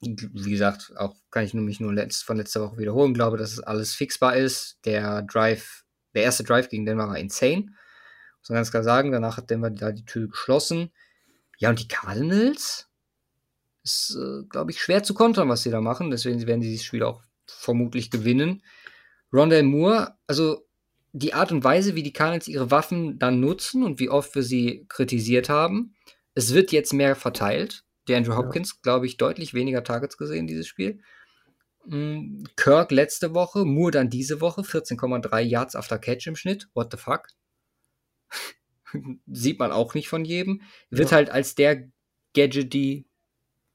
Wie gesagt, auch kann ich mich nur letzt, von letzter Woche wiederholen, glaube, dass es alles fixbar ist. Der Drive, der erste Drive gegen Denver war insane. Muss man ganz klar sagen, danach hat Denver da die Tür geschlossen. Ja, und die Cardinals? Ist, äh, glaube ich, schwer zu kontern, was sie da machen. Deswegen werden sie dieses Spiel auch vermutlich gewinnen. Rondale Moore, also die Art und Weise, wie die Cardinals ihre Waffen dann nutzen und wie oft wir sie kritisiert haben. Es wird jetzt mehr verteilt. Der Andrew Hopkins, ja. glaube ich, deutlich weniger Targets gesehen, dieses Spiel. Kirk letzte Woche, Moore dann diese Woche, vierzehn Komma drei Yards after Catch im Schnitt. What the fuck? Sieht man auch nicht von jedem. Wird ja. halt als der Gadgety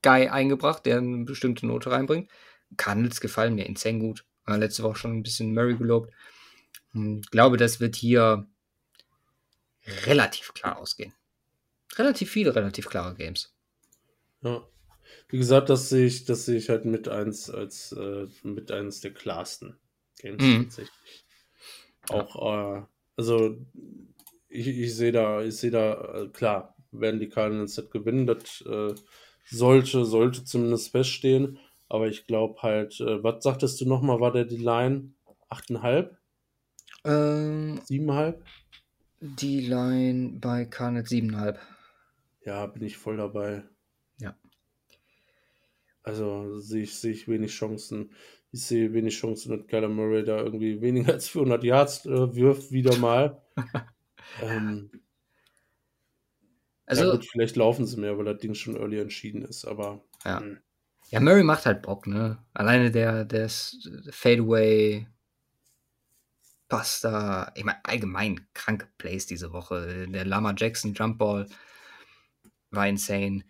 Guy eingebracht, der eine bestimmte Note reinbringt. Cardinals gefallen mir insane gut. Letzte Woche schon ein bisschen Murray gelobt. Ich glaube, das wird hier relativ klar ausgehen. Relativ viele, relativ klare Games. Ja. Wie gesagt, das sehe ich, das sehe ich halt mit eins als äh, mit eins der klarsten Games mhm. tatsächlich. Auch, äh, also ich, ich sehe da, ich sehe da, äh, klar, werden die Cardinals halt gewinnen, das äh, sollte, sollte zumindest feststehen. Aber ich glaube halt, äh, was sagtest du nochmal, war der die Line? acht Komma fünf? Ähm, sieben Komma fünf? Die Line bei Carnet sieben Komma fünf. Ja, bin ich voll dabei. Ja. Also sehe ich, seh ich wenig Chancen. Ich sehe wenig Chancen, dass Kyler Murray da irgendwie weniger als vierhundert Yards äh, wirft, wieder mal. ähm, also ja gut, vielleicht laufen sie mehr, weil das Ding schon early entschieden ist, aber... Ja. Mh. Ja, Murray macht halt Bock, ne? Alleine der, der Fadeaway passt da. Ich meine, allgemein kranke Plays diese Woche. Der Lamar Jackson Jumpball war insane.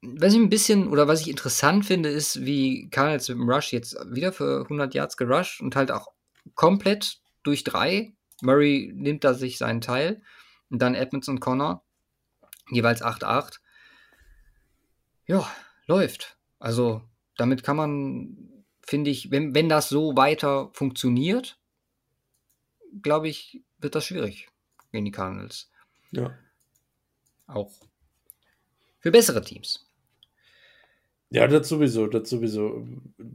Was ich ein bisschen, oder was ich interessant finde, ist, wie Karl jetzt mit dem Rush jetzt wieder für hundert Yards gerusht und halt auch komplett durch drei. Murray nimmt da sich seinen Teil. Und dann Edmonds und Connor. Jeweils acht acht. Ja, läuft. Also, damit kann man, finde ich, wenn, wenn das so weiter funktioniert, glaube ich, wird das schwierig gegen die Cardinals. Ja. Auch für bessere Teams. Ja, das sowieso, das sowieso.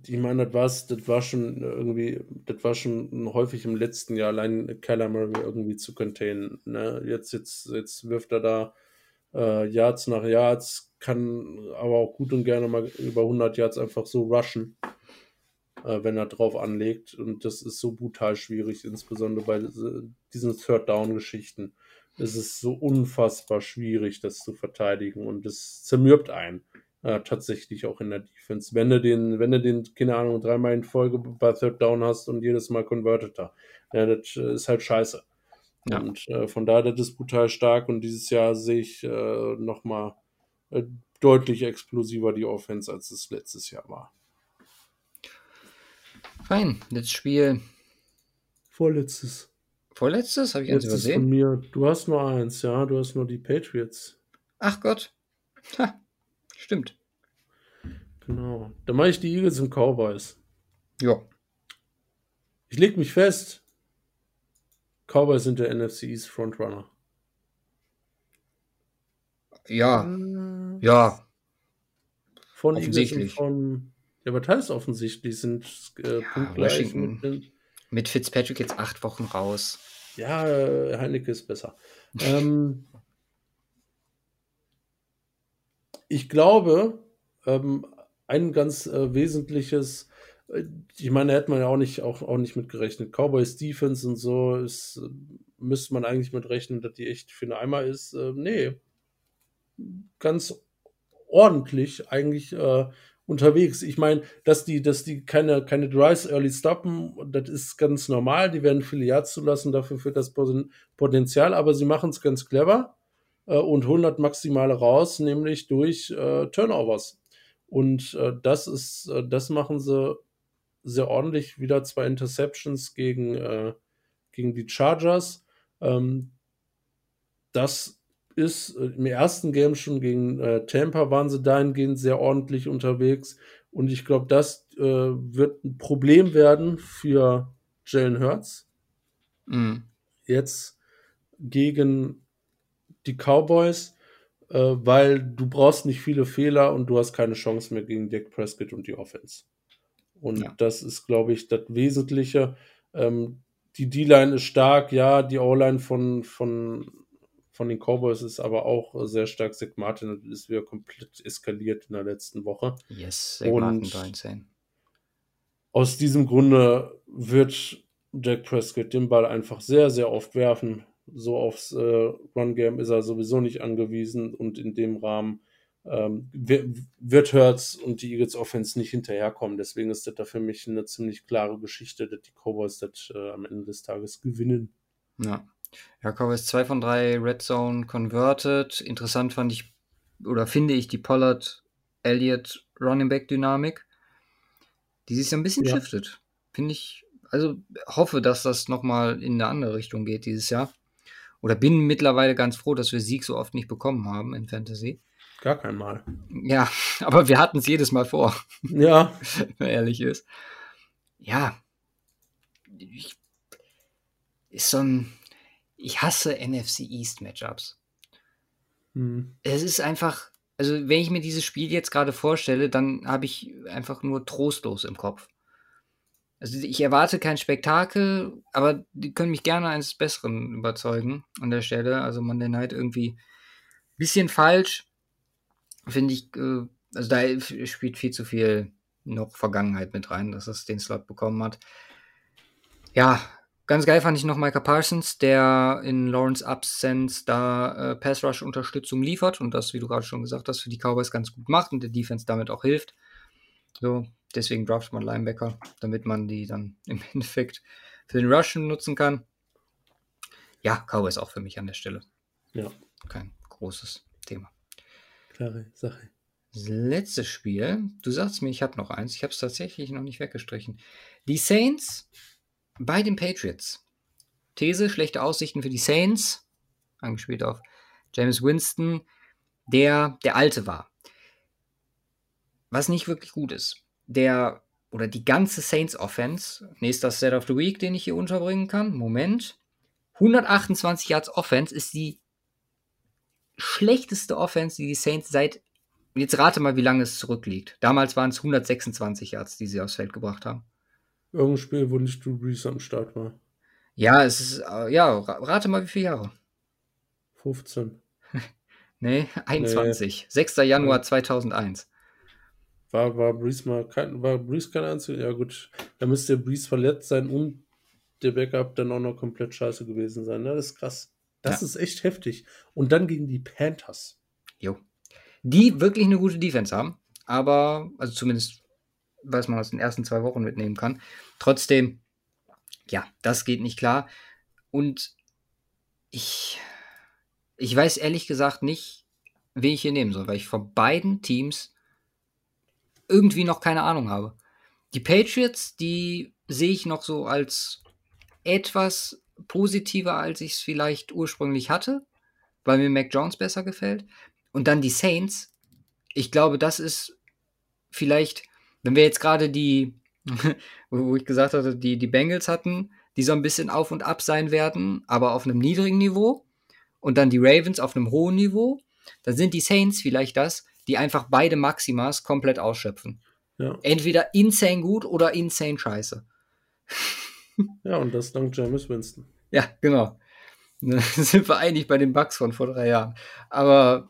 Ich meine, das war's, das war schon irgendwie, das war schon häufig im letzten Jahr, allein Kyler Murray irgendwie zu containen. Ne? Jetzt, jetzt, jetzt wirft er da Uh, Yards nach Yards, kann aber auch gut und gerne mal über hundert Yards einfach so rushen, uh, wenn er drauf anlegt, und das ist so brutal schwierig, insbesondere bei diesen Third-Down-Geschichten. Es ist so unfassbar schwierig, das zu verteidigen, und das zermürbt einen uh, tatsächlich auch in der Defense, wenn du den, wenn du den, keine Ahnung, dreimal in Folge bei Third-Down hast und jedes Mal converted da. Ja, das ist halt scheiße. Ja. Und äh, von daher, das ist brutal stark, und dieses Jahr sehe ich äh, nochmal äh, deutlich explosiver die Offense, als es letztes Jahr war. Fein, letztes Spiel. Vorletztes. Vorletztes? Habe ich eins übersehen? Von mir. Du hast nur eins, ja, du hast nur die Patriots. Ach Gott. Ha, stimmt. Genau. Dann mache ich die Eagles und Cowboys. Ja. Ich lege mich fest. Cowboys sind der N F C East Frontrunner. Ja. Ja. Von Eagles und von Ja, aber teils offensichtlich sind äh, ja, punktgleich. Mit, äh, mit Fitzpatrick jetzt acht Wochen raus. Ja, äh, Heineke ist besser. ähm, ich glaube, ähm, ein ganz äh, wesentliches, äh, ich meine, da hätte man ja auch nicht, auch, auch nicht mit gerechnet. Cowboys Defense und so, ist, äh, müsste man eigentlich mit rechnen, dass die echt für eine Eimer ist. Äh, nee, ganz ordentlich eigentlich äh, unterwegs. Ich meine, dass die, dass die keine, keine Drives early stoppen, das ist ganz normal. Die werden viele Yards zulassen, dafür führt das Potenzial, aber sie machen es ganz clever äh, und hundert Maximale raus, nämlich durch äh, Turnovers. Und äh, das ist, äh, das machen sie sehr ordentlich. Wieder zwei Interceptions gegen, äh, gegen die Chargers. Ähm, das ist im ersten Game schon gegen äh, Tampa waren sie dahingehend sehr ordentlich unterwegs und ich glaube, das äh, wird ein Problem werden für Jalen Hurts. Mhm. Jetzt gegen die Cowboys, äh, weil du brauchst nicht viele Fehler und du hast keine Chance mehr gegen Dak Prescott und die Offense. Und ja, das ist, glaube ich, das Wesentliche. Ähm, die D-Line ist stark, ja, die O-Line von, von Von den Cowboys ist aber auch sehr stark. Zach Martin ist wieder komplett eskaliert in der letzten Woche. Yes, Zach Martin neunzehn. Aus diesem Grunde wird Dak Prescott den Ball einfach sehr, sehr oft werfen. So aufs äh, Run-Game ist er sowieso nicht angewiesen und in dem Rahmen ähm, wird Hurts und die Eagles Offense nicht hinterherkommen. Deswegen ist das da für mich eine ziemlich klare Geschichte, dass die Cowboys das äh, am Ende des Tages gewinnen. Ja. Ja, Cowboys zwei von drei Red Zone converted. Interessant fand ich, oder finde ich, die Pollard-Elliott Running Back Dynamik, die sich so ein bisschen ja. shiftet. Finde ich, also hoffe, dass das nochmal in eine andere Richtung geht dieses Jahr. Oder bin mittlerweile ganz froh, dass wir Sieg so oft nicht bekommen haben in Fantasy. Gar kein Mal. Ja, aber wir hatten es jedes Mal vor. Ja. Wenn man ehrlich ist. Ja. Ich, ist so ein Ich hasse N F C East Matchups. Hm. Es ist einfach, also wenn ich mir dieses Spiel jetzt gerade vorstelle, dann habe ich einfach nur trostlos im Kopf. Also ich erwarte kein Spektakel, aber die können mich gerne eines Besseren überzeugen an der Stelle. Also Monday Night irgendwie ein bisschen falsch, finde ich. Also da spielt viel zu viel noch Vergangenheit mit rein, dass es den Slot bekommen hat. Ja, ganz geil fand ich noch Micah Parsons, der in Lawrence Absenz da äh, Pass Rush Unterstützung liefert und das, wie du gerade schon gesagt hast, für die Cowboys ganz gut macht und der Defense damit auch hilft. So, deswegen draftet man Linebacker, damit man die dann im Endeffekt für den Rush nutzen kann. Ja, Cowboys auch für mich an der Stelle. Ja. Kein großes Thema. Klare Sache. Das letzte Spiel, du sagst mir, ich habe noch eins, ich habe es tatsächlich noch nicht weggestrichen. Die Saints bei den Patriots. These, schlechte Aussichten für die Saints, angespielt auf James Winston, der der Alte war. Was nicht wirklich gut ist. Der, oder die ganze Saints-Offense, nächster Set of the Week, den ich hier unterbringen kann, Moment, hundertachtundzwanzig Yards Offense ist die schlechteste Offense, die die Saints seit, jetzt rate mal, wie lange es zurückliegt. Damals waren es hundertsechsundzwanzig Yards, die sie aufs Feld gebracht haben. Irgendein Spiel, wo nicht Drew Brees am Start war. Ja, es ist, ja, rate mal, wie viele Jahre? fünfzehn. Nee, einundzwanzig. Nee. sechster Januar zweitausendeins. War, war Brees mal kein, war Brees kein Einziger? Ja gut, da müsste Brees verletzt sein und der Backup dann auch noch komplett scheiße gewesen sein. Ne? Das ist krass. Das ja. ist echt heftig. Und dann gegen die Panthers. Jo. Die wirklich eine gute Defense haben, aber, also zumindest was man aus den ersten zwei Wochen mitnehmen kann. Trotzdem, ja, das geht nicht klar. Und ich, ich weiß ehrlich gesagt nicht, wen ich hier nehmen soll, weil ich von beiden Teams irgendwie noch keine Ahnung habe. Die Patriots, die sehe ich noch so als etwas positiver, als ich es vielleicht ursprünglich hatte, weil mir Mac Jones besser gefällt. Und dann die Saints. Ich glaube, das ist vielleicht, wenn wir jetzt gerade die, wo ich gesagt hatte, die, die Bengals hatten, die so ein bisschen auf und ab sein werden, aber auf einem niedrigen Niveau und dann die Ravens auf einem hohen Niveau, dann sind die Saints vielleicht das, die einfach beide Maximas komplett ausschöpfen. Ja. Entweder insane gut oder insane scheiße. Ja, und das dank Jameis Winston. Ja, genau. Da sind wir einig bei den Bucks von vor drei Jahren. Aber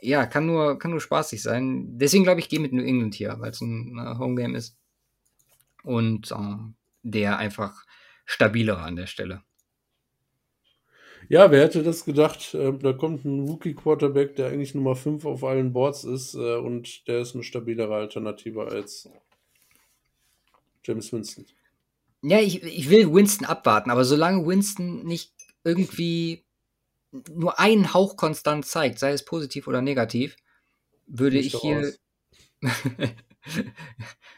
ja, kann nur, kann nur spaßig sein. Deswegen glaube ich, gehe mit New England hier, weil es ein äh, Homegame ist. Und äh, der einfach stabilere an der Stelle. Ja, wer hätte das gedacht? Äh, da kommt ein Rookie-Quarterback, der eigentlich Nummer fünf auf allen Boards ist, äh, und der ist eine stabilere Alternative als Jameis Winston. Ja, ich, ich will Winston abwarten, aber solange Winston nicht irgendwie nur einen Hauch konstant zeigt, sei es positiv oder negativ, würde ich hier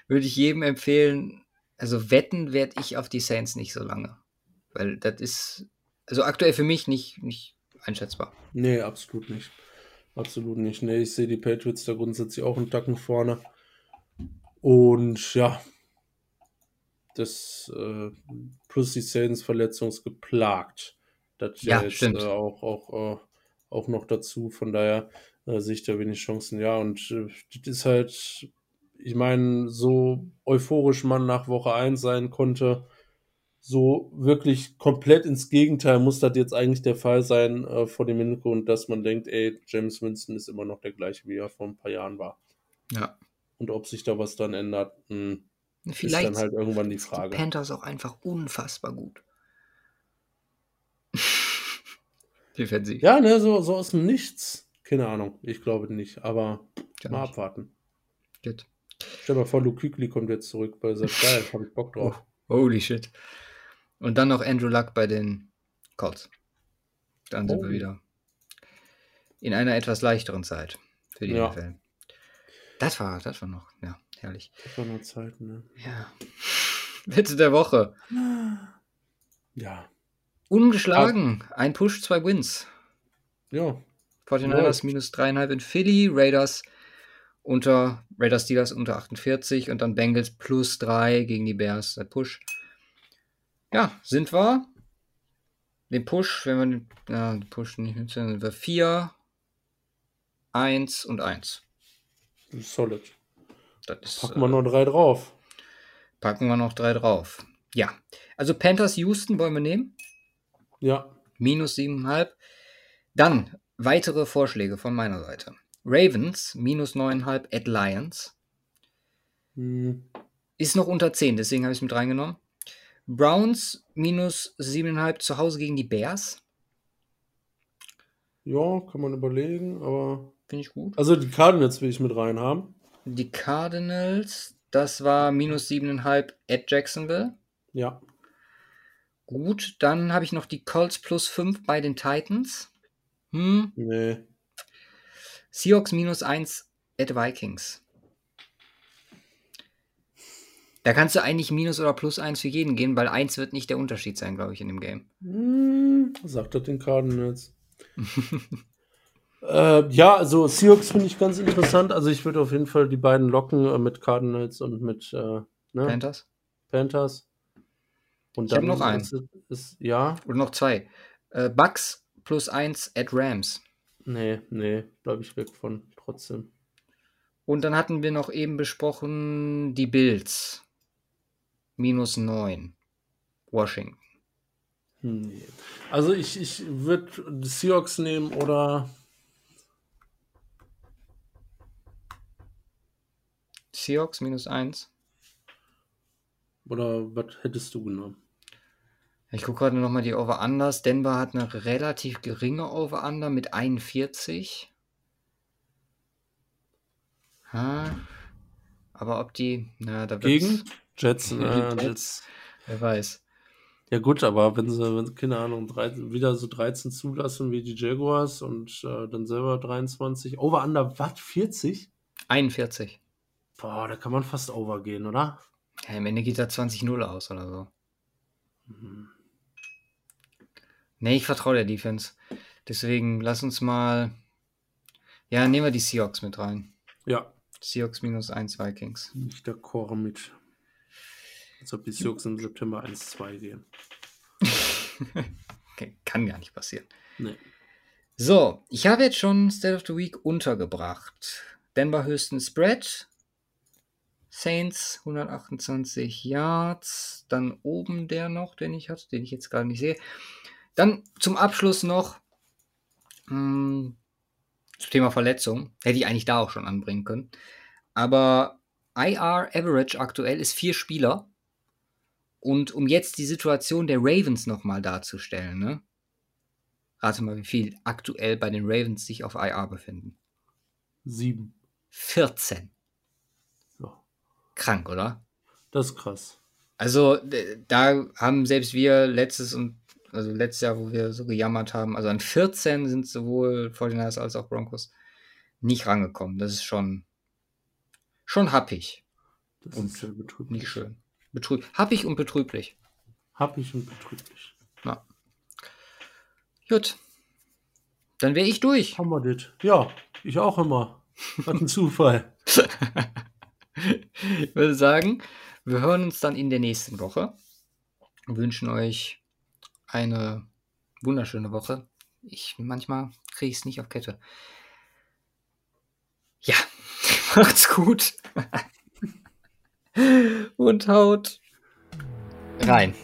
würde ich jedem empfehlen, also wetten werde ich auf die Saints nicht so lange, weil das ist also aktuell für mich nicht, nicht einschätzbar. Nee, absolut nicht. Absolut nicht. Nee, ich sehe die Patriots da grundsätzlich auch einen Tacken vorne. Und ja, das äh, plus die Saints verletzungsgeplagt. Das ja, jetzt äh, auch, auch, äh, auch noch dazu. Von daher äh, sehe ich da wenig Chancen. Ja, und äh, das ist halt, ich meine, so euphorisch man nach Woche eins sein konnte, so wirklich komplett ins Gegenteil muss das jetzt eigentlich der Fall sein äh, vor dem Hintergrund, dass man denkt, ey, Jameis Winston ist immer noch der gleiche, wie er vor ein paar Jahren war. Ja. Und ob sich da was dann ändert, mh, vielleicht ist dann halt irgendwann die Frage. Die Panthers auch einfach unfassbar gut. Defensiv. Ja, ne, so, so aus dem Nichts. Keine Ahnung, ich glaube nicht, aber ja, mal nicht. Abwarten. Gut. Stell dir mal vor, Luke Kuechly kommt jetzt zurück, weil er sagt, geil, hab ich Bock drauf. Oh, holy shit. Und dann noch Andrew Luck bei den Colts. Dann oh. sind wir wieder in einer etwas leichteren Zeit für die ja. N F L. Das war, das war noch, ja, herrlich. Das war noch Zeit, ne? Ja. Wette der Woche. Ja. Ungeschlagen. Ah. Ein Push, zwei Wins. Ja. forty-niners minus dreieinhalb in Philly, Raiders unter, Raiders Steelers unter achtundvierzig und dann Bengals plus drei gegen die Bears. Der Push. Ja, sind wir den Push, wenn wir den, ja, den Push nicht nutzen, sind wir vier, eins und eins. Solid. Das ist, packen wir äh, noch drei drauf. Packen wir noch drei drauf. Ja. Also Panthers Houston wollen wir nehmen. Ja. Minus sieben Komma fünf. Dann weitere Vorschläge von meiner Seite. Ravens, minus neun Komma fünf at Lions. Hm. Ist noch unter zehn, deswegen habe ich es mit reingenommen. Browns, minus sieben Komma fünf zu Hause gegen die Bears. Ja, kann man überlegen, aber... Finde ich gut. Also die Cardinals will ich mit reinhaben. Die Cardinals, das war minus sieben Komma fünf at Jacksonville. Ja. Gut, dann habe ich noch die Colts plus fünf bei den Titans. Hm. Nee. Seahawks minus eins at Vikings. Da kannst du eigentlich minus oder plus eins für jeden gehen, weil eins wird nicht der Unterschied sein, glaube ich, in dem Game. Hm, sagt das den Cardinals. äh, ja, also Seahawks finde ich ganz interessant. Also ich würde auf jeden Fall die beiden locken äh, mit Cardinals und mit äh, ne? Panthers. Panthers. Und dann ich habe noch eins. Ja. Oder noch zwei. Äh, Bucks plus eins at Rams. Nee, nee, bleibe ich weg von trotzdem. Und dann hatten wir noch eben besprochen die Bills. Minus neun. Washington. Nee. Also ich, ich würde Seahawks nehmen oder... Seahawks minus eins. Oder was hättest du genommen? Ich gucke gerade nochmal die Over-Unders. Denver hat eine relativ geringe Over-Under mit einundvierzig. Ha. Aber ob die... Na, da gegen Jets, na, Jets. Jets? Wer weiß. Ja gut, aber wenn sie, wenn, keine Ahnung, dreizehn, wieder so dreizehn zulassen wie die Jaguars und äh, dann selber dreiundzwanzig. Over-Under, was? vierzig? einundvierzig. Boah, da kann man fast over gehen, oder? Ja, am Ende geht da zwanzig null aus oder so. Mhm. Nee, ich vertraue der Defense. Deswegen lass uns mal... Ja, nehmen wir die Seahawks mit rein. Ja. Seahawks minus eins Vikings. Nicht der Chor mit. Als ob die Seahawks im September eins zwei gehen. Okay, kann gar nicht passieren. Nee. So, ich habe jetzt schon State of the Week untergebracht. Denver höchsten Spread. Saints, hundertachtundzwanzig Yards. Dann oben der noch, den ich hatte, den ich jetzt gerade nicht sehe. Dann zum Abschluss noch mh, zum Thema Verletzung. Hätte ich eigentlich da auch schon anbringen können. Aber I R Average aktuell ist vier Spieler. Und um jetzt die Situation der Ravens nochmal darzustellen, ne? Rate mal, wie viel aktuell bei den Ravens sich auf I R befinden. Sieben. vierzehn. So. Krank, oder? Das ist krass. Also, da haben selbst wir letztes und also letztes Jahr, wo wir so gejammert haben, also an vierzehn sind sowohl forty-niners als auch Broncos nicht rangekommen. Das ist schon, schon happig. Das und ist sehr betrüblich. Nicht schön. Betrü- happig und betrüblich. Happig und betrüblich. Ja. Gut. Dann wäre ich durch. Haben wir das? Ja, ich auch immer. Was ein Zufall. Ich würde sagen, wir hören uns dann in der nächsten Woche. Wir wünschen euch eine wunderschöne Woche. Ich manchmal kriege ich es nicht auf Kette. Ja, macht's gut. Und haut rein.